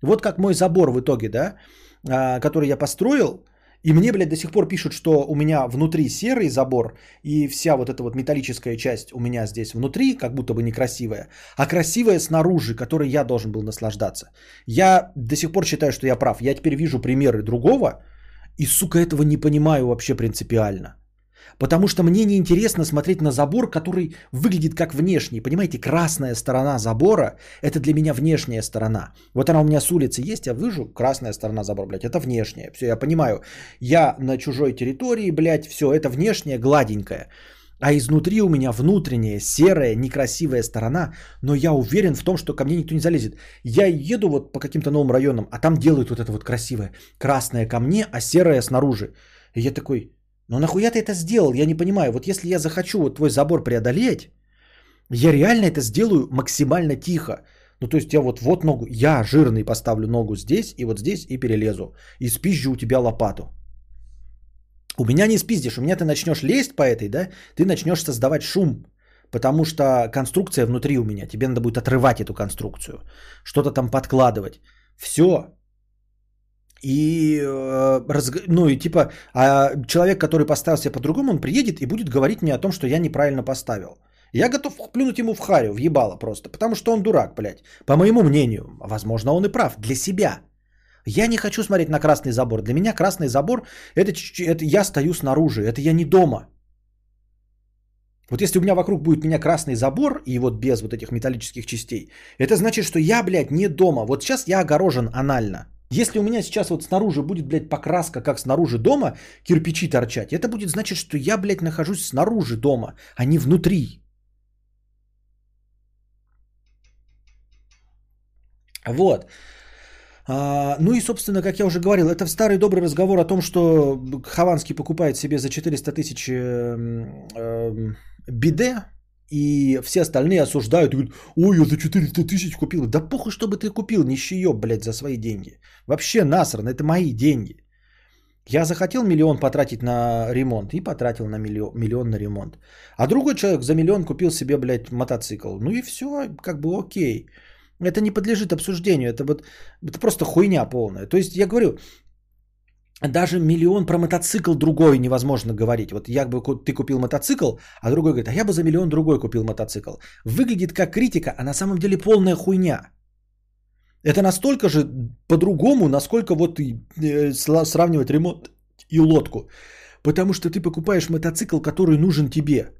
Вот как мой забор в итоге, да, который я построил, и мне, блядь, до сих пор пишут, что у меня внутри серый забор, и вся вот эта вот металлическая часть у меня здесь внутри, как будто бы некрасивая, а красивая снаружи, которой я должен был наслаждаться. Я до сих пор считаю, что я прав. Я теперь вижу примеры другого, и, сука, этого не понимаю вообще принципиально. Потому что мне неинтересно смотреть на забор, который выглядит как внешний. Понимаете, красная сторона забора – это для меня внешняя сторона. Вот она у меня с улицы есть, я вижу, красная сторона забора, блядь, это внешняя. Все, я понимаю, я на чужой территории, блядь, все, это внешняя, гладенькая. А изнутри у меня внутренняя, серая, некрасивая сторона, но я уверен в том, что ко мне никто не залезет. Я еду вот по каким-то новым районам, а там делают вот это вот красивое. Красное ко мне, а серое снаружи. И я такой... Но нахуя ты это сделал? Я не понимаю. Вот если я захочу вот твой забор преодолеть, я реально это сделаю максимально тихо. Ну то есть я вот, вот ногу, я жирный поставлю ногу здесь и вот здесь и перелезу. И спизжу у тебя лопату. У меня не спиздишь, у меня ты начнешь лезть по этой, да? Ты начнешь создавать шум. Потому что конструкция внутри у меня. Тебе надо будет отрывать эту конструкцию. Что-то там подкладывать. Все. И, ну, и типа, а человек, который поставил себя по-другому, он приедет и будет говорить мне о том, что я неправильно поставил. Я готов плюнуть ему в харю, в ебало просто, потому что он дурак, блядь. По моему мнению, возможно, он и прав, для себя. Я не хочу смотреть на красный забор. Для меня красный забор, это, это я стою снаружи, это я не дома. Вот если у меня вокруг будет у меня красный забор, и вот без вот этих металлических частей, это значит, что я, блядь, не дома. Вот сейчас я огорожен анально. Если у меня сейчас вот снаружи будет, блядь, покраска, как снаружи дома, кирпичи торчать, это будет значит, что я, блядь, нахожусь снаружи дома, а не внутри. Вот. А, ну и, собственно, как я уже говорил, это старый добрый разговор о том, что Хованский покупает себе за четыреста тысяч э, э, биде, и все остальные осуждают и говорят, ой, я за четыреста тысяч купил. Да похуй, что бы ты купил, нищеёб, блядь, за свои деньги. Вообще насрано, это мои деньги. Я захотел миллион потратить на ремонт и потратил на миллион, миллион на ремонт. А другой человек за миллион купил себе, блядь, мотоцикл. Ну и все, как бы окей. Это не подлежит обсуждению. Это вот это просто хуйня полная. То есть я говорю, даже миллион про мотоцикл другой невозможно говорить. Вот я бы ты купил мотоцикл, а другой говорит, а я бы за миллион другой купил мотоцикл. Выглядит как критика, а на самом деле полная хуйня. Это настолько же по-другому, насколько вот и, э, сравнивать ремонт и лодку. Потому что ты покупаешь мотоцикл, который нужен тебе.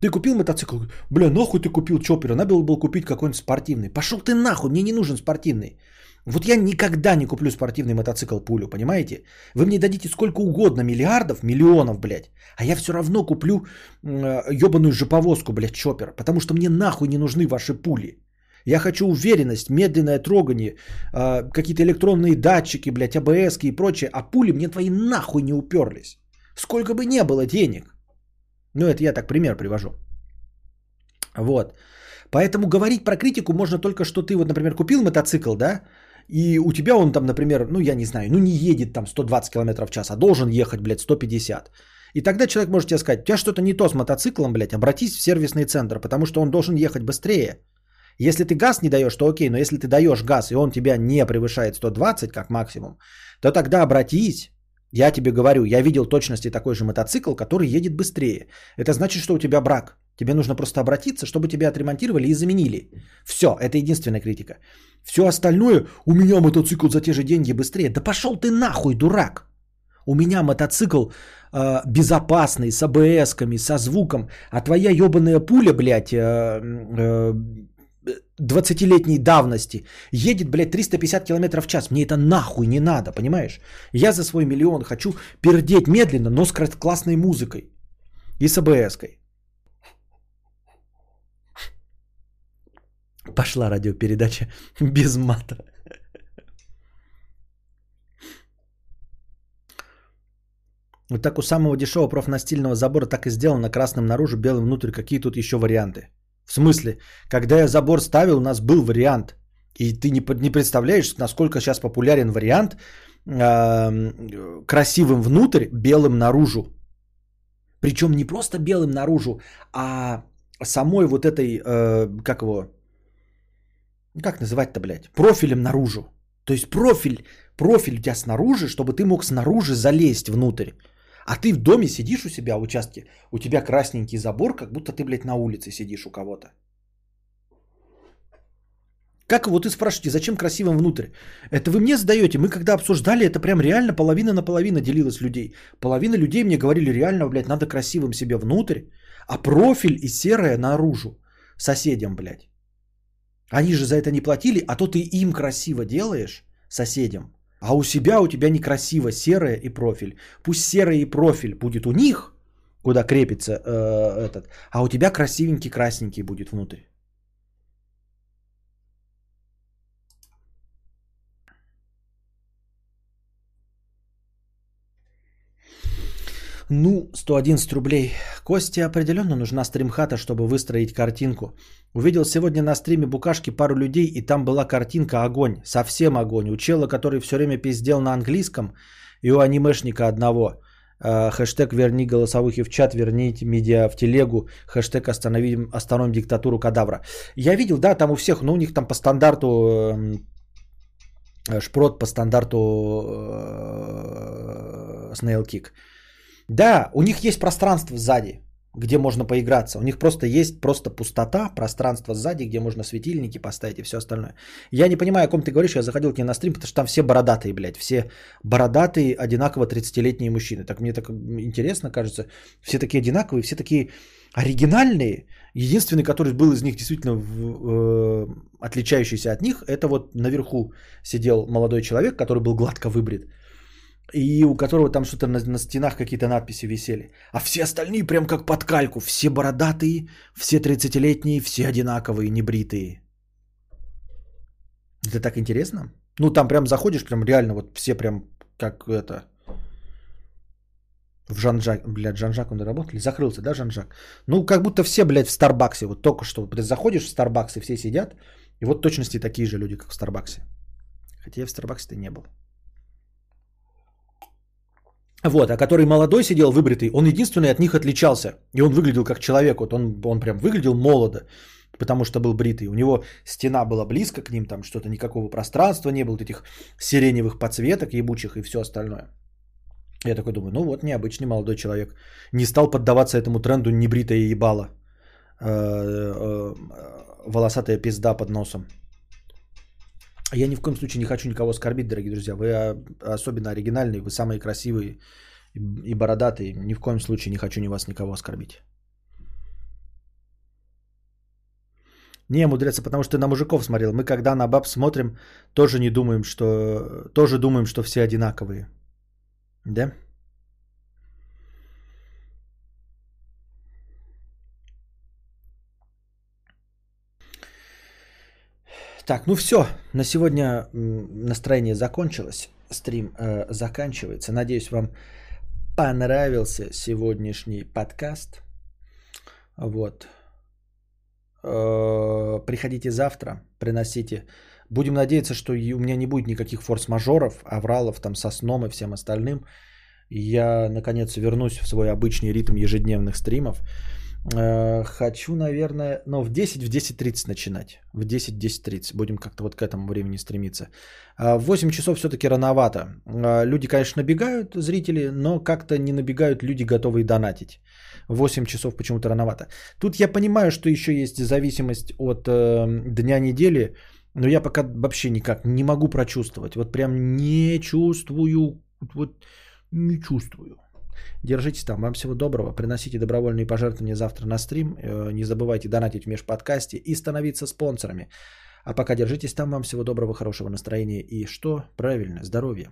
Ты купил мотоцикл, бля, нахуй ты купил чоппера, надо было бы купить какой-нибудь спортивный. Пошел ты нахуй, мне не нужен спортивный. Вот я никогда не куплю спортивный мотоцикл пулю, понимаете? Вы мне дадите сколько угодно, миллиардов, миллионов, блядь. А я все равно куплю э, ебаную жеповозку, блядь, чоппер. Потому что мне нахуй не нужны ваши пули. Я хочу уверенность, медленное трогание, э, какие-то электронные датчики, блядь, а бэ эски и прочее. А пули мне твои нахуй не уперлись. Сколько бы не было денег. Ну, это я так пример привожу. Вот. Поэтому говорить про критику можно только, что ты вот, например, купил мотоцикл, да? И у тебя он там, например, ну, я не знаю, ну, не едет там сто двадцать километров в час, а должен ехать, блядь, сто пятьдесят. И тогда человек может тебе сказать, у тебя что-то не то с мотоциклом, блядь, обратись в сервисный центр, потому что он должен ехать быстрее. Если ты газ не даешь, то окей, но если ты даешь газ, и он тебя не превышает сто двадцать как максимум, то тогда обратись. Я тебе говорю, я видел точности такой же мотоцикл, который едет быстрее. Это значит, что у тебя брак. Тебе нужно просто обратиться, чтобы тебя отремонтировали и заменили. Все, это единственная критика. Все остальное, у меня мотоцикл за те же деньги быстрее. Да пошел ты нахуй, дурак. У меня мотоцикл э, безопасный, с а бэ эсками, со звуком. А твоя ебаная пуля, блядь, э, э, двадцатилетней давности едет, блядь, триста пятьдесят километров в час. Мне это нахуй не надо, понимаешь? Я за свой миллион хочу пердеть медленно, но с классной музыкой и с а бэ эской. Пошла радиопередача без мата. Вот так у самого дешевого профнастильного забора так и сделано красным наружу, белым внутрь. Какие тут еще варианты? В смысле, когда я забор ставил, у нас был вариант. И ты не, не представляешь, насколько сейчас популярен вариант э, красивым внутрь, белым наружу. Причем не просто белым наружу, а самой вот этой, э, как его... Как называть-то, блядь? Профилем наружу. То есть профиль, профиль у тебя снаружи, чтобы ты мог снаружи залезть внутрь. А ты в доме сидишь у себя в участке, у тебя красненький забор, как будто ты, блядь, на улице сидишь у кого-то. Как его, ты спрашиваете, зачем красивым внутрь? Это вы мне задаете, мы когда обсуждали, это прям реально половина на половину делилось людей. Половина людей мне говорили, реально, блядь, надо красивым себе внутрь, а профиль и серое наружу соседям, блядь. Они же за это не платили, а то ты им красиво делаешь, соседям. А у себя, у тебя некрасиво серое и профиль. Пусть серое и профиль будет у них, куда крепится э, этот, а у тебя красивенький-красненький будет внутрь. Ну, сто одиннадцать рублей. Косте определенно нужна стримхата, чтобы выстроить картинку. Увидел сегодня на стриме Букашки пару людей, и там была картинка огонь. Совсем огонь. У чела, который все время пиздел на английском, и у анимешника одного. Хэштег «Верни голосовухи в чат», «Верните медиа в телегу», хэштег «Остановим, остановим диктатуру кадавра». Я видел, да, там у всех, но у них там по стандарту Шпрот, по стандарту Snail Kick. Да, у них есть пространство сзади, где можно поиграться. У них просто есть просто пустота, пространство сзади, где можно светильники поставить и все остальное. Я не понимаю, о ком ты говоришь, я заходил к ней на стрим, потому что там все бородатые, блядь, все бородатые, одинаково тридцатилетние мужчины. Так мне так интересно, кажется, все такие одинаковые, все такие оригинальные. Единственный, который был из них действительно э, отличающийся от них, это вот наверху сидел молодой человек, который был гладко выбрит. И у которого там что-то на, на стенах какие-то надписи висели. А все остальные прям как под кальку. Все бородатые, все тридцатилетние, все одинаковые, небритые. Это так интересно. Ну, там прям заходишь, прям реально вот все прям как это... В Жан-Жак... Блядь, Жан-Жак он доработали? Закрылся, да, Жан-Жак? Ну, как будто все, блядь, в Старбаксе. Вот только что ты заходишь в Старбакс, и все сидят. И вот точности такие же люди, как в Старбаксе. Хотя я в Старбаксе-то не был. Вот, а который молодой сидел, выбритый, он единственный от них отличался. И он выглядел как человек, вот он, он прям выглядел молодо, потому что был бритый. У него стена была близко к ним, там что-то, никакого пространства не было, вот этих сиреневых подсветок ебучих и все остальное. Я такой думаю, ну вот необычный молодой человек. Не стал поддаваться этому тренду небритое ебало, волосатая пизда под носом. Я ни в коем случае не хочу никого оскорбить, дорогие друзья. Вы особенно оригинальные, вы самые красивые и бородатые. Ни в коем случае не хочу ни вас, никого оскорбить. Не, мудреца, потому что ты на мужиков смотрел. Мы когда на баб смотрим, тоже не думаем, что... Тоже думаем, что все одинаковые. Да? Так, ну все, на сегодня настроение закончилось, стрим э, заканчивается. Надеюсь, вам понравился сегодняшний подкаст. Вот. Э-э, приходите завтра, приносите. Будем надеяться, что у меня не будет никаких форс-мажоров, авралов там со сном и всем остальным. Я, наконец, вернусь в свой обычный ритм ежедневных стримов. Хочу, наверное, но ну, в десять, в десять тридцать начинать. В десять, десять тридцать. Будем как-то вот к этому времени стремиться. В восемь часов все-таки рановато. Люди, конечно, набегают, зрители, но как-то не набегают люди, готовые донатить. В восемь часов почему-то рановато. Тут я понимаю, что еще есть зависимость от дня недели, но я пока вообще никак не могу прочувствовать. Вот прям не чувствую. Вот не чувствую. Держитесь там, вам всего доброго, приносите добровольные пожертвования завтра на стрим, не забывайте донатить в межподкасте и становиться спонсорами. А пока держитесь там, вам всего доброго, хорошего настроения и что? Правильно, здоровья.